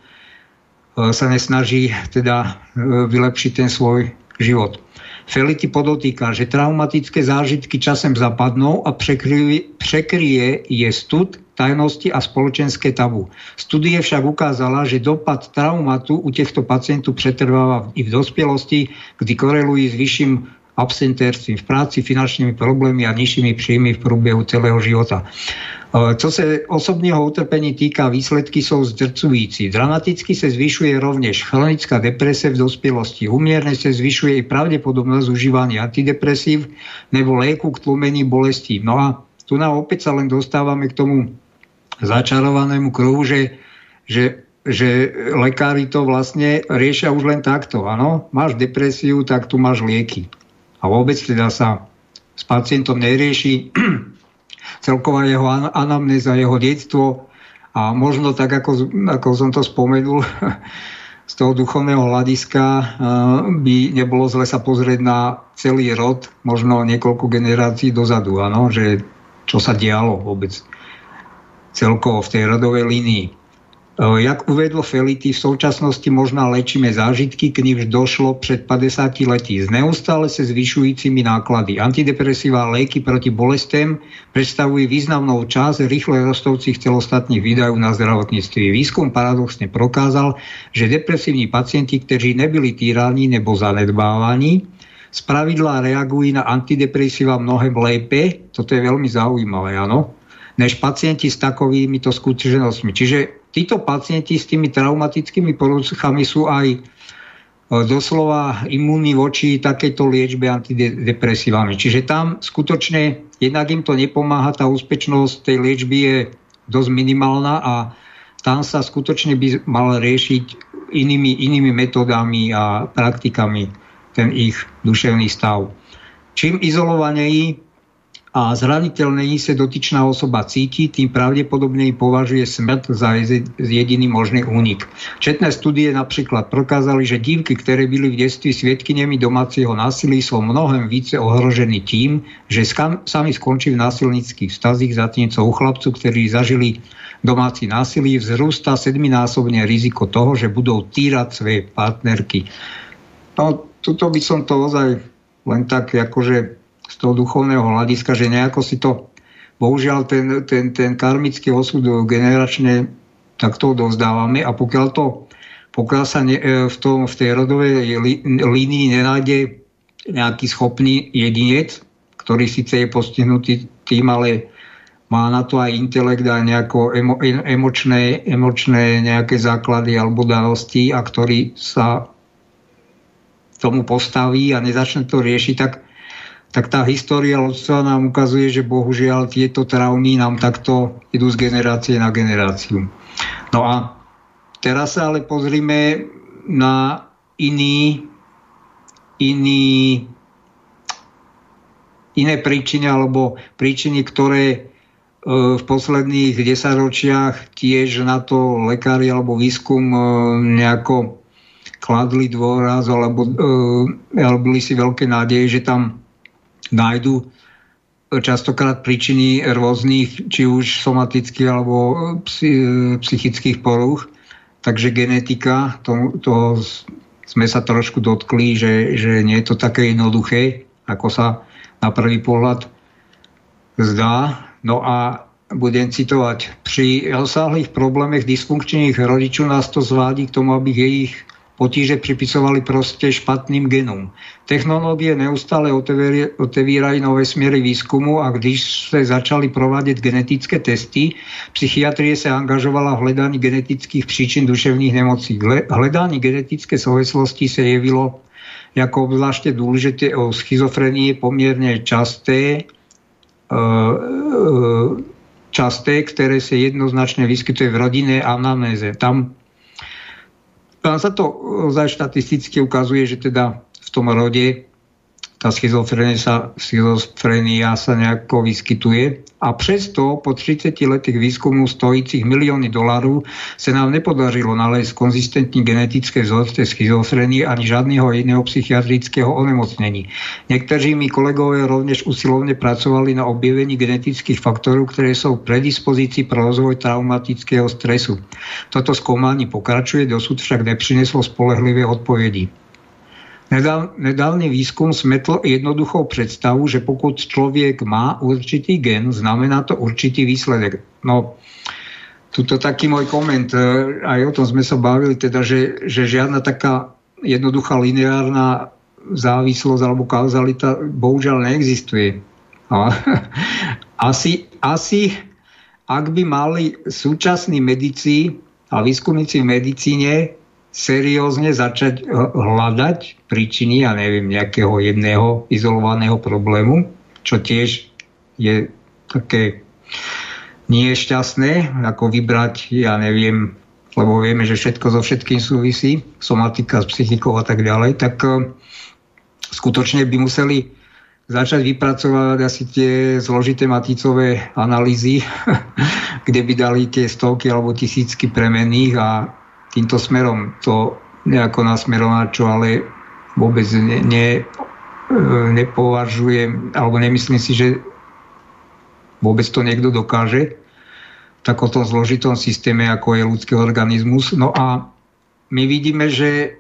sa nesnaží teda vylepšiť ten svoj život. Felitti podotýká, že traumatické zážitky časem zapadnou a překryje je stud, tajnosti a spoločenské tabu. Studie však ukázala, že dopad traumatu u týchto pacientov pretrváva i v dospelosti, kdy korelují s vyšším absentérstvom v práci, finančnými problémy a nižšími príjmy v priebehu celého života. Co sa osobného utrpení týka, výsledky sú zdrcujúci. Dramaticky sa zvyšuje rovnež chronická depresia v dospelosti. Umierne sa zvyšuje i pravdepodobnosť užívania antidepresív nebo lieku k tlmení bolesti. No a tu nám opäť sa len dostávame k tomu začarovanému kruhu, že lekári to vlastne riešia už len takto. Áno, máš depresiu, tak tu máš lieky. A vôbec teda sa s pacientom nerieši celková jeho anamnéza, jeho detstvo a možno tak, ako som to spomenul, z toho duchovného hľadiska by nebolo zle sa pozrieť na celý rod, možno niekoľko generácií dozadu, ano? Že čo sa dialo vôbec celkovo v tej rodovej línii. Jak uvedlo Felitti, v současnosti možná léčíme zážitky, k nímž došlo pred 50 lety. S neustále sa zvyšujúcimi náklady. Antidepresíva a léky proti bolestem predstavujú významnou časť rýchle rostúcich celostatných výdajov na zdravotníctve. Výskum paradoxne prokázal, že depresívni pacienti, kteří nebyli týraní nebo zanedbávaní, spravidla reagujú na antidepresíva mnohem lépe, toto je veľmi zaujímavé, áno, než pacienti s takovýmito skúsenosťami. Čiže títo pacienti s tými traumatickými poruchami sú aj doslova imúnni voči takejto liečbe antidepresívami. Čiže tam skutočne jednak im to nepomáha, tá úspešnosť tej liečby je dosť minimálna a tam sa skutočne by mal riešiť inými metódami a praktikami ten ich duševný stav. Čím izolovanej a zraniteľnej sa dotyčná osoba cíti, tým pravdepodobne považuje smrť za jediný možný únik. Četné studie napríklad prokázali, že dívky, ktoré byli v detstve svedkyňami domáceho násilí, sú mnohem více ohrožení tým, že sami skončí v násilníckých vztazích, zatiaľ u chlapcov, ktorí zažili domáci násilí, vzrústa 7-násobne riziko toho, že budú týrať svoje partnerky. No, tuto by som to ozaj len tak akože z toho duchovného hľadiska, že nejako si to, bohužiaľ, ten karmický osud generačne takto dozdávame, a pokiaľ sa v tej rodovej línii nenájde nejaký schopný jedinec, ktorý síce je postihnutý tým, ale má na to aj intelekt a nejako emočné nejaké základy alebo darosti, a ktorý sa tomu postaví a nezačne to riešiť, tak tá história ľudstva nám ukazuje, že bohužiaľ tieto traumy nám takto idú z generácie na generáciu. No a teraz sa ale pozrime na iné príčiny, alebo príčiny, ktoré v posledných 10 ročiach tiež na to lekári alebo výskum nejako kladli dôraz, alebo boli si veľké nádeje, že tam nájdu častokrát príčiny rôznych, či už somatických alebo psychických porúch. Takže genetika, to sme sa trošku dotkli, že nie je to také jednoduché, ako sa na prvý pohľad zdá. No a budem citovať: pri rozsáhlých problémech dysfunkčných rodičov nás to zvádí k tomu, aby ich potíže pripisovali proste špatným genom. Technológie neustále otevírajú nové smery výskumu, a když sa začali provádiť genetické testy, psychiatrie sa angažovala v hľadaní genetických príčin duševných nemocí. Hľadanie genetické súvislosti sa javilo ako obzvlášte dôležité o schizofrenii, pomierne časté, ktoré sa jednoznačne vyskytuje v rodine a anamnéze. Tam sa to štatisticky ukazuje, že teda v tom rode tá schizofrenia sa nejako vyskytuje, a přesto po 30 letech výskumu stojícich milióny dolarů sa nám nepodarilo nalézt konzistentní genetické vzorce schizofrenie ani žádného iného psychiatrického onemocnení. Niektorí mi kolegovia rovnež usilovne pracovali na objevení genetických faktorov, ktoré sú v predispozícii pro rozvoj traumatického stresu. Toto skúmanie pokračuje, dosud však neprineslo spolehlivé odpovedi. Nedávny výskum smetl jednoduchou predstavu, že pokud človek má určitý gen, znamená to určitý výsledek. No, tuto taký môj koment, aj o tom sme sa bavili, teda, že žiadna taká jednoduchá lineárna závislosť alebo kauzalita bohužiaľ neexistuje. A asi ak by mali súčasní medici a výskumníci v medicíne seriózne začať hľadať príčiny, ja neviem, nejakého jedného izolovaného problému, čo tiež je také nešťastné, ako vybrať, ja neviem, lebo vieme, že všetko so všetkým súvisí, somatika s psychikou a tak ďalej, tak skutočne by museli začať vypracovať asi tie zložité maticové analýzy, kde by dali tie stovky alebo tisícky premenných, a týmto smerom to nejako nasmerovať, čo ale vôbec nepovažujem, alebo nemyslím si, že vôbec to niekto dokáže v takomto zložitom systéme, ako je ľudský organizmus. No a my vidíme, že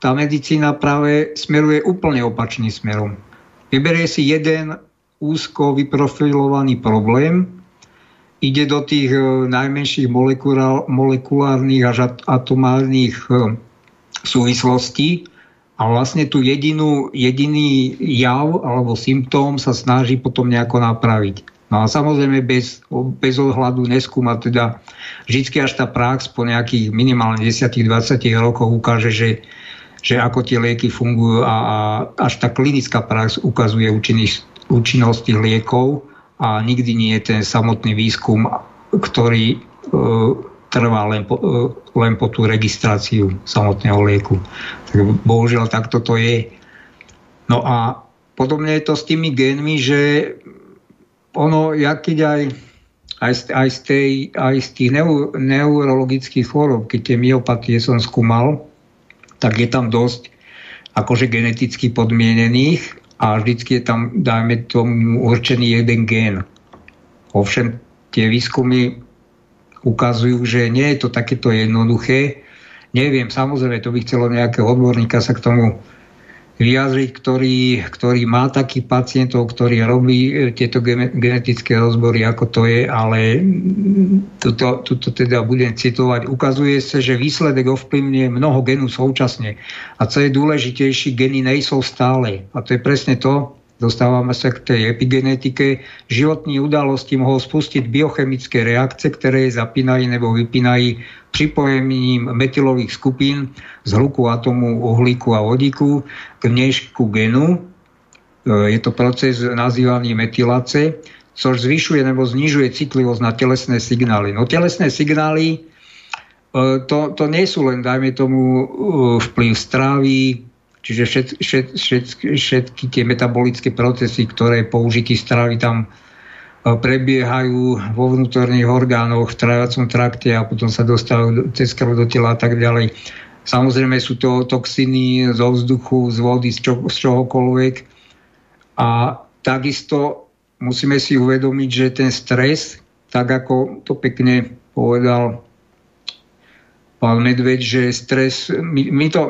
tá medicína práve smeruje úplne opačným smerom. Vyberie si jeden úzko vyprofilovaný problém, ide do tých najmenších molekulárnych až atomárnych súvislostí, a vlastne tú jediný jav alebo symptóm sa snaží potom nejako napraviť. No a samozrejme bez ohľadu neskúma, teda vždy až tá prax po nejakých minimálne 10-20 rokoch ukáže, že ako tie lieky fungujú, a až tá klinická prax ukazuje účinnosť tých liekov, a nikdy nie je ten samotný výskum, ktorý trvá len po tú registráciu samotného lieku. Tak bohužiaľ takto to je. No a podobne je to s tými génmi, že ono, ja keď aj z tých neurologických chorôb, keď tie myopatie som skúmal, tak je tam dosť akože geneticky podmienených a vždycky je tam, dajme tomu, určený jeden gén. Ovšem, tie výskumy ukazujú, že nie je to takéto jednoduché. Neviem, samozrejme, to by chcelo nejakého odborníka sa k tomu vyjadriť, ktorý má takých pacientov, ktorý robí tieto genetické rozbory, ako to je, ale tuto teda budem citovať. Ukazuje sa, že výsledek ovplyvňuje mnoho genov súčasne. A co je dôležitejší, geny nejsou stále. A to je presne to, dostávame sa k tej epigenetike. Životní udalosti mohou spustiť biochemické reakce, ktoré zapínají nebo vypínají pripojením metylových skupín z hluku atomu uhlíku a vodíku k vnějšku genu. Je to proces nazývaný metylace, což zvyšuje nebo znižuje citlivosť na telesné signály. No telesné signály to nie sú len, dajme tomu, vplyv strávy, čiže všetky tie metabolické procesy, ktoré použití stravy tam prebiehajú vo vnútorných orgánoch, v trávacom trakte a potom sa dostávajú cez krv do tela a tak ďalej. Samozrejme sú to toxiny zo vzduchu, z vody, z čohokoľvek. A takisto musíme si uvedomiť, že ten stres, tak ako to pekne povedal pán Medveď, že stres,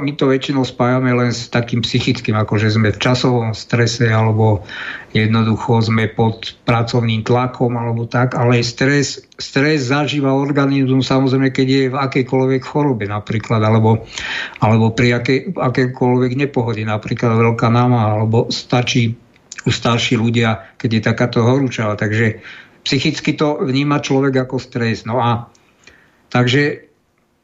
my to väčšinou spájame len s takým psychickým, akože sme v časovom strese alebo jednoducho sme pod pracovným tlakom alebo tak, ale stres zažíva organizmus samozrejme, keď je v akejkoľvek chorobe napríklad, alebo pri akékoľvek nepohode, napríklad veľká námaha, alebo stačí u starší ľudia, keď je takáto horúčava. Takže psychicky to vníma človek ako stres. No a takže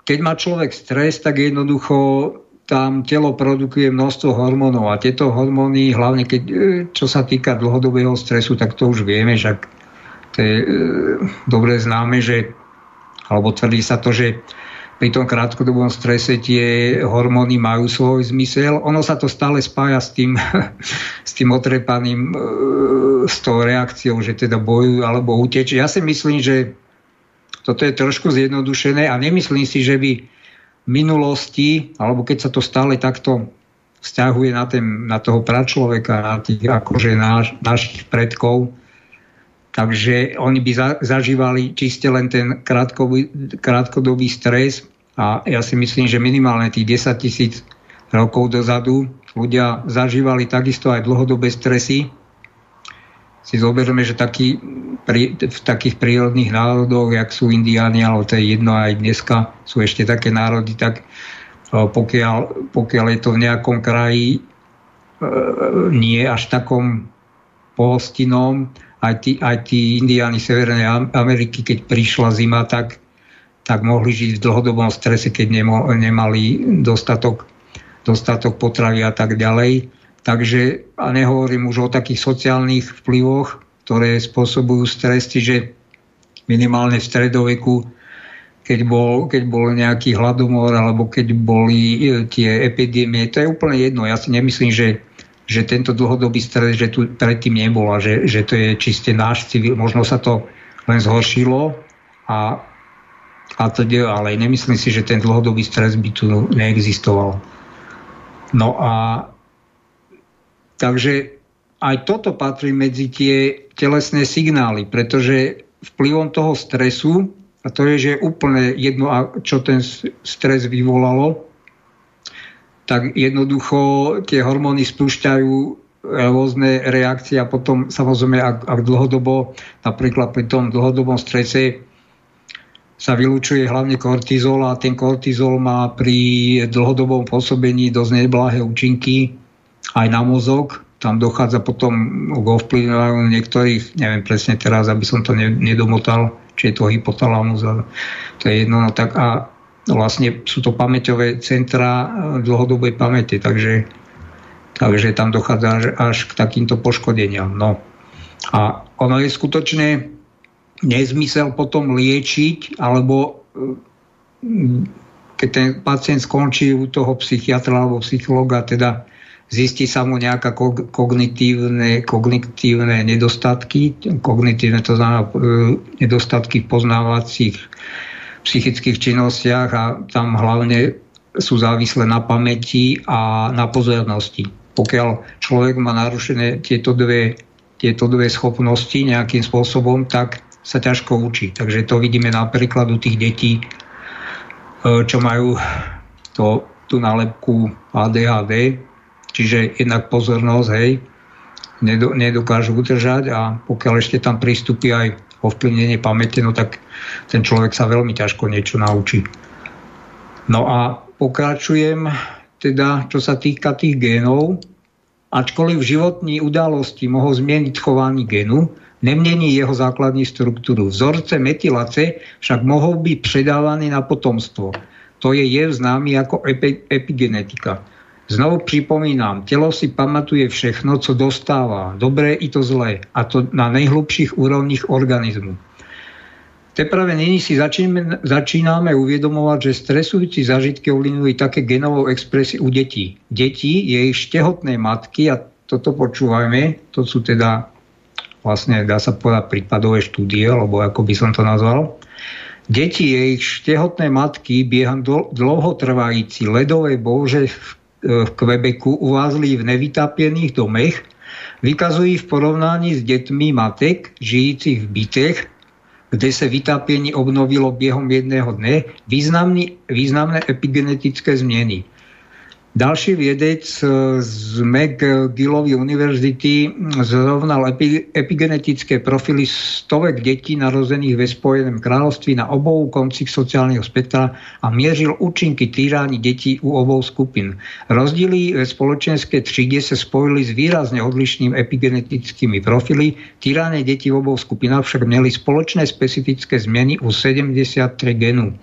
keď má človek stres, tak jednoducho tam telo produkuje množstvo hormónov a tieto hormóny, hlavne keď, čo sa týka dlhodobého stresu, tak to už vieme, že to je dobre známe, že, alebo tvrdí sa to, že pri tom krátkodobom strese tie hormóny majú svoj zmysel. Ono sa to stále spája s tým otrepaným, s tou reakciou, že teda bojujú alebo utečú. Ja si myslím, že toto je trošku zjednodušené a nemyslím si, že by v minulosti, alebo keď sa to stále takto vzťahuje na toho pračloveka, na tých akože našich predkov, takže oni by zažívali čiste len ten krátkodobý stres a ja si myslím, že minimálne tých 10 000 rokov dozadu ľudia zažívali takisto aj dlhodobé stresy. Si zoberme, že v takých prírodných národoch, jak sú Indiáni, ale to je jedno, aj dneska sú ešte také národy, tak pokiaľ je to v nejakom kraji nie až takom pohostinnom, aj tí Indiáni Severnej Ameriky, keď prišla zima, tak mohli žiť v dlhodobom strese, keď nemali dostatok potravy a tak ďalej. Takže, a nehovorím už o takých sociálnych vplyvoch, ktoré spôsobujú stres, že minimálne v stredoveku, keď bol nejaký hladomor, alebo keď boli tie epidémie, to je úplne jedno. Ja si nemyslím, že tento dlhodobý stres, že tu predtým nebol a že to je čiste náš civil. Možno sa to len zhoršilo a to deje, ale nemyslím si, že ten dlhodobý stres by tu neexistoval. No a takže aj toto patrí medzi tie telesné signály, pretože vplyvom toho stresu, a to je, že úplne jedno, čo ten stres vyvolalo, tak jednoducho tie hormóny spúšťajú rôzne reakcie a potom samozrejme, ak dlhodobo, napríklad pri tom dlhodobom strese sa vylúčuje hlavne kortizol a ten kortizol má pri dlhodobom pôsobení dosť neblahé účinky aj na mozog, tam dochádza potom k ovplyvňovaniu niektorých, neviem presne teraz, aby som to nedomotal, či je to hypotalamus, to je jedno, no tak a vlastne sú to pamäťové centra dlhodobej pamäte, takže tam dochádza až k takýmto poškodeniam. No. A ono je skutočne nezmysel potom liečiť, alebo keď ten pacient skončí u toho psychiatra alebo psychologa, teda zistí sa mu nejaké kognitívne nedostatky. Kognitívne to znamená nedostatky v poznávacích psychických činnostiach a tam hlavne sú závislé na pamäti a na pozornosti. Pokiaľ človek má narušené tieto dve schopnosti nejakým spôsobom, tak sa ťažko učí. Takže to vidíme napríklad u tých detí, čo majú tú nálepku ADHD, čiže jednak pozornosť, hej, nedokážu udržať a pokiaľ ešte tam prístupí aj ovplyvnenie pamäte, no tak ten človek sa veľmi ťažko niečo naučí. No a pokračujem teda, čo sa týka tých génov. Ačkoliv životní události mohou změnit chování genu, nemění jeho základní strukturu. Vzorce metylace však mohou být předávány na potomstvo. To je jev známý jako epigenetika. Znovu připomínám, tělo si pamatuje všechno, co dostává, dobré i to zlé, a to na nejhlubších úrovních organismu. Teprve nyní si začínáme uvědomovat, že stresující zážitky ovlivňují také genovou expresi u dětí. Děti, jejich těhotné matky, a toto počúvajme, to sú teda vlastne, dá sa povedať, prípadové štúdie, alebo ako by som to nazval. Děti, jejich těhotné matky během dlouhotrvající ledové bouře v Quebecu uvázli v nevytápěných domech, vykazují v porovnání s dětmi matek, žijících v bytech, kde se vytápění obnovilo během jedného dne, významné epigenetické změny. Další vědec z McGillovy univerzity zrovnal epigenetické profily stovek dětí narozených ve Spojeném království na obou koncích sociálního spektra a měřil účinky týrání dětí u obou skupin. Rozdíly ve společenské třídě se spojily s výrazně odlišnými epigenetickými profily. Týrané dětí v obou skupinách však měly společné specifické změny u 73 genů.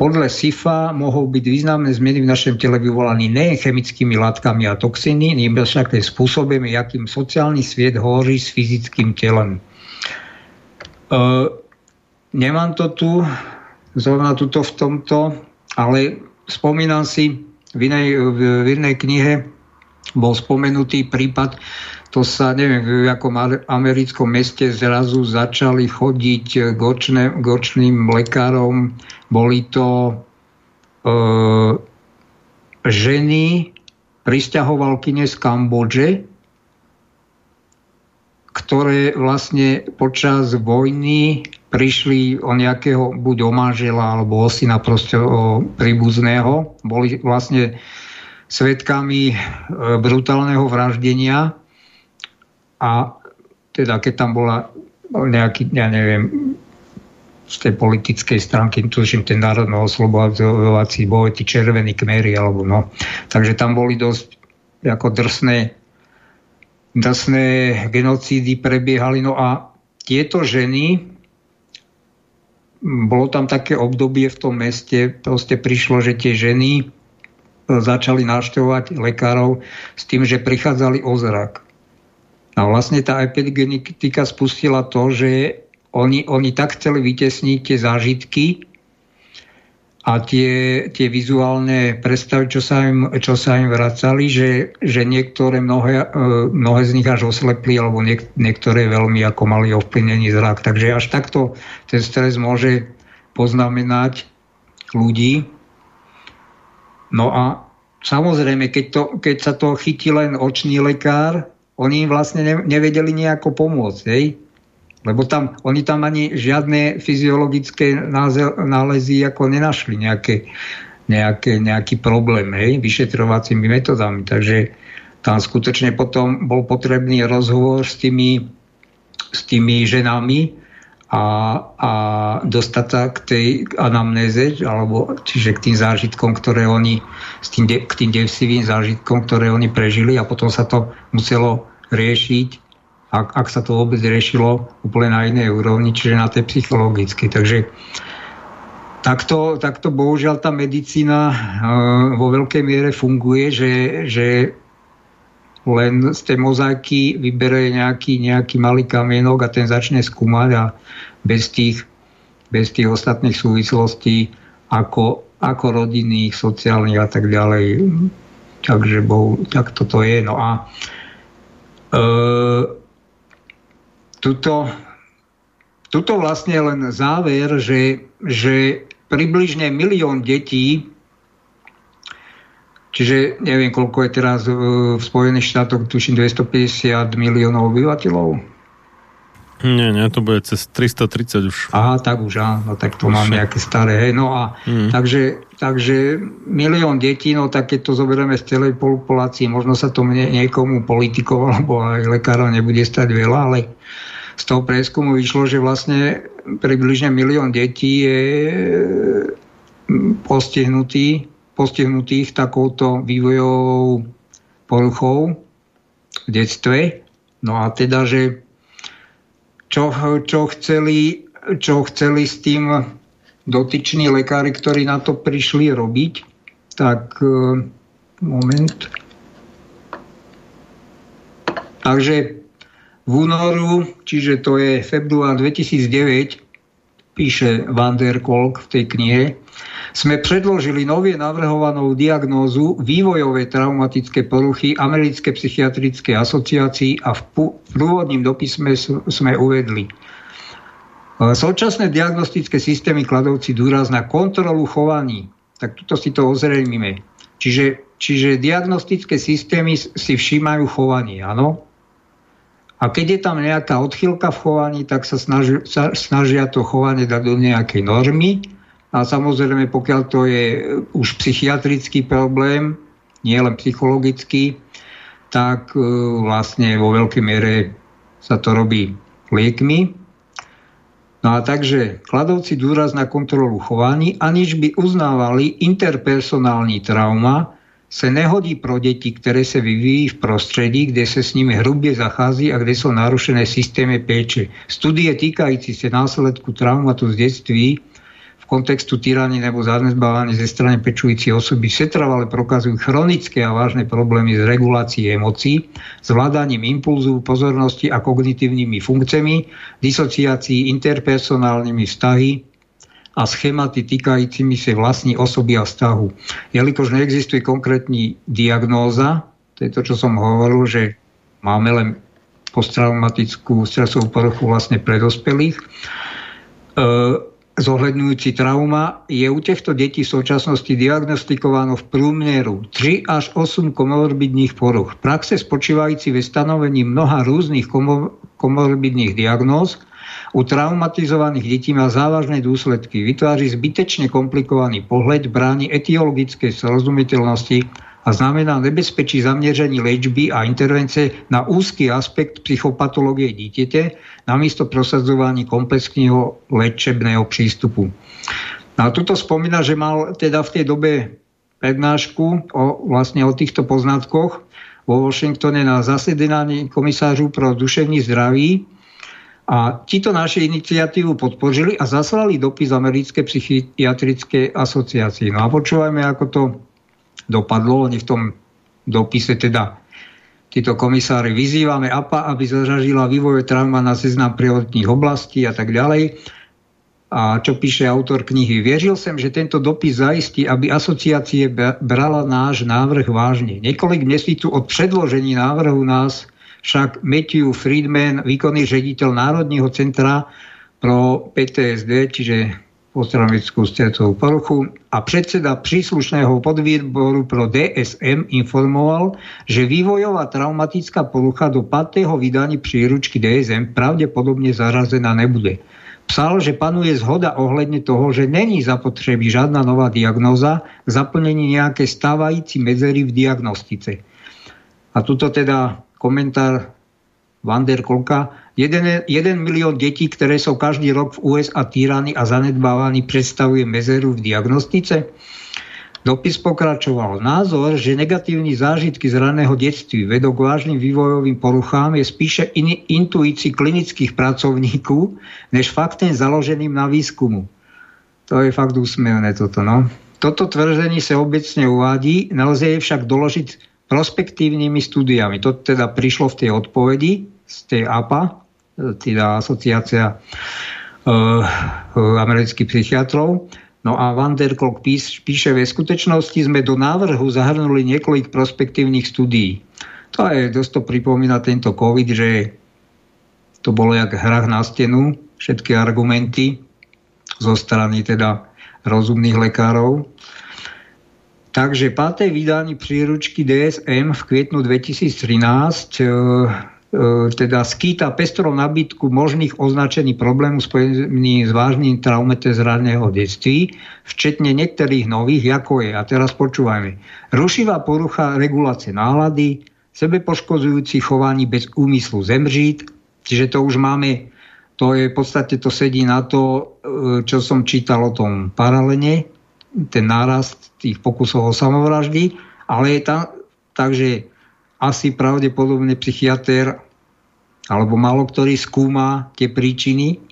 Podle SIFA mohou byť významné zmeny v našom tele vyvolané nejen chemickými látkami a toxiny, ale však aj spôsobom, akým sociálny svet hovorí s fyzickým telom. Nemám to tu, zrovna tuto v tomto, ale spomínam si, v inej knihe bol spomenutý prípad, to sa, neviem, v jakom americkom meste zrazu začali chodiť k očným lekárom. Boli to ženy, prisťahovalkyne z Kambodže, ktoré vlastne počas vojny prišli o nejakého buď o manžela alebo o syna, proste o príbuzného. Boli vlastne svedkami brutálneho vraždenia. A teda keď tam bola nejaký, ja neviem, z tej politickej stránky, tuším ten národno-oslobodovací boj, tí červení kmery, alebo no. Takže tam boli dosť ako drsné genocídy prebiehali. No a tieto ženy, bolo tam také obdobie v tom meste, proste prišlo, že tie ženy začali navštevovať lekárov s tým, že prichádzali o zrak. A vlastne tá epigenetika spustila to, že oni tak chceli vytesniť tie zážitky a tie vizuálne predstavy, čo sa im vracali, že niektoré mnohé z nich až oslepli, alebo niektoré veľmi ako mali ovplyvnený zrak. Takže až takto ten stres môže poznamenať ľudí. No a samozrejme, keď sa to chytí len očný lekár, oni im vlastne nevedeli nejako pomôcť, hej? Lebo oni tam ani žiadne fyziologické nálezy ako nenašli nejaký problém, hej? Vyšetrovacími metodami. Takže tam skutočne potom bol potrebný rozhovor s tými ženami a dostať sa k tej anamnéze, alebo čiže k tým zážitkom, ktoré oni k tým devsivým zážitkom, ktoré oni prežili, a potom sa to muselo riešiť, ak sa to vôbec riešilo, úplne na inej úrovni, čiže na tej psychologickej. Takže takto bohužiaľ tá medicína vo veľkej miere funguje, že len z tej mozaiky vybere nejaký malý kamienok a ten začne skúmať, a bez tých ostatných súvislostí ako rodinných, sociálnych a tak ďalej Takže tak toto je. No a tuto vlastne len záver, že približne 1 milión detí, čiže neviem, koľko je teraz v Spojených štátoch, tuším 250 miliónov obyvateľov. Nie, to bude cez 330 už. Aha, tak už áno, tak to mám nejaké staré. Hej, no a takže 1 milión detí, no tak keď to zoberieme z celej populácie, možno sa to niekomu politikov alebo aj lekárov nebude stať veľa, ale z toho prieskumu vyšlo, že vlastne približne 1 milión detí je postihnutých takouto vývojovou poruchou v detstve. No a teda, že čo chceli s tým dotyční lekári, ktorí na to prišli robiť, tak moment. Takže v únoru, čiže to je február 2009, píše Van Der Kolk v tej knihe, sme predložili novie navrhovanú diagnózu vývojové traumatické poruchy Americké psychiatrické asociácii a v pôvodnom dopisme sme uvedli. Súčasné diagnostické systémy kladúci dôraz na kontrolu chovaní. Tak tuto si to ozrejmime. Čiže diagnostické systémy si všímajú chovanie, áno? A keď je tam nejaká odchýlka v chovaní, tak sa snažia to chovanie dať do nejakej normy. A samozrejme, pokiaľ to je už psychiatrický problém, nie len psychologický, tak vlastne vo veľkej miere sa to robí liekmi. No a takže kladúci dôraz na kontrolu chovaní, aniž by uznávali interpersonální trauma, se nehodí pro deti, ktoré sa vyvíjí v prostredí, kde sa s nimi hrubie zachází a kde sú narušené systémy péče. Studie týkajúci sa následku traumatu z detství kontextu tyranie nebo zanedbávanie ze strany pečujúcej osoby setrvale prokazujú chronické a vážne problémy s regulácií emócií, zvládaním impulzu, pozornosti a kognitívnymi funkciami, disociácií, interpersonálnymi vztahy a schématy týkajúcimi sa vlastní osoby a vztahu. Jelikož neexistuje konkrétna diagnóza, to je to, čo som hovoril, že máme len posttraumatickú stresovú poruchu vlastne pre dospelých, zohľadňujúci trauma, je u týchto detí v súčasnosti diagnostikováno v průměru 3 až 8 komorbidných poruch. Praxe spočívající ve stanovení mnoha různých komorbidných diagnóz u traumatizovaných detí má závažné dôsledky. Vytváří zbytečne komplikovaný pohľad, bráni etiologickej zrozumiteľnosti a znamená nebezpečí zamieření léčby a intervencie na úzky aspekt psychopatológie dieťaťa namiesto prosadzovania komplexného léčebného prístupu. No a tuto spomína, že mal teda v tej dobe prednášku o týchto poznatkoch vo Washingtone na zasedení komisářů pro duševní zdraví. A títo našu iniciatívu podpořili a zaslali dopis Americké psychiatrické asociácii. No a počúvajme, ako to dopadlo. Oni v tom dopise teda títo komisári vyzývame APA, aby zařadila vývoj trauma na seznam prioritných oblastí a tak ďalej. A čo píše autor knihy? Věřil jsem, že tento dopis zajistí, aby asociácie brala náš návrh vážne. Niekoľko měsíců od předložení návrhu nás však Matthew Friedman, výkonný ředitel Národního centra pro PTSD, čiže posttraumatickú stresovú poruchu, a predseda príslušného podvýboru pro DSM informoval, že vývojová traumatická porucha do 5. vydania príručky DSM pravdepodobne zarazená nebude. Psal, že panuje zhoda ohľadne toho, že není zapotřebí žiadna nová diagnóza k zaplnení nejaké stávajúci medzery v diagnostice. A tuto teda komentár Van der Kolka. 1 milión detí, ktoré sú každý rok v USA týraní a zanedbávaní, predstavuje mezeru v diagnostice. Dopis pokračoval. Názor, že negatívne zážitky z raného detství vedú k vážnym vývojovým poruchám, je spíše intuícii klinických pracovníků, než faktem založeným na výskumu. To je fakt úsmevné toto, no. Toto tvrzení sa obecne uvádí, nelze je však doložiť prospektívnymi studiami. To teda prišlo v tej odpovedi z tej APA, teda asociácia amerických psychiatrov. No a Van Der Kolk píše, ve skutečnosti sme do návrhu zahrnuli niekoľko prospektívnych studií. To je dosť to pripomína tento COVID, že to bolo jak hrách na stenu, všetky argumenty zo strany teda rozumných lekárov. Takže 5. vydanie príručky DSM v květnu 2013 teda skýta pestrou nabídku možných označení problémů spojených s vážným traumatem z raného detství, včetne niektorých nových, ako je, a teraz počúvajme, rušivá porucha regulácie nálady, sebepoškozujúci chování bez úmyslu zemřít, čiže to už máme, to je v podstate, to sedí na to, čo som čítal o tom paralene, ten nárast tých pokusov o samovraždy, ale je tam, takže asi pravdepodobne psychiatér alebo málo ktorý skúma tie príčiny,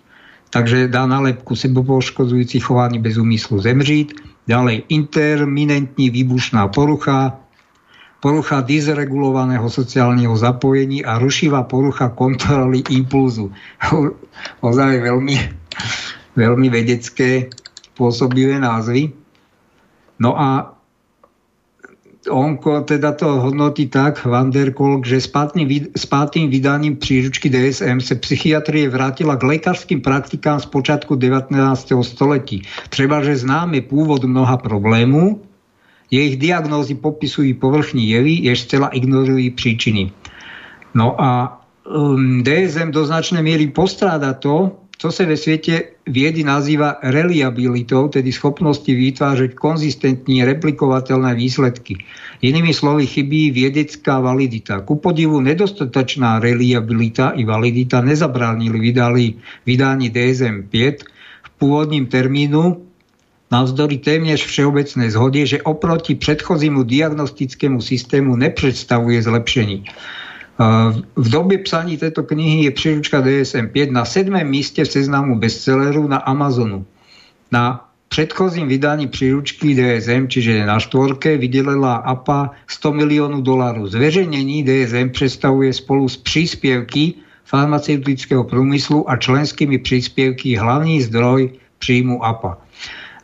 takže dá nálepku sebopoškodzujúcich chovaní bez úmyslu zemřít. Ďalej interminentní výbušná porucha, porucha dysregulovaného sociálneho zapojení a rušivá porucha kontroly impulzu. Ozaj veľmi, veľmi vedecké pôsobivé názvy. No a onko teda to hodnotí tak Van der Kolk, že s 5. vydaním příručky DSM se psychiatrie vrátila k lékařským praktikám z počátku 19. století. Třebaže známe původ mnoha problémů, jejich diagnózy popisují povrchní jevy, jež zcela ignorují příčiny. No a DSM do značné míry postráda to, co sa ve svete viedy nazýva reliabilitou, tedy schopnosti vytvářať konzistentní replikovateľné výsledky. Inými slovy chybí vědecká validita. Ku podivu nedostatočná reliabilita i validita nezabránili vydání DSM-5 v pôvodním termínu navzdory téměř všeobecnej zhode, že oproti předchozímu diagnostickému systému nepredstavuje zlepšení. V době psaní této knihy je příručka DSM-5 na 7. místě v seznamu bestsellerů na Amazonu. Na předchozím vydání příručky DSM, čiže na 4, vydělila APA $100 milionů. Zveřejnění DSM představuje spolu s příspěvky farmaceutického průmyslu a členskými příspěvky hlavní zdroj příjmu APA.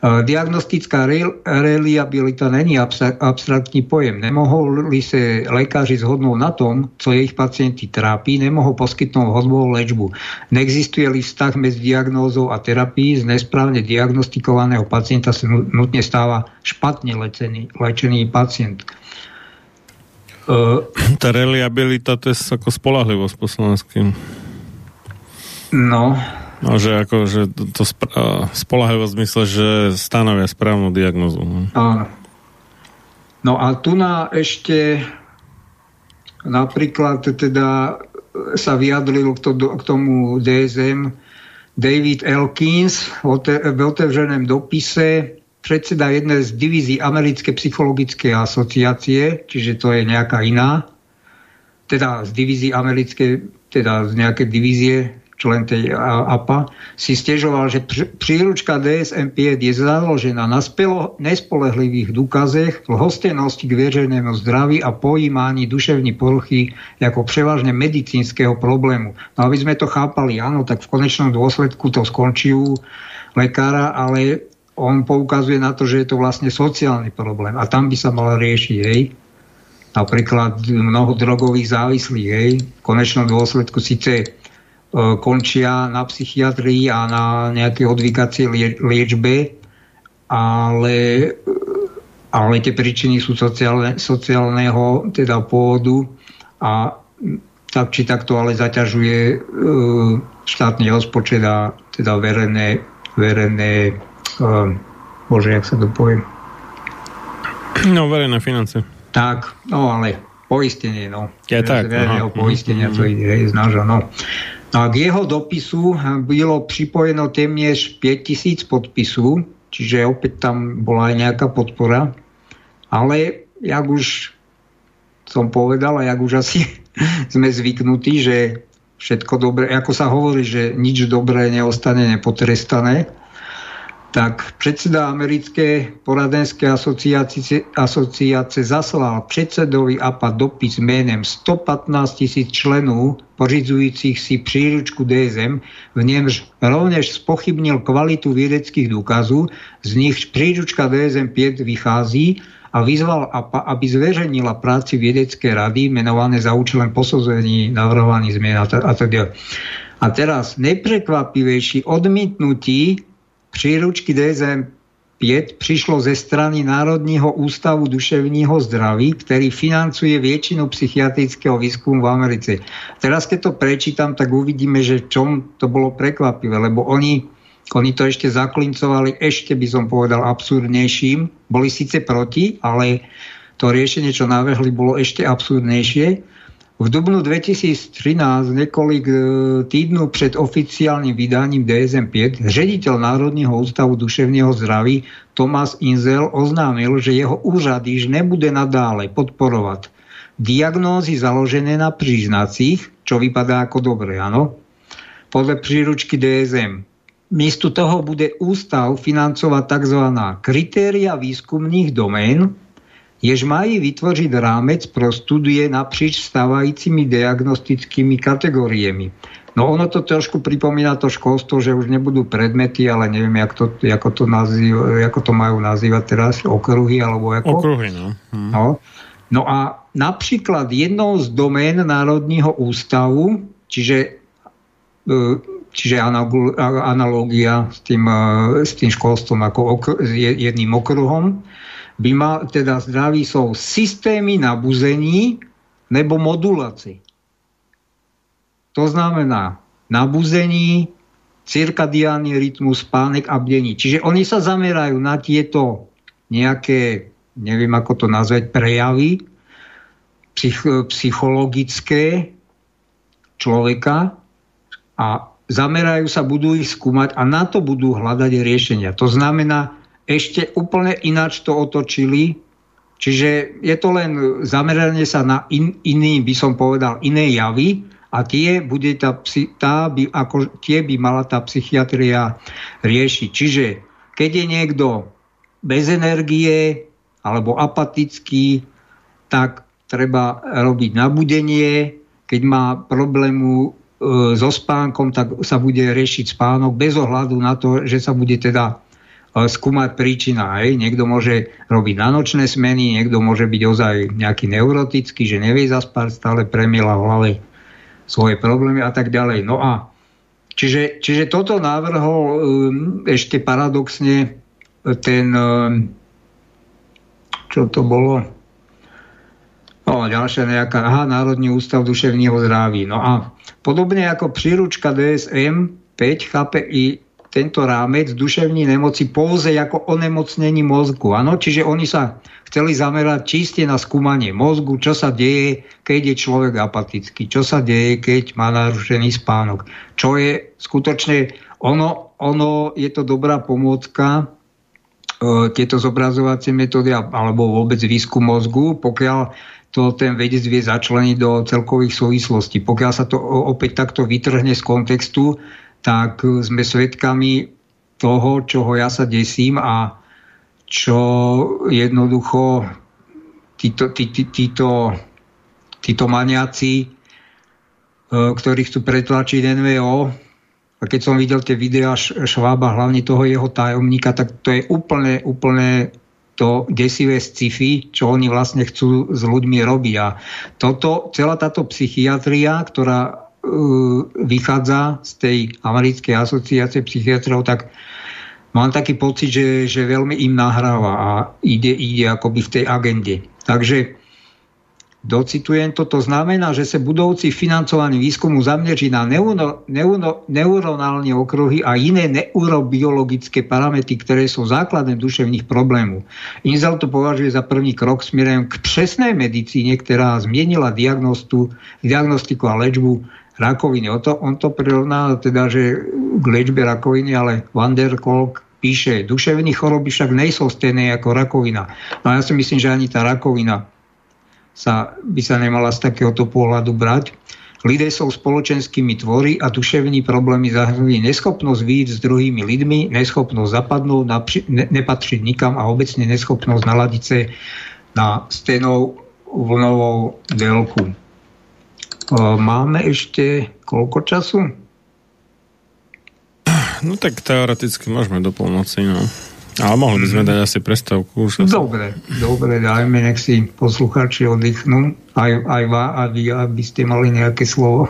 Diagnostická reliabilita není abstraktní pojem. Nemohli se lékaři zhodnout na tom, co jejich pacienti trápí, nemohou poskytnout hodnou léčbu. Neexistuje-li vztah mezi diagnózou a terapií, z nesprávne diagnostikovaného pacienta se nutne stáva špatne léčený pacient. Tá reliabilita, to je ako spoľahlivosť po slovenským. No... No, že ako, že to spoľahlivo v zmysle, že stanovia správnu diagnózu. Áno. No a tu na ešte napríklad teda sa vyjadril k tomu DSM David Elkins v otevřeném dopise, predseda jednej z divízií Americké psychologické asociácie, čiže to je nejaká iná, teda z divízií americké, teda z nejakej divízie, člen tej APA, si stežoval, že príručka DSM-5 je založená na nespolehlivých dôkazoch, lhostenosti k verejnému zdraví a pojímání duševní poruchy ako prevažne medicínskeho problému. No aby sme to chápali, áno, tak v konečnom dôsledku to skončí u lekára, ale on poukazuje na to, že je to vlastne sociálny problém a tam by sa mal riešiť, hej. Napríklad mnoho drogových závislých, hej. V konečnom dôsledku síce končia na psychiatrii a na nejaké odvykacie liečbe, ale tie príčiny sú sociálneho teda pôvodu a tak či takto ale zaťažuje štátny rozpočet a teda verejné financie. Tak, no ale poistenie, no. Ja tak. Verejného poistenia, to ide z nášho, no. A k jeho dopisu bylo připojeno téměř 5000 podpisů, čiže opäť tam bola aj nejaká podpora. Ale jak už som povedal, a jak už asi sme zvyknutí, že všetko dobre, ako sa hovorí, že nič dobré neostane nepotrestané, tak predseda Americkej poradenskej asociácie zaslal predsedovi APA dopis menem 115 000 členov pořidzujúcich si príručku DSM, v nemž rovnež spochybnil kvalitu vedeckých dôkazov, z nich príručka DSM-5 vychází, a vyzval APA, aby zverejnila práci vedeckej rady menované za účelom posudzení navrhovaných zmien atď. A teraz najprekvapivejší odmietnutí príručky DSM-5 prišlo ze strany Národního ústavu duševního zdraví, ktorý financuje väčšinu psychiatrického výskumu v Americe. Teraz keď to prečítam, tak uvidíme, že v čom to bolo prekvapivé, lebo oni to ešte zaklincovali, ešte by som povedal absurdnejším. Boli síce proti, ale to riešenie, čo navrhli, bolo ešte absurdnejšie. V dubnu 2013, niekoľko týdnov pred oficiálnym vydaním DSM-5, riaditeľ Národního ústavu duševného zdraví Thomas Inzel oznámil, že jeho úřad již nebude nadále podporovať diagnózy založené na príznacích, čo vypadá ako dobre, áno, podľa príručky DSM. Miesto toho bude ústav financovať tzv. Kritéria výskumných domén, jež mají vytvoriť rámec pro studie naprieč stávajúcimi diagnostickými kategóriami. No ono to trošku pripomína to školstvo, že už nebudú predmety, ale neviem, ako to majú nazývať teraz, okruhy alebo ako. Okruhy, no. No a napríklad jednou z domén Národního ústavu, čiže analógia s tým školstvom ako jedným okruhom, by mal teda zdraví sú systémy nabuzení nebo modulaci. To znamená nabuzení, cirkadiánny rytmus, spánek a bdení. Čiže oni sa zamerajú na tieto nejaké, neviem ako to nazvať, prejavy psychologické človeka a zamerajú sa, budú ich skúmať a na to budú hľadať riešenia. To znamená, ešte úplne ináč to otočili, čiže je to len zameranie sa na iný, by som povedal, iné javy a tie by mala tá psychiatria riešiť. Čiže keď je niekto bez energie alebo apatický, tak treba robiť nabudenie, keď má problému so spánkom, tak sa bude riešiť spánok bez ohľadu na to, že sa bude teda skúmať príčina. Hej. Niekto môže robiť nanočné smeny, niekto môže byť ozaj nejaký neurotický, že nevie zaspať, stále premiela v hlave svoje problémy a tak ďalej. No a čiže toto navrhol ešte paradoxne ten čo to bolo? No, ďalšia nejaká, Národný ústav duševného zdraví. No a podobne ako príručka DSM-5 chápe i tento rámec duševní nemoci pouze ako onemocnení mozgu. Áno, čiže oni sa chceli zamerať čiste na skúmanie mozgu, čo sa deje, keď je človek apatický, čo sa deje, keď má narušený spánok. Čo je skutočne, ono je to dobrá pomôcka, tieto zobrazovacie metódy alebo vôbec výskum mozgu, pokiaľ to ten vedec vie začleniť do celkových súvislostí. Pokiaľ sa to opäť takto vytrhne z kontextu, tak sme svedkami toho, čoho ja sa desím a čo jednoducho títo maniaci, ktorí chcú pretlačiť NVO, a keď som videl tie videá Schwaba, hlavne toho jeho tajomníka, tak to je úplne to desivé sci-fi, čo oni vlastne chcú s ľuďmi robiť. A celá táto psychiatria, ktorá vychádza z tej Americkej asociácie psychiatrov, tak mám taký pocit, že veľmi im nahráva a ide akoby v tej agende. Takže docitujem, toto znamená, že sa budúci financovaný výskumu zamierí na neuronálne okruhy a iné neurobiologické parametry, ktoré sú základom duševných problémov. Inzel to považuje za prvý krok smerom k presnej medicíne, ktorá zmienila diagnostiku a léčbu rakoviny. On to prirovná teda, že k léčbe rakoviny, ale Van Der Kolk píše, duševní choroby však nejsou stejné ako rakovina. No ja si myslím, že ani tá rakovina by sa nemala z takéhoto pohľadu brať, Lidé jsou společenskými tvory a duševní problémy zahrnují neschopnost vyjít s druhými lidmi, neschopnost zapadnout, nepatřit nikam a obecně neschopnost naladit se na stejnou vlnovou délku. Máme ještě koľko času? No tak teoreticky môžeme do polnoci, no. Ale mohli by sme dať asi prestávku. Už dobre, dajme, nech si poslucháči oddychnú. Aj vy, aby ste mali nejaké slovo.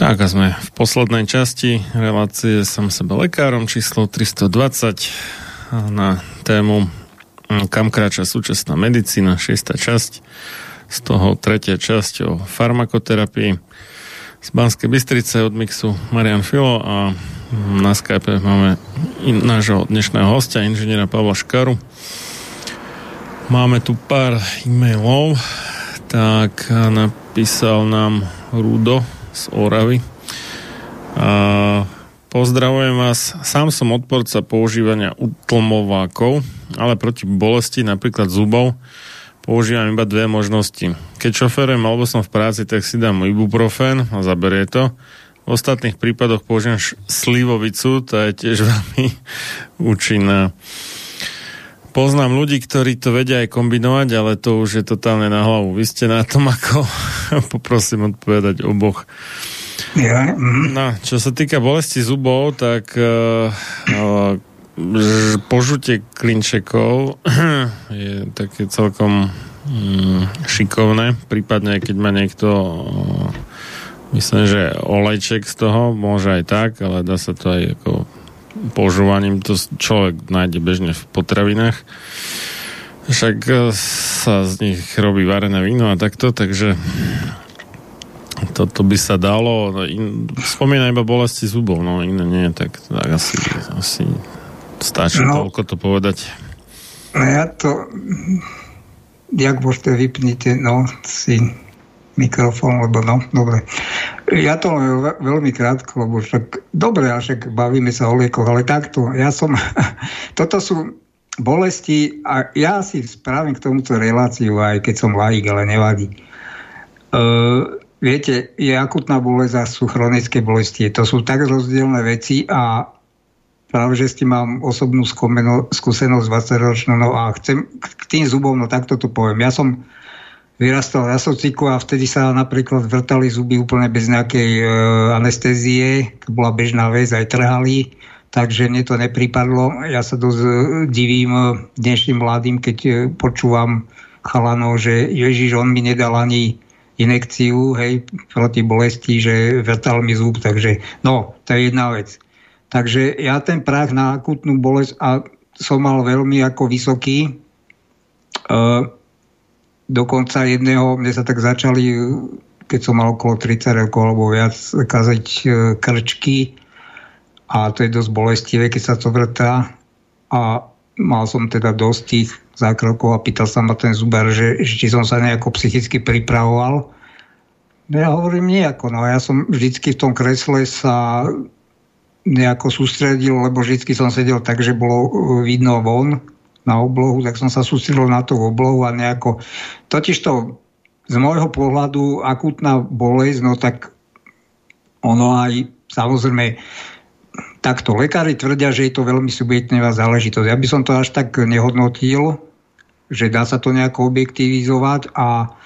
Tak a sme v poslednej časti relácie Som sebe lekárom číslo 320 na tému Kam kráča súčasná medicína, 6. časť, z toho 3. časť o farmakoterapii. Z Banskej Bystrice od mixu Marián Filo a na Skype máme nášho dnešného hostia, inžiniera Pavla Škaru. Máme tu pár e-mailov, tak napísal nám Rudo z Oravy. Pozdravujem vás. Sám som odporca používania utlmovákov, ale proti bolesti, napríklad zubov, používam iba dve možnosti. Keď šoferujem alebo som v práci, tak si dám ibuprofen a zaberie to. V ostatných prípadoch použijem slivovicu, tá je tiež veľmi účinná. Poznám ľudí, ktorí to vedia aj kombinovať, ale to už je totálne na hlavu. Vy ste na tom ako? Poprosím odpovedať oboch. Ja. No, čo sa týka bolesti zubov, tak požutie klinčekov je také celkom šikovné. Prípadne, keď má niekto myslím, že olejček z toho môže aj tak, ale dá sa to aj ako používaním, to človek nájde bežne v potravinách. Však sa z nich robí varené víno a takto, takže toto by sa dalo. Spomína iba bolesti zubov, no iné nie, tak asi stačí toľko to povedať. No ja to jak môžete vypnite, si mikrofón, lebo dobre. Ja to veľmi krátko, lebo však dobre, a však bavíme sa o liekoch, ale takto, toto sú bolesti a ja si spravím k tomuto reláciu, aj keď som laik, ale nevadí. Viete, je akutná bolesť a sú chronické bolesti. To sú tak rozdielne veci a práve, že s tým mám osobnú skúsenosť 20-ročnú, a chcem k tým zubom, takto to poviem. Ja som vyrastal na sociku a vtedy sa napríklad vrtali zuby úplne bez nejakej anestézie, to bola bežná vec, aj trhali, takže mne to nepripadlo. Ja sa dosť divím dnešným mladým, keď počúvam chalanov, že Ježiš, on mi nedal ani inekciu, hej, proti bolesti, že vrtal mi zub, takže to je jedna vec. Takže ja ten prach na akutnú bolesť a som mal veľmi ako vysoký, dokonca jedného, mne sa tak začali, keď som mal okolo 30 rokov alebo viac, kazať krčky a to je dosť bolestivé, keď sa to vrtá a mal som teda dosť tých zákrokov a pýtal sa ma ten zubár, že či som sa nejako psychicky pripravoval. Ja hovorím nejako, ja som vždycky v tom kresle sa nejako sústredil, lebo vždycky som sedel tak, že bolo vidno von na oblohu, tak som sa sústredil na tú oblohu a nejako... Totižto z môjho pohľadu akútna bolesť, tak ono aj samozrejme takto. Lekári tvrdia, že je to veľmi subjektívna záležitosť. Ja by som to až tak nehodnotil, že dá sa to nejako objektivizovať a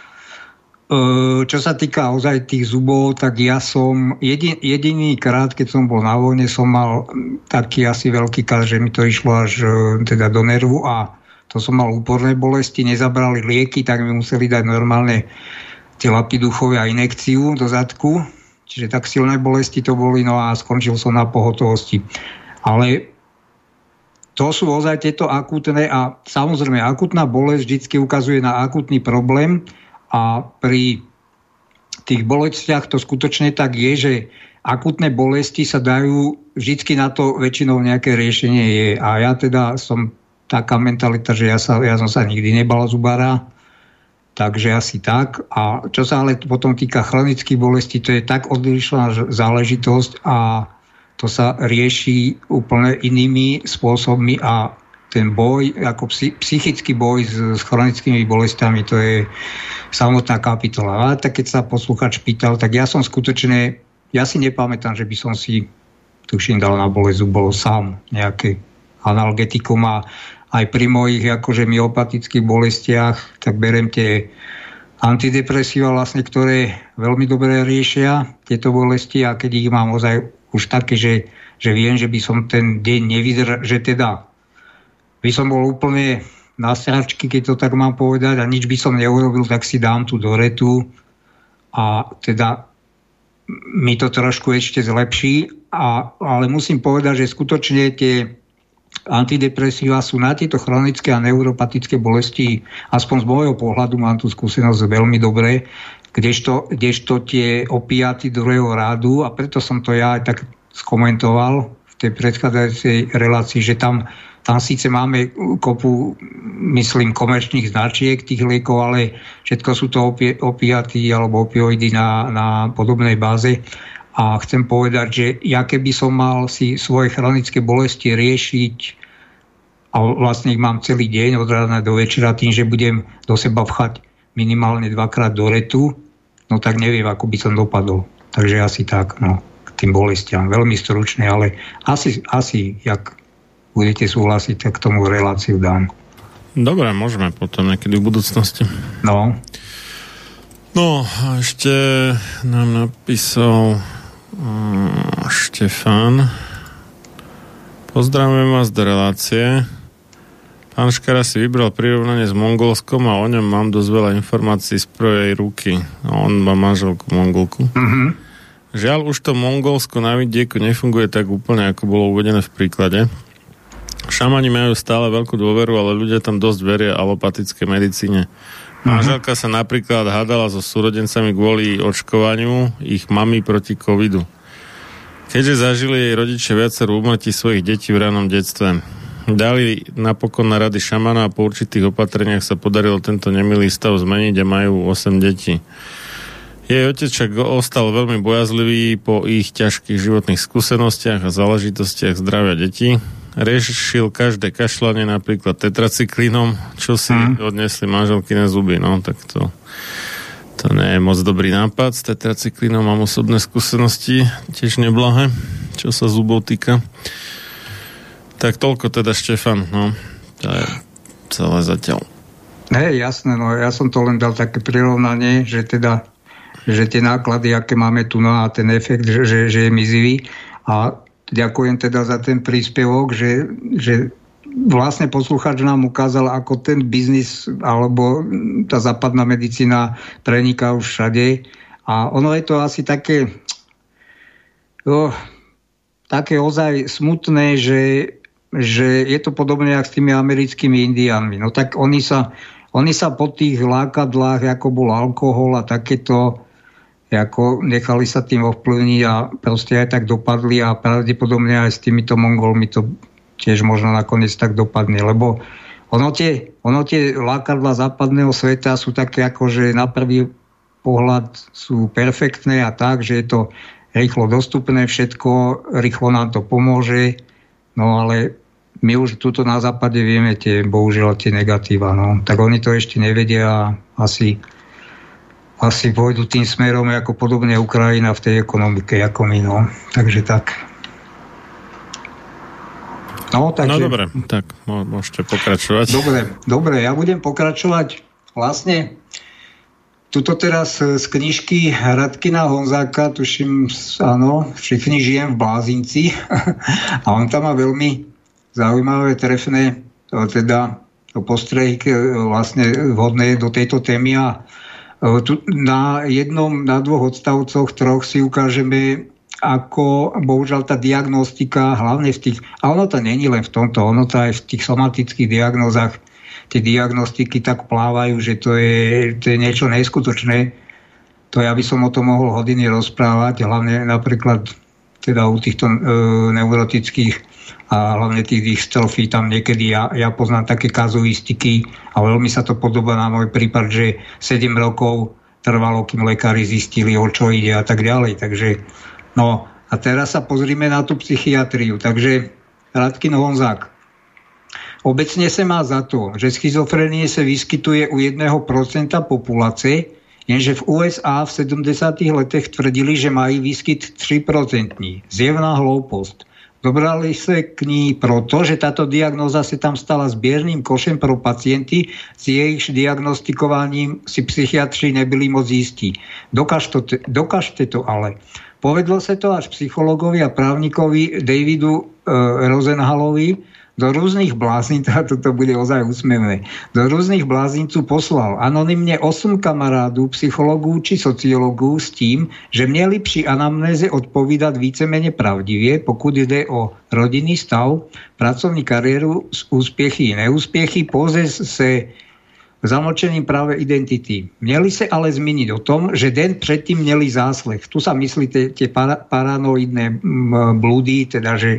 čo sa týka ozaj tých zubov, tak ja som jediný krát, keď som bol na vojne, som mal taký asi veľký kaz, že mi to išlo až teda do nervu a to som mal úporné bolesti, nezabrali lieky, tak mi museli dať normálne tie lapiduchové a inekciu do zadku, čiže tak silné bolesti to boli, a skončil som na pohotovosti. Ale to sú ozaj tieto akútne a samozrejme akútna bolesť vždycky ukazuje na akútny problém. A pri tých bolestiach to skutočne tak je, že akutné bolesti sa dajú, vždycky na to väčšinou nejaké riešenie je. A ja teda som taká mentalita, že ja som sa nikdy nebal zubára, takže asi tak. A čo sa ale potom týka chronických bolesti, to je tak odlišná záležitosť a to sa rieši úplne inými spôsobmi a ten boj, ako psychický boj s chronickými bolestami, to je samotná kapitola. A tak keď sa posluchač pýtal, tak ja som skutočne, ja si nepamätám, že by som si tuším dal na bolesť zubov sám nejaké analgetikum a aj pri mojich akože myopatických bolestiach, tak berem tie antidepresíva vlastne, ktoré veľmi dobre riešia tieto bolesti a keď ich mám ozaj už také, že viem, že by som ten deň nevydržal, že teda by som bol úplne na sťažky, keď to tak mám povedať, a nič by som neurobil, tak si dám tú Doretu a teda mi to trošku ešte zlepší, ale musím povedať, že skutočne tie antidepresíva sú na tieto chronické a neuropatické bolesti, aspoň z môjho pohľadu mám tú skúsenosť veľmi dobré, kdežto tie opiaty druhého rádu, a preto som to ja aj tak skomentoval v tej predchádzajúcej relácii, že tam síce máme kopu, myslím, komerčných značiek tých liekov, ale všetko sú to opiaty alebo opioidy na podobnej báze. A chcem povedať, že ja keby som mal si svoje chronické bolesti riešiť a vlastne ich mám celý deň od rána do večera tým, že budem do seba vchať minimálne dvakrát Doretu, no tak neviem, ako by som dopadol. Takže asi tak, no, k tým bolestiam. Veľmi stručne, ale asi jak budete súhlasiť, tak tomu reláciu dám. Dobre, môžeme potom niekedy v budúcnosti. No. No, ešte nám napísal Štefán. Pozdravujem vás do relácie. Pán Škara si vybral prirovnanie s Mongolskom a o ňom mám dosť veľa informácií z prvej ruky. On má manželku Mongolku. Mm-hmm. Žiaľ, už to Mongolsko na vidieku nefunguje tak úplne, ako bolo uvedené v príklade. Šamani majú stále veľkú dôveru, ale ľudia tam dosť veria alopatické medicíne. Manželka sa napríklad hádala so súrodencami kvôli očkovaniu ich mami proti covidu. Keďže zažili jej rodičia viacero úmrtí svojich detí v ranom detstve. Dali napokon na rady šamana a po určitých opatreniach sa podarilo tento nemilý stav zmeniť a majú 8 detí. Jej otec však ostal veľmi bojazlivý po ich ťažkých životných skúsenostiach a záležitostiach zdravia detí. Riešil každé kašľanie napríklad tetracyklinom, čo si odnesli manželky na zuby. No, tak to nie je moc dobrý nápad. S tetracyklinom mám osobné skúsenosti, tiež neblahé, čo sa zubov týka. Tak toľko teda, Štefan, no. To je celé zatiaľ. Hej, jasné, no ja som to len dal také prirovnanie, že teda, že tie náklady, aké máme tu, no a ten efekt, že je mizivý. A ďakujem teda za ten príspevok, že vlastne poslucháč nám ukázal, ako ten biznis alebo tá západná medicína preniká už všade. A ono je to asi také, no, také ozaj smutné, že je to podobné jak s tými americkými indiánmi. No tak oni sa po tých lákadlách, ako bol alkohol a takéto, ako nechali sa tým ovplyvniť a proste aj tak dopadli a pravdepodobne aj s týmito Mongolmi to tiež možno nakoniec tak dopadne. Lebo ono tie lákadlá západného sveta sú také ako, že na prvý pohľad sú perfektné a tak, že je to rýchlo dostupné všetko, rýchlo nám to pomôže. No ale my už tuto na západe vieme tie, bohužiaľ, tie negatíva. No. Tak oni to ešte nevedia a asi pôjdu tým smerom, ako podobne Ukrajina v tej ekonomike, ako my. No. Takže tak. No, takže... no dobre, tak môžete pokračovať. Dobre, ja budem pokračovať vlastne tuto teraz z knižky Radkina Honzáka, tuším, áno, Všichni žijem v blázinci. A on tam má veľmi zaujímavé, trefné teda postrehy vlastne vhodné do tejto témy. A tu na jednom, na dvoch odstavcoch, troch si ukážeme, ako bohužiaľ tá diagnostika, hlavne v tých, a ono to není len v tomto, ono to aj v tých somatických diagnózach, tie diagnostiky tak plávajú, že to je niečo neskutočné. To ja by som o tom mohol hodiny rozprávať, hlavne napríklad teda u týchto neurotických a hlavne tých stealthy tam niekedy. Ja poznám také kazuistiky a veľmi sa to podobá na môj prípad, že 7 rokov trvalo, kým lekári zistili, o čo ide a tak ďalej. Takže, no a teraz sa pozrime na tú psychiatriu. Takže Radkin Honzák. Obecne sa má za to, že schizofrenie sa vyskytuje u 1% populácie, jenže v USA v 70. letech tvrdili, že mají výskyt 3%. Zjevná hloupost. Dobrali sa k ní proto, že táto diagnóza sa tam stala zbiernym košem pro pacienty, s jejich diagnostikovaním si psychiatri nebyli moc istí. Dokážte to ale. Povedlo sa to až psychologovi a právnikovi Davidu Rosenhalovi, do rôznych bláznincov, a toto bude ozaj úsmevné, do rôznych bláznincov poslal anonymne 8 kamarádů, psychologů či sociologů s tím, že měli při anamnéze odpovídat víceméně pravdivě, pokud jde o rodinný stav, pracovní kariéru, úspěchy, neúspěchy, pouze se zamlčením práve identity. Mieli sa ale zmeniť o tom, že deň predtým mieli zásleh. Tu sa myslí tie paranoidné blúdy, teda že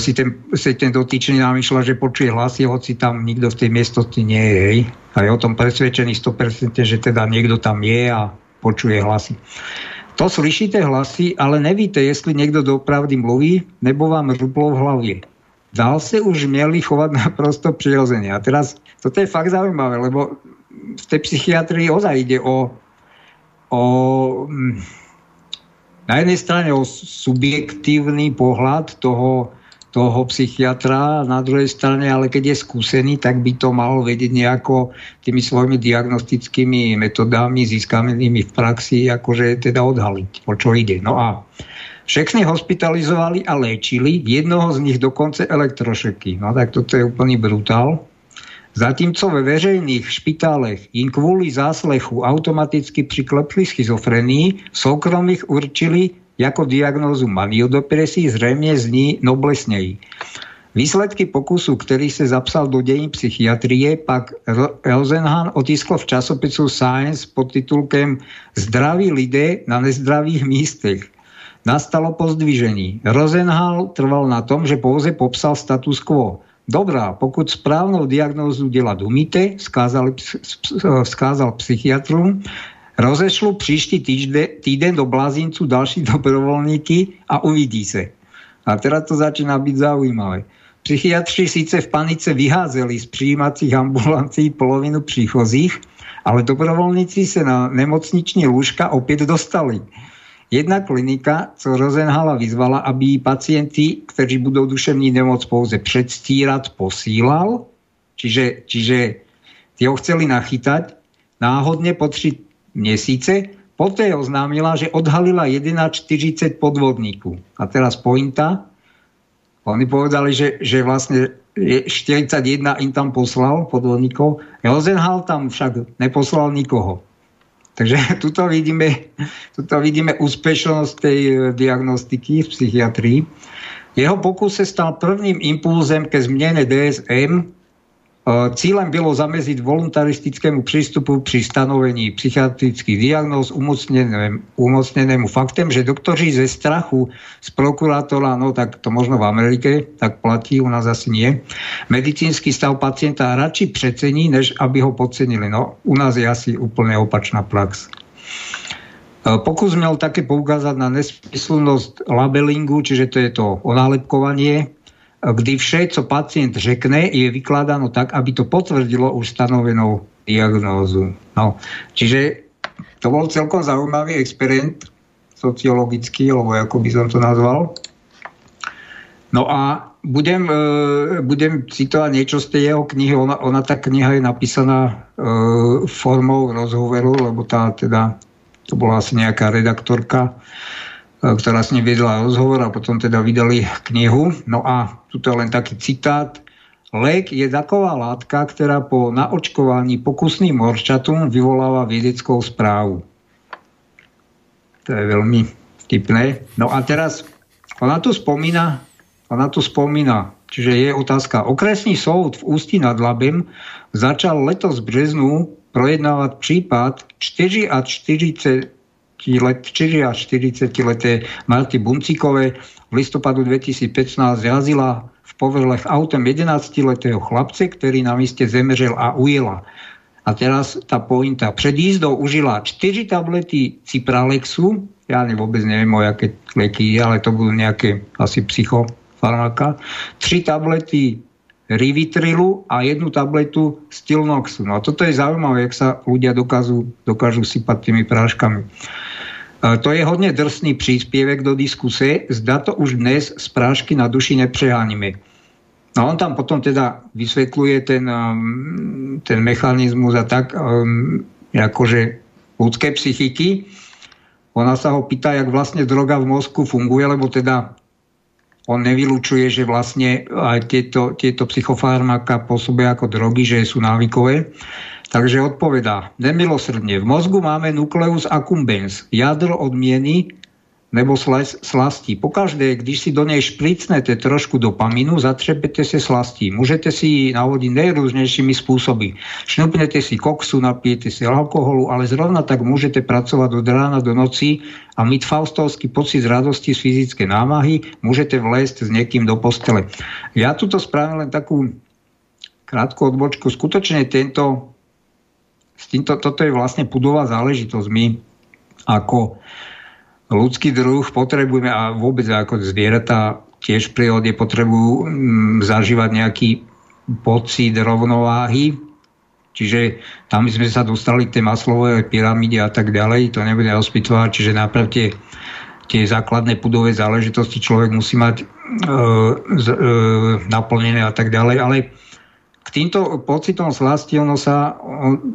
si ten dotyčný namýšľa, že počuje hlasy, hoci tam nikto v tej miestnosti nie je. Hej. A je o tom presvedčený 100%, že teda niekto tam je a počuje hlasy. To slyšíte hlasy, ale nevíte, jestli niekto doopravdy mluví, nebo vám ruplo v hlavie. dál se už měli chovat naprosto přirozeně. A teraz, toto je fakt zaujímavé, lebo v té psychiatrii ozaj ide o na jednej strane o subjektívny pohľad toho psychiatra, na druhej strane, ale keď je skúsený, tak by to mal vedieť nejako tými svojimi diagnostickými metodami získanými v praxi, akože teda odhaliť, o čo ide. No a všechny hospitalizovali a léčili, jednoho z nich dokonce elektrošoky. No tak toto je úplný brutál. Zatímco ve veřejných špitálech jim kvůli záslechu automaticky přiklepli schizofrenii, v soukromých určili jako diagnózu maniodepresii, zřejmě zní noblesněji. Výsledky pokusu, který se zapsal do dějin psychiatrie, pak Rosenhal otiskl v časopisu Science pod titulkem Zdraví lidé na nezdravých místech. Nastalo pozdvižení. Rosenhal trval na tom, že pouze popsal status quo. Dobrá, pokud správnou diagnózu dělat umíte, vzkázal psychiatrům, rozešlu příští týden do blázincu další dobrovolníky a uvidí se. A teraz to začíná být zaujímavé. Psychiatři sice v panice vyházeli z přijímacích ambulancí polovinu příchozích, ale dobrovolníci se na nemocniční lůžka opět dostali. Jedna klinika, co Rosenhala vyzvala, aby jí pacienti, kteří budou duševní nemoc pouze předstírat, posílal, čiže ty ho chceli nachytať, náhodně po 3 měsíce, poté oznámila, že odhalila 41 podvodníků. A teraz pointa, oni povedali, že vlastně 41 im tam poslal podvodníkov, Rosenhal tam však neposlal nikoho. Takže tuto vidíme úspešnosť tej diagnostiky v psychiatrii. Jeho pokus se stal prvním impulzem ke změně DSM. Cílem bylo zamezit voluntaristickému přístupu při stanovení psychiatrických diagnóz umocněnému faktem, že doktoři ze strachu z prokurátora, no tak to možno v Amerike, tak platí, u nás asi nie, medicínsky stav pacienta radši přecení, než aby ho podcenili. No, u nás je asi úplne opačná prax. Pokus měl také poukázať na nesmyslnosť labelingu, čiže to je to onálepkovanie, kdy vše, co pacient řekne, je vykládáno tak, aby to potvrdilo už stanovenou diagnózu. No, čiže to bol celkom zaujímavý experiment sociologický, alebo ako by som to nazval. No a budem citovať niečo z tej jeho knihy. Ona tá kniha je napísaná formou rozhovoru, lebo tá teda, to bola asi nejaká redaktorka, ktorá s ním vedla rozhovor a potom teda vydali knihu. No a tuto je len taký citát. Lék je taková látka, ktorá po naočkovaní pokusným horčatom vyvoláva vedeckou správu. To je veľmi tipné. No a teraz ona tu spomína, čiže je otázka. Okresný soud v Ústí nad Labem začal letos v březnu projednávať prípad 44-leté Marty Buncíkové v listopadu 2015 zrazila v Povrlech autem 11-letého chlapce, který na místě zemřel a ujela. A teraz ta pointa. Před jízdou užila 4 tablety Cipralexu, já vůbec nevím, o jaké léky, ale to budou nějaké asi psychofarmaka, 3 tablety Rivitrilu a 1 tabletu Stilnoxu. No a toto je zaujímavé, jak sa ľudia dokážu sypať tými práškami. To je hodne drsný príspevek do diskuse. Zda to už dnes z prášky na duši nepřehánime. No on tam potom teda vysvetľuje ten mechanizmus a tak, akože ľudské psychiky. Ona sa ho pýta, jak vlastne droga v mozku funguje, lebo teda on nevylučuje, že vlastne aj tieto psychofarmaka pôsobia ako drogy, že sú návykové. Takže odpovedá, nemilosrdne, v mozgu máme nucleus accumbens, jádro odmieny nebo slasti. Pokaždé, když si do nej špricnete trošku dopaminu, zatřepete se slastí. Můžete si ji navodit nejrůznějšími způsoby. Šnupnete si koksu, napijete si alkoholu, ale zrovna tak můžete pracovat od rána do noci a mít faustovský pocit z radosti z fyzické námahy, můžete vlézt s někým do postele. Ja tuto správim len takú krátku odbočku. Skutočne toto je vlastne pudová záležitosť. My ako ľudský druh potrebujeme a vôbec ako zvieratá tiež v prírode potrebujú zažívať nejaký pocit rovnováhy. Čiže tam sme sa dostali k tej Maslovovej pyramíde a tak ďalej, to nebude ospytovať, čiže najprv tie základné pudové záležitosti človek musí mať naplnené a tak ďalej, ale k týmto pocitom slasti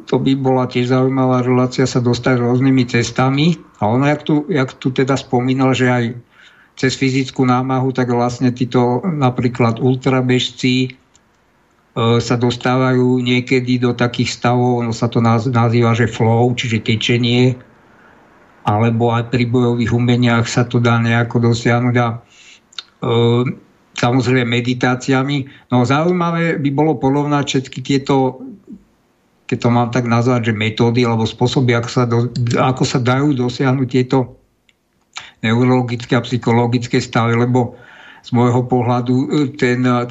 to by bola tiež zaujímavá relácia sa dostať rôznymi cestami a ono, jak tu teda spomínal, že aj cez fyzickú námahu, tak vlastne títo napríklad ultrabežci sa dostávajú niekedy do takých stavov, ono sa to nazýva, že flow, čiže tečenie, alebo aj pri bojových umeniach sa to dá nejako dosiahnuť a samozrejme meditáciami. No zaujímavé by bolo porovnať všetky tieto, keď to mám tak nazvať, že metódy alebo spôsoby, ako sa dajú dosiahnuť tieto neurologické a psychologické stavy, lebo z môjho pohľadu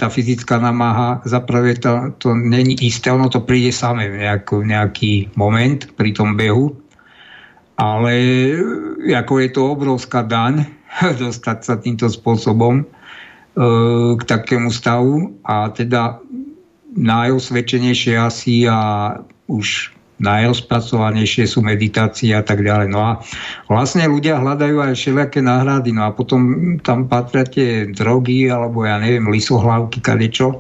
tá fyzická námaha zaprvé to není isté, ono to príde samé nejaký moment pri tom behu, ale ako je to obrovská daň dostať sa týmto spôsobom k takému stavu a teda najosvedčenejšie asi a už najrozpracovanejšie sú meditácie a tak ďalej. No a vlastne ľudia hľadajú aj všelijaké náhrady. No a potom tam patria tie drogy alebo ja neviem, lysohlávky, kadečo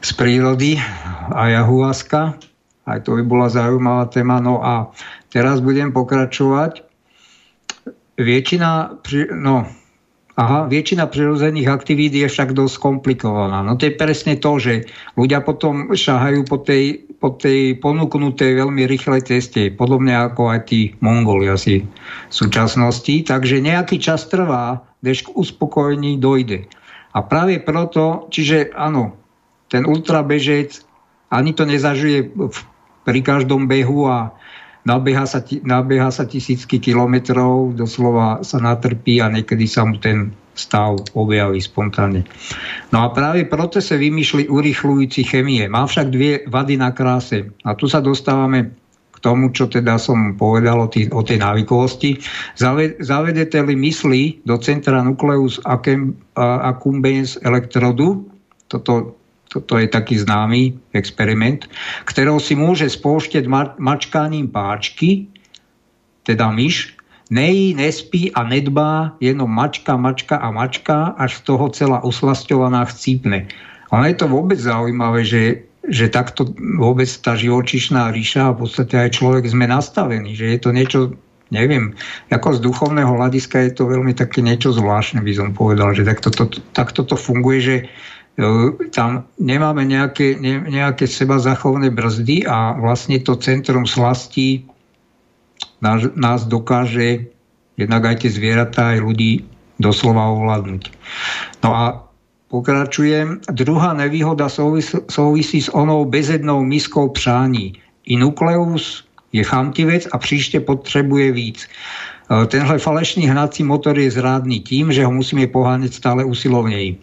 z prírody a ayahuasca. Aj to by bola zaujímavá téma. No a teraz budem pokračovať. Väčšina prirodzených aktivít je však dosť komplikovaná. No to je presne to, že ľudia potom šahajú po tej ponúknutej veľmi rýchlej ceste, podobne ako aj tí Mongoli asi v súčasnosti. Takže nejaký čas trvá, než k uspokojení dojde. A práve proto, čiže áno, ten ultrabežec ani to nezažije pri každom behu a nabieha sa tisícky kilometrov, doslova sa natrpí a niekedy sa mu ten stav objaví spontánne. No a práve proto sa vymýšli urýchľujúci chemie. Má však dve vady na kráse. A tu sa dostávame k tomu, čo teda som povedal o tej návykovosti. Zavedete-li mysli do centra nucleus accumbens elektrodu, toto je taký známy experiment, ktorou si môže spúšťať mačkaním páčky, teda myš, nejí, nespí a nedbá, jenom mačka až z toho celá oslasťovaná chcípne. Ale je to vôbec zaujímavé, že takto vôbec tá živočíšna ríša a v podstate aj človek sme nastavení, že je to niečo, neviem, ako z duchovného hľadiska je to veľmi také niečo zvláštne, by som povedal, že takto to funguje, že tam nemáme nejaké seba zachovné brzdy a vlastne to centrum slasti nás dokáže jednak aj tie zvieratá, aj ľudí doslova ovládnuť. No a pokračujem. Druhá nevýhoda souvisí s onou bezednou miskou přání. I nukleus je chamtivec a příště potřebuje víc. Tenhle falešný hnací motor je zrádný tím, že ho musíme poháňať stále usilovneji.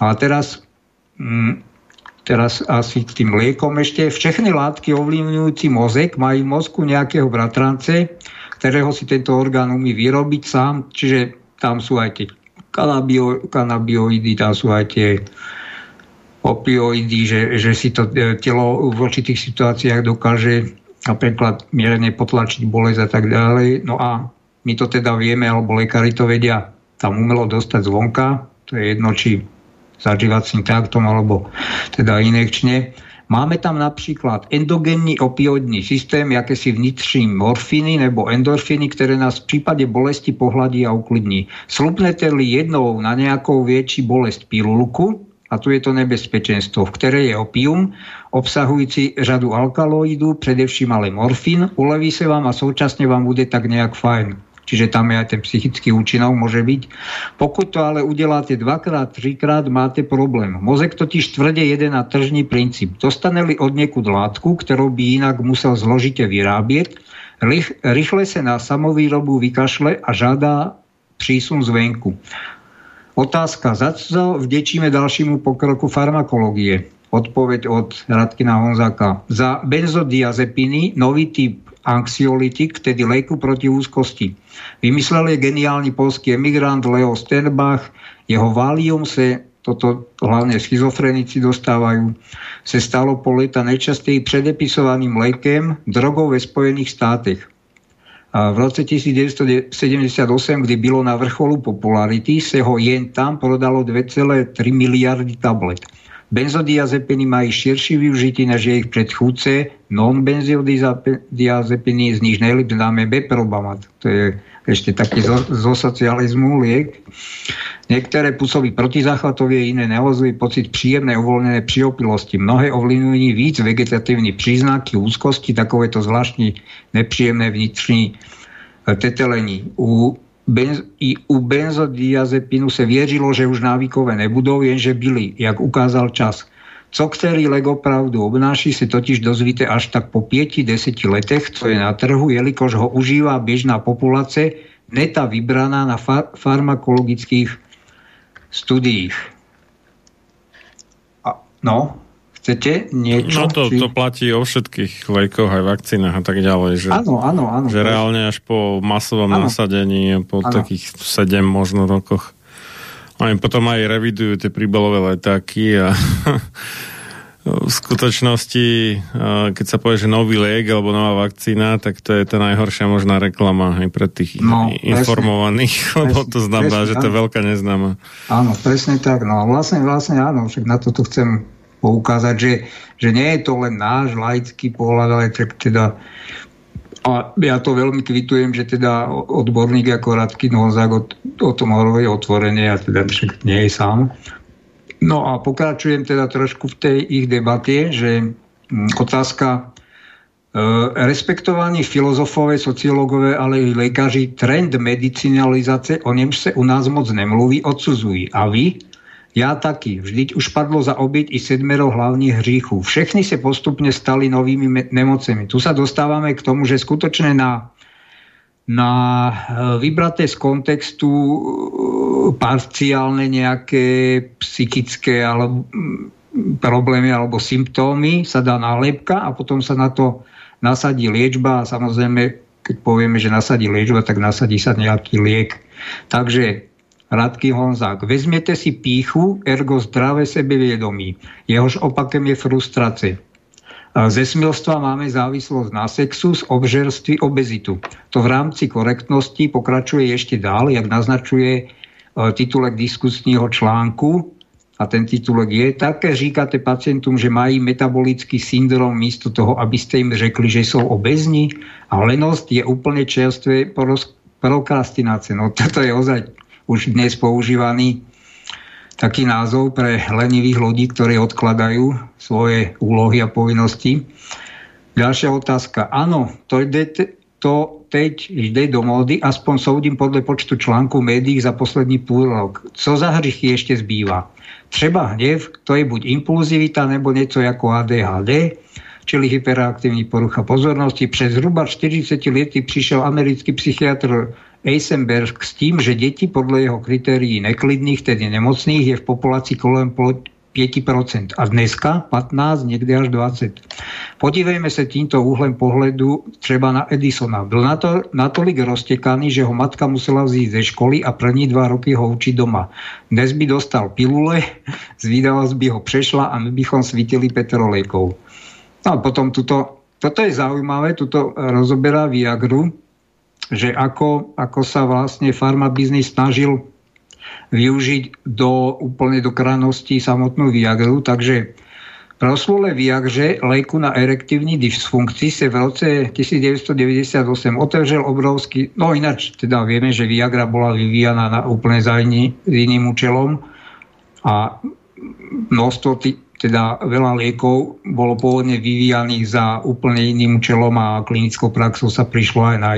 A teraz asi k tým liekom ešte. Všechny látky ovlivňujúci mozek majú v mozku nejakého bratrance, ktorého si tento orgán umí vyrobiť sám. Čiže tam sú aj tie kanabioidy, tam sú aj tie opioidy, že si to telo v určitých situáciách dokáže napríklad mierne potlačiť bolesť a tak ďalej. No a my to teda vieme, alebo lekári to vedia tam umelo dostať zvonka. To je jedno, či zažívacím traktom alebo teda inekčne. Máme tam napríklad endogénny opioidný systém, jakési vnitřní morfíny nebo endorfíny, ktoré nás v prípade bolesti pohľadí a uklidní. Slupnete-li jednou na nejakou väčší bolesť pilulku, a tu je to nebezpečenstvo, v ktorej je opium, obsahujúci řadu alkaloidů, predevším ale morfín, uleví sa vám a súčasne vám bude tak nejak fajn. Čiže tam je aj ten psychický účinok, môže byť. Pokud to ale udeláte dvakrát, trikrát, máte problém. Mozek totiž tvrdě jede na tržní princíp. Dostane-li od niekud látku, ktorú by inak musel zložite vyrábieť, rýchle sa na samovýrobu vykašle a žádá přísun zvenku. Otázka, za co vďačíme dalšímu pokroku farmakológie? Odpoveď od Radkina Honzáka. Za benzodiazepiny, nový typ anxiolitik, tedy lieku proti úzkosti. Vymyslel je geniálny polský emigrant Leo Sternbach, jeho Valium se, toto hlavne schizofrenici dostávajú, se stalo po leta najčastej předepisovaným lékem drogou ve Spojených státech. A v roce 1978, kdy bylo na vrcholu popularity, se ho jen tam prodalo 2,3 miliardy tablet. Benzodiazepiny mají širší využití než jejich předchůdce, non-benzodiazepiny, z nich nejlíp známe beprobamat. To je ešte taký zo socializmu liek. Niektoré pôsobí protizáchvatovie, iné navozujú pocit príjemnej uvoľnené priopilosti. Mnohé ovlivňujú víc vegetatívne príznaky, úzkosti, takovéto zvláštne nepríjemné vnitřní tetelení. U benzodiazepinu se věřilo, že už návykové nebudou, jenže byli, jak ukázal čas. Co který lék opravdu obnáší, se totiž dozvíte až tak po 5-10 letech, co je na trhu, jelikož ho užívá běžná populace, ne ta vybraná na farmakologických studiích. Chcete niečo? No to platí o všetkých liekoch, aj vakcínach a tak ďalej. Áno. Že reálne až po masovom nasadení, po takých 7 možno rokoch. A im potom aj revidujú tie príbalové letáky a v skutočnosti, keď sa povie, že nový liek alebo nová vakcína, tak to je tá najhoršia možná reklama aj pre tých informovaných, lebo to znamená, že to je veľká neznáma. Áno, presne tak. No a vlastne áno, však na toto chcem poukázať, že nie je to len náš laický pohľad, ale teda a ja to veľmi kvitujem, že teda odborník ako Radkin Honzák o tom hovorí otvorene a teda však nie je sám. No a pokračujem teda trošku v tej ich debate, že otázka respektovaní filozofové, sociológové, ale i lekári trend medicinalizácie, o nemž sa u nás moc nemluví, odsudzujú. A vy? Ja taky. Vždyť už padlo za obeť i 7 hlavných hříchů. Všechny se postupne stali novými nemocemi. Tu sa dostávame k tomu, že skutočne na vybraté z kontextu parciálne nejaké psychické alebo problémy alebo symptómy sa dá nálepka a potom sa na to nasadí liečba a samozrejme, keď povieme, že nasadí liečba, tak nasadí sa nejaký liek. Takže Radkin Honzák. Vezmete si pýchu, ergo zdravé sebeviedomí. Jehož opakem je frustrace. Ze smilstva máme závislosť na sexu, z obžerství obezitu. To v rámci korektnosti pokračuje ešte dál, jak naznačuje titulek diskusního článku. A ten titulek je, také říkáte pacientům, že mají metabolický syndrom místo toho, aby ste im řekli, že sú obezní. A lenost je úplne čerstvé prokrastinácie. No toto je ozaj už dnes používaný taký názov pre lenivých ľudí, ktorí odkladajú svoje úlohy a povinnosti. Ďalšia otázka. Áno, to teď ide do módy, aspoň soudím podľa počtu článku médií za poslední půl rok. Co za hrychy ešte zbýva? Třeba hnev, to je buď impulzivita, nebo nieco ako ADHD, čili hyperaktívna porucha pozornosti. Před zhruba 40 lety prišiel americký psychiatr Eisenberg s tým, že deti podľa jeho kritérií neklidných, tedy nemocných, je v populácii kolem 5% a dneska 15, niekde až 20. Podívejme sa týmto úhlem pohledu třeba na Edisona. Byl natolik roztekaný, že ho matka musela vzít ze školy a první 2 roky ho učiť doma. Dnes by dostal pilule, zvídavosť by ho prešla a my bychom svítili petrolejkou. No a potom toto je zaujímavé, tuto rozoberá Viagru, že ako sa vlastne farmabiznis snažil využiť úplne do krajnosti samotnú Viagru. Takže proslulé Viagře léku na erektívny dysfunkcii sa v roce 1998 otevřel obrovský. No ináč teda vieme, že Viagra bola vyvíjana na úplne za iným účelom a množstvo teda veľa liekov bolo pôvodne vyvíjaných za úplne iným účelom a klinickou praxou sa prišlo aj na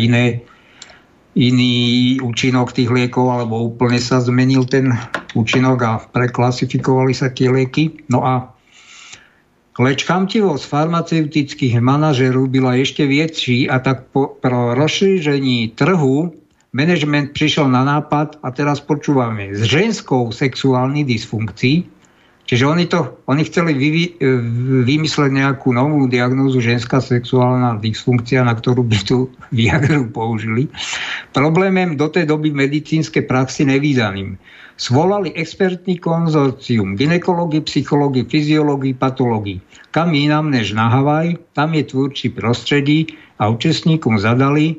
iný účinok tých liekov, alebo úplne sa zmenil ten účinok a preklasifikovali sa tie lieky. No a klečkamtivosť farmaceutických manažerov byla ešte väčší a tak pro rozšírení trhu management prišiel na nápad a teraz počúvame s ženskou sexuálnej dysfunkcií, Čiže oni chceli vymysleť nejakú novú diagnózu ženská sexuálna dysfunkcia, na ktorú by tú Viagru použili. Problémem do tej doby v medicínskej praxi nevídaným. Svolali expertný konzorcium gynekológii, psychológii, fyziológii, patológii. Kam inám než na Havaj, tam je tvúrčí prostredí a účastníkom zadali,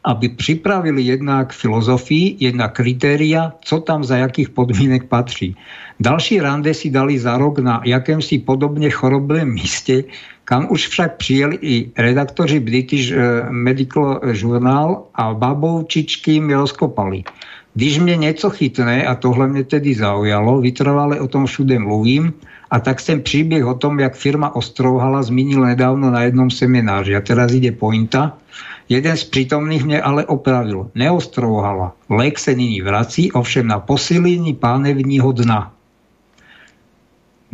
aby pripravili jednak filozofii, jednak kritéria, co tam za jakých podmínek patří. Další rande si dali za rok na jakémsi podobne choroblém míste, kam už však přijeli i redaktoři British Medical Journal a baboučičky mi rozkopali. Když mě něco chytne, a tohle mě tedy zaujalo, vytrvale o tom všude mluvím, a tak ten příběh o tom, jak firma Ostrouhala, zmínil nedávno na jednom semináři. A teraz ide pointa. Jeden z prítomných mě ale opravil. Neostrouhala. Lék se nyní vrací, ovšem na posílení pánevního dna.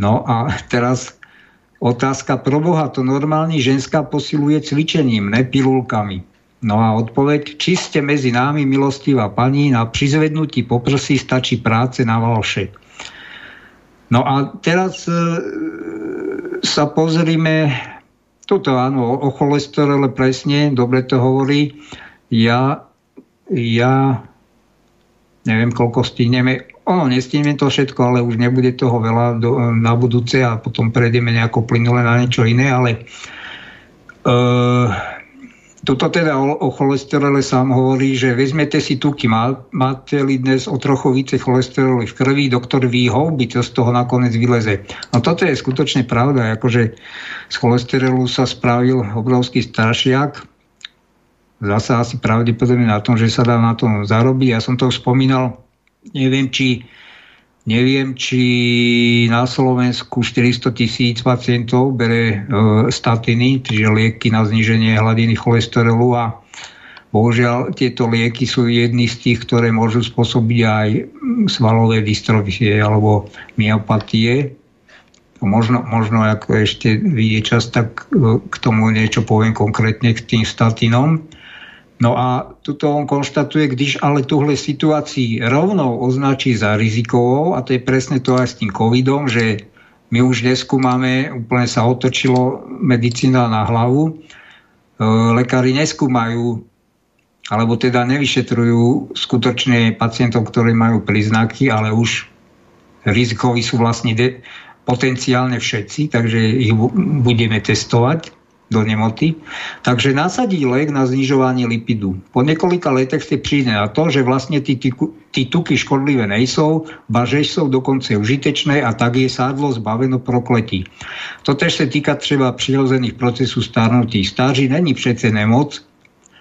No a teraz otázka pro Boha. To normální ženská posiluje cvičením, ne pilulkami. No a odpoveď. Čiste mezi námi, milostivá paní, na přizvednutí poprsí stačí práce na valše. No a teraz sa pozrime, toto áno, o cholesterole presne, dobre to hovorí, ja neviem, koľko stihneme, nestihneme to všetko, ale už nebude toho veľa na budúce a potom prejdeme nejako plynule na niečo iné, ale toto teda o cholesterole sám hovorí, že vezmete si tuky, máte-li dnes o trochu více cholesterolu v krvi, doktor ví houby, čo z toho nakoniec vyleze. No toto je skutočne pravda, akože z cholesterolu sa spravil obrovský strašiak. Zase asi pravdepodobne na tom, že sa dá na tom zarobiť. Ja som to spomínal, neviem, či na Slovensku 400 000 pacientov bere statiny, čiže lieky na zníženie hladiny cholesterolu a bohužiaľ tieto lieky sú jedny z tých, ktoré môžu spôsobiť aj svalové dystrofie alebo myopatie. Možno ako ešte vyjde čas, tak k tomu niečo poviem konkrétne k tým statinom. No a tuto on konštatuje, když ale tuhle situácii rovnou označí za rizikovou, a to je presne to aj s tým covidom, že my už dnesku máme, úplne sa otočilo medicína na hlavu, lekári neskúmajú, alebo teda nevyšetrujú skutočne pacientov, ktorí majú príznaky, ale už rizikoví sú vlastne potenciálne všetci, takže ich budeme testovať do nemoty. Takže nasadí lék na znižovanie lipidu. Po niekoľka letech si príde na to, že vlastne tí tuky škodlivé nejsou, bažež sú dokonce užitečné a tak je sádlo zbaveno prokletí. To tež se týka třeba přirozených procesů stárnutí. Stáří není přece nemoc,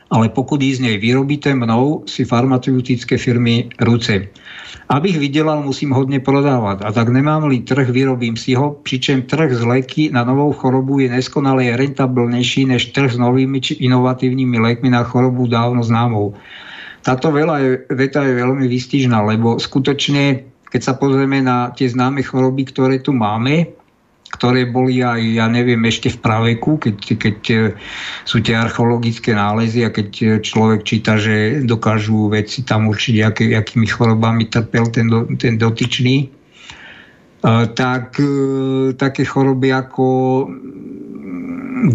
ale pokud ji z nej vyrobíte, mnou si farmaceutické firmy ruce. Abych vydelal, musím hodně prodávat. A tak nemám-li trh, vyrobím si ho, přičem trh z léky na novou chorobu je neskonale rentabilnější než trh s novými či inovatívnymi lékmi na chorobu dávno známou. Táto veta je veľmi výstižná, lebo skutočne, keď sa pozrieme na tie známe choroby, ktoré tu máme, ktoré boli aj, ja neviem, ešte v praveku, keď sú tie archeologické nálezy a keď človek číta, že dokážu veci tam určiť, akými chorobami trpel ten dotyčný, tak také choroby ako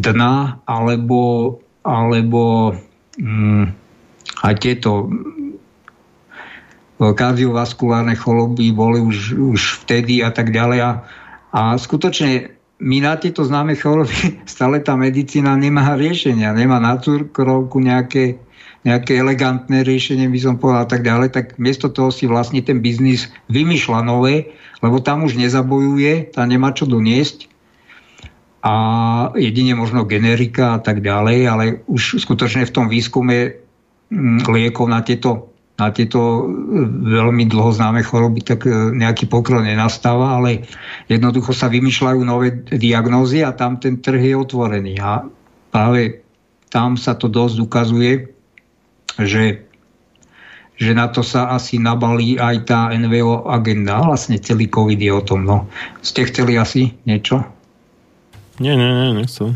dna alebo aj tieto kardiovaskulárne choroby boli už vtedy a tak ďalej. A skutočne my na tieto známe choroby stále tá medicína nemá riešenia, nemá na cukrovku nejaké elegantné riešenie, by som povedal, tak ďalej, tak miesto toho si vlastne ten biznis vymýšľa nové, lebo tam už nezabojuje, tam nemá čo doniesť a jedine možno generika a tak ďalej, ale už skutočne v tom výskume liekov na tieto veľmi dlho známe choroby, tak nejaký pokrok nenastáva, ale jednoducho sa vymýšľajú nové diagnózy a tam ten trh je otvorený. A práve tam sa to dosť ukazuje, že na to sa asi nabalí aj tá NVO agenda. Vlastne celý COVID je o tom. No. Ste chceli asi niečo? Nie, nechcem.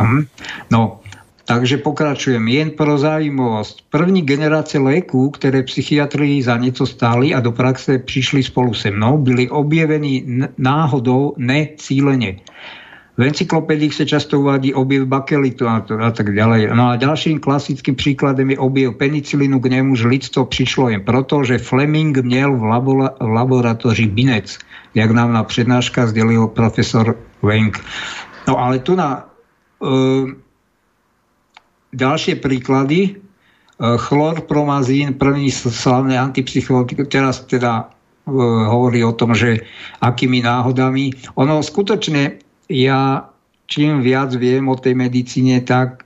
No, Takže pokračujem. Jen pro zaujímavosť. První generácie léku, ktoré psychiatrii za niečo stáli a do praxe prišli spolu se mnou, byli objevení náhodou necílene. V encyklopédiách sa často uvádí objev bakelitu a tak ďalej. No a ďalším klasickým príkladem je objev penicilínu, k nemu ľudstvo prišlo jen proto, že Fleming měl v laboratórii binec, jak nám na prednáška zdelil profesor Wenk. No ale tu na... Ďalšie príklady. Chlorpromazín, první slavné antipsychotikum, teraz teda hovorí o tom, že akými náhodami. Ono skutočne, ja čím viac viem o tej medicíne, tak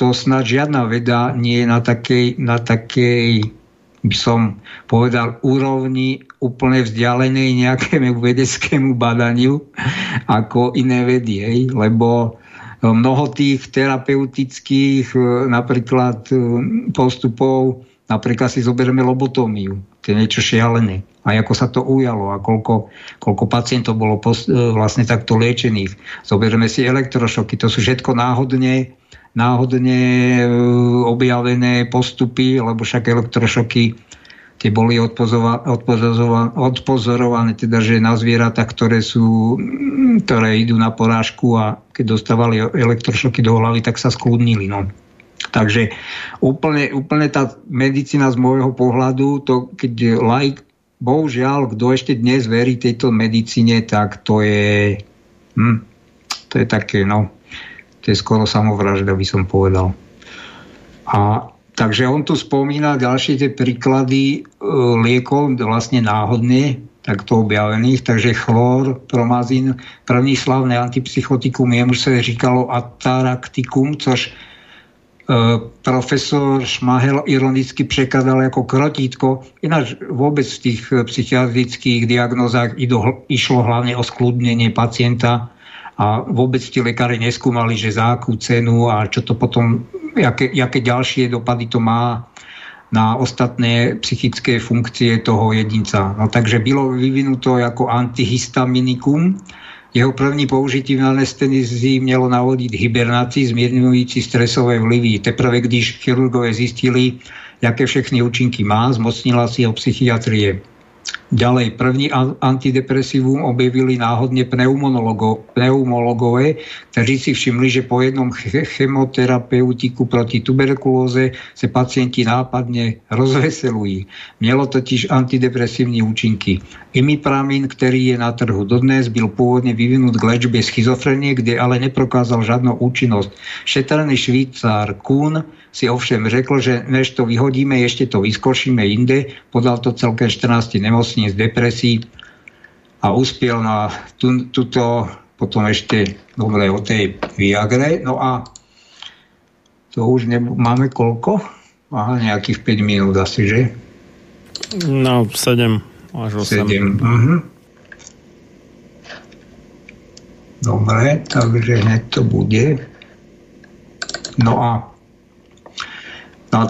to snad žiadna veda nie je na takej by som povedal, úrovni úplne vzdialenej nejakému vedeckému badaniu ako iné vedy, hej? Lebo mnoho tých terapeutických napríklad postupov, napríklad si zoberieme lobotómiu, to je niečo šialené. A ako sa to ujalo a koľko pacientov bolo vlastne takto liečených. Zoberieme si elektrošoky, to sú všetko náhodne objavené postupy, lebo však elektrošoky tie boli odpozorované, teda že na zvieratá, ktoré idú na porážku a keď dostávali elektrošoky do hlavy, tak sa skľudnili. No. Takže úplne tá medicína z môjho pohľadu, to keď laik, bohužiaľ, kto ešte dnes verí tejto medicíne, tak to je také, no, to je skoro samovražda, by som povedal. A takže on tu spomína ďalšie tie príklady liekov vlastne náhodne takto objavených. Takže chlor, promazín, první slavné antipsychotikum, jemu sa říkalo ataraktikum, což profesor Šmahel ironicky prekladal ako krotítko. Ináč vôbec v tých psychiatrických diagnózach išlo hlavne o skľudnenie pacienta a vôbec tí lekári neskúmali, že za akú cenu a čo to potom... Jaké ďalšie dopady to má na ostatné psychické funkcie toho jedinca. No, takže bylo vyvinuto ako antihistaminikum. Jeho první použití v anestezii mělo navodit hibernaci, zmírňující stresové vlivy. Teprve když chirurgové zistili, jaké všechny účinky má, zmocnila si ho psychiatrie. Ďalej, první antidepresívum objavili náhodne pneumologové, kteří si všimli, že po jednom chemoterapeutiku proti tuberkulóze se pacienti nápadne rozveselují. Mělo totiž antidepresívní účinky. Imipramín, který je na trhu dodnes, byl pôvodne vyvinut k léčbe schizofrenie, kde ale neprokázal žiadnu účinnosť. Šetrný Švýcar Kuhn si ovšem řekl, že než to vyhodíme, ešte to vyskočíme inde, podal to celkem 14 nemocníc depresí a uspiel na túto, potom ešte dobre o tej Viagre. No a to už máme koľko? Aha, nejakých 5 minút asi, že? No, 7 až 8. 7, mhm. Dobre, takže hneď to bude. No a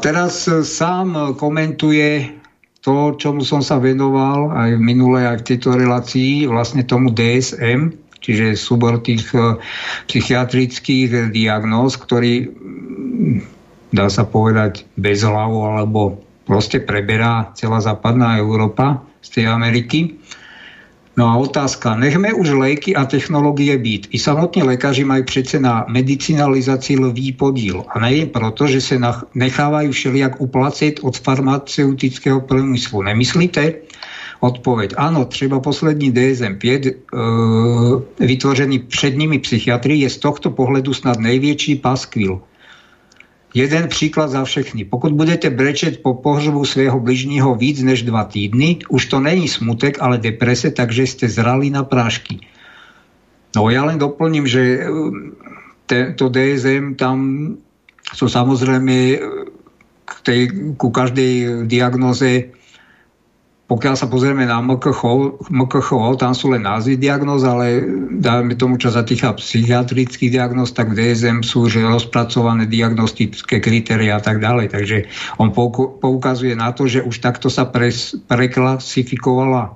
teraz sám komentuje to, čomu som sa venoval aj v minulej, aj v tejto relácii, vlastne tomu DSM, čiže súbor tých psychiatrických diagnóz, ktorý, dá sa povedať, bez hlavu, alebo proste preberá celá západná Európa z tej Ameriky. No a otázka, nechme už léky a technologie být. I samotní lékaři mají přece na medicinalizaci lví podíl. A nejen proto, že se nechávají všelijak uplacit od farmaceutického průmyslu. Nemyslíte? Odpověď. Ano, třeba poslední DSM-5 vytvořený před nimi psychiatry je z tohto pohledu snad největší paskvil. Jeden příklad za všechny. Pokud budete brečet po pohřbu svého bližního víc než 2 týdny, už to není smutek, ale deprese, takže ste zrali na prášky. No ja len doplním, že to DSM tam sú samozrejme ku každej diagnoze, pokiaľ sa pozrieme na MKHO, tam sú len názvy diagnóz, ale dajme tomu, čo sa týka psychiatrických diagnóz, tak v DSM sú že rozpracované diagnostické kritériá a tak ďalej. Takže on poukazuje na to, že už takto sa preklasifikovala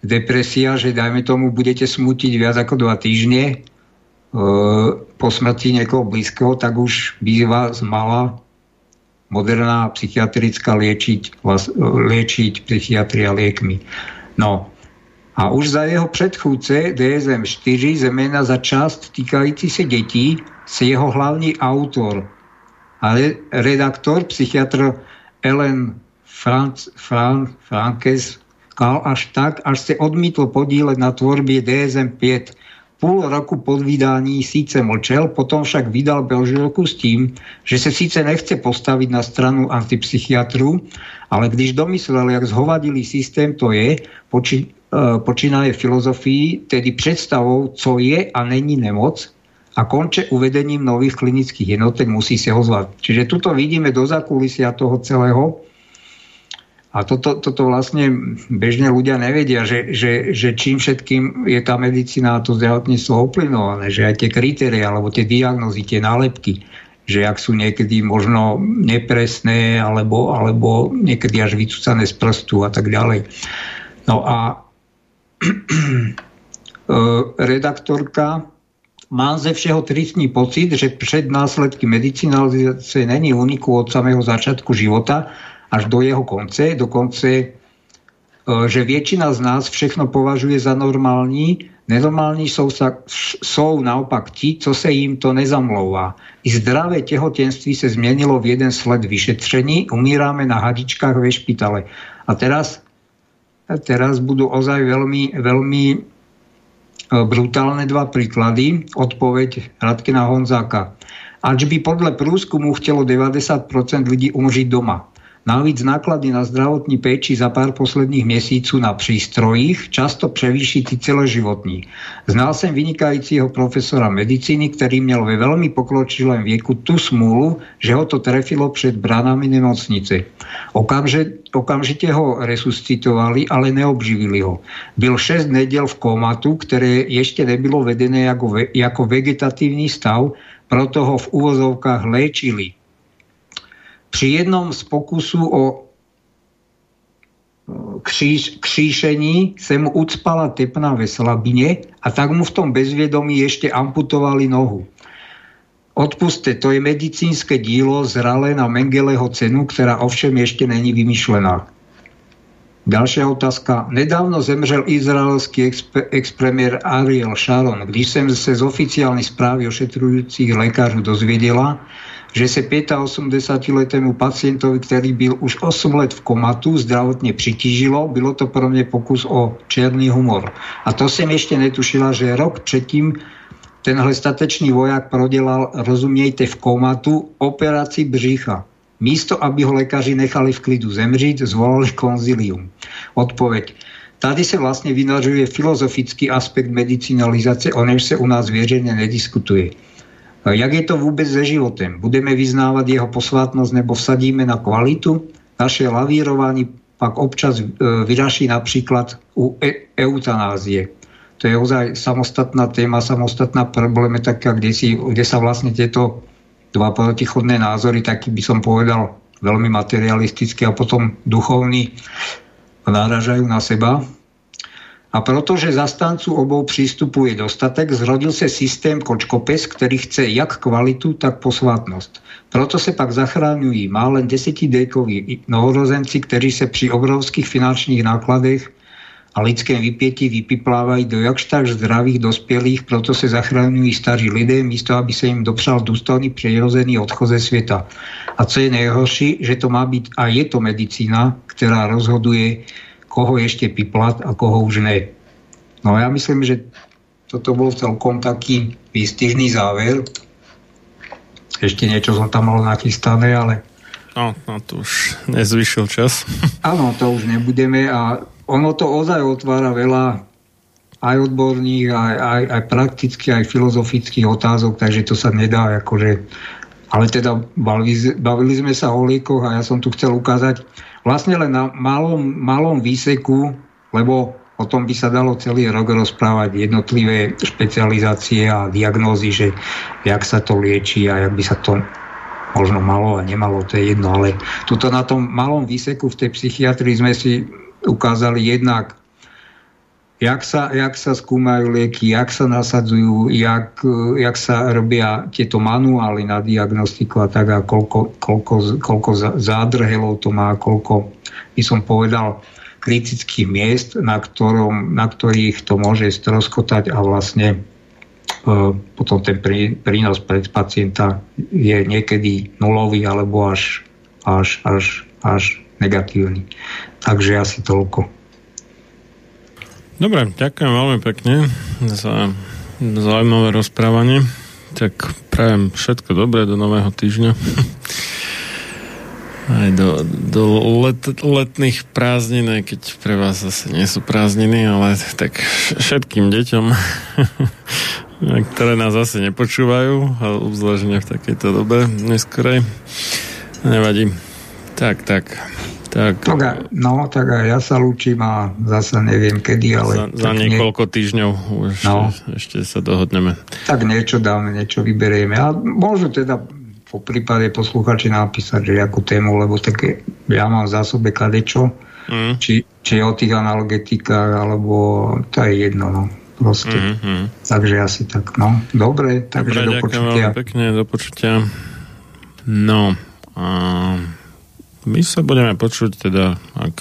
depresia, že dajme tomu, budete smútiť viac ako 2 týždne, po smrti niekoho blízkeho, tak už býva zmala moderná psychiatrická liečiť psychiatria liekmi. No a už za jeho předchůdce DSM-4, zejména za část týkající se dětí, se jeho hlavní autor a redaktor, psychiatr Ellen Frankes, kal až tak, až se odmítl podílet na tvorbě DSM-5. Půl roku pod vydání sice mlčel, potom však vydal brožurku s tím, že se sice nechce postavit na stranu antipsychiatrů, ale když domyslel, jak zhovadilý systém to je, počínaje filozofií, tedy představou, co je a není nemoc, a konče uvedením nových klinických jednotek, musí se ozvat. Čiže tuto vidíme do zákulisia toho celého. A toto vlastne bežne ľudia nevedia, že čím všetkým je tá medicína a to zdravotníctvo ovplyvňované, že aj tie kritéria alebo tie diagnózy, tie nálepky, že ak sú niekedy možno nepresné alebo niekedy až vycúcané z prstu a tak ďalej. No a redaktorka mám ze všeho tristný pocit, že před následky medicinalizace není úniku od samého začiatku života až do jeho konce. Dokonce, že většina z nás všechno považuje za normální. Nenormální jsou naopak ti, co se jim to nezamlouvá. I zdravé těhotenství se změnilo v jeden sled vyšetření. Umíráme na hadičkách ve špitale. A teraz budú ozaj veľmi, veľmi brutálne dva príklady. Odpoveď Radkina Honzáka. Ač by podle průzkumu chtělo 90% lidí umřít doma. Navíc náklady na zdravotní péči za pár posledních měsíců na přístrojích často převýší ty celoživotní. Znal jsem vynikajícího profesora medicíny, který měl ve velmi pokročilém věku tu smůlu, že ho to trefilo před branami nemocnice. Okamžitě ho resuscitovali, ale neobživili ho. Byl 6 neděl v komatu, které ještě nebylo vedené jako vegetativní stav, proto ho v uvozovkách léčili. Při jednom z pokusů o kříšení se mu ucpala tepna ve slabině a tak mu v tom bezvědomí ještě amputovali nohu. Odpuste, to je medicínské dílo zralé na Mengeleho cenu, která ovšem ještě není vymyšlená. Další otázka. Nedávno zemřel izraelský expremiér Ariel Sharon. Když jsem se z oficiální zprávy ošetřujících lékařů dozvěděla, že se 85-letému pacientovi, ktorý byl už 8 let v komatu, zdravotne přitížilo, bylo to pro mne pokus o černý humor. A to som ešte netušila, že rok předtím tenhle statečný vojak prodelal, rozumiejte, v komatu operaci břicha. Místo, aby ho lékaři nechali v klidu zemřít, zvolali konzilium. Odpoveď. Tady se vlastne vynažuje filozofický aspekt medicinalizace, o než sa u nás věřeně nediskutuje. Jak je to vôbec se životem? Budeme vyznávať jeho posvátnosť nebo vsadíme na kvalitu? Naše lavírovanie pak občas vyraší napríklad u eutanázie. To je ozaj samostatná téma, samostatná problematika, kde sa vlastne tieto dva protichodné názory, taký by som povedal veľmi materialistické a potom duchovní, náražajú na seba. A protože zastánců obou přístupů je dostatek, zrodil se systém kočkopes, který chce jak kvalitu, tak posvátnost. Proto se pak zachraňují málen desetidékoví novorozenci, kteří se při obrovských finančních nákladech a lidském vypětí vypiplávají do jakž tak zdravých dospělých, proto se zachraňují staří lidé, místo aby se jim dopřal důstojný přirozený odchod ze světa. A co je nejhorší, že to má být a je to medicína, která rozhoduje, koho ešte piplat a koho už ne. No ja myslím, že toto bol celkom taký výstižný záver. Ešte niečo som tam mal nachystané, ale... No, to už nezvyšil čas. Áno, to už nebudeme a ono to ozaj otvára veľa aj odborných, aj praktických, aj filozofických otázok, takže to sa nedá akože... Ale teda bavili sme sa o liekoch a ja som tu chcel ukázať vlastne len na malom výseku, lebo o tom by sa dalo celý rok rozprávať jednotlivé špecializácie a diagnózy, že jak sa to lieči a jak by sa to možno malo a nemalo, to je jedno. Ale tuto na tom malom výseku v tej psychiatrii sme si ukázali jednak jak sa skúmajú lieky, jak sa nasadzujú, jak sa robia tieto manuály na diagnostiku a tak, a koľko zádrhelov to má, koľko, by som povedal, kritických miest, na ktorých to môže stroskotať a vlastne potom ten prínos pre pacienta je niekedy nulový alebo až negatívny. Takže asi toľko. Dobre, ďakujem veľmi pekne za zaujímavé rozprávanie. Tak prajem všetko dobré do nového týždňa. Aj do letných prázdnin, keď pre vás zase nie sú prázdniny, ale tak všetkým deťom, ktoré nás zase nepočúvajú, a obzvlášť v takejto dobe neskorej. Nevadí. Tak. No, tak ja sa lúčim a zase neviem kedy, ale... Za niekoľko týždňov už ešte sa dohodneme. Tak niečo dáme, niečo vyberieme. A môžu teda po prípade posluchači napísať, že akú tému, lebo také ja mám v zásobe kadečo, či o tých analgetikách, alebo to je jedno, no. Proste. Takže asi tak, no. Dobre, takže do počutia. Ďakujem pekne, do počutia. No, my sa budeme počuť, teda, ak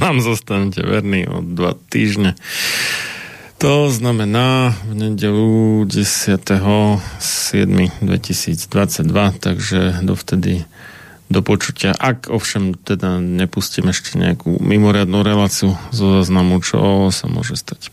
nám zostanete verní o 2 týždne. To znamená v nedeľu 10.7.2022, takže dovtedy do počutia. Ak ovšem teda nepustím ešte nejakú mimoriadnu reláciu zo záznamu, čo sa môže stať.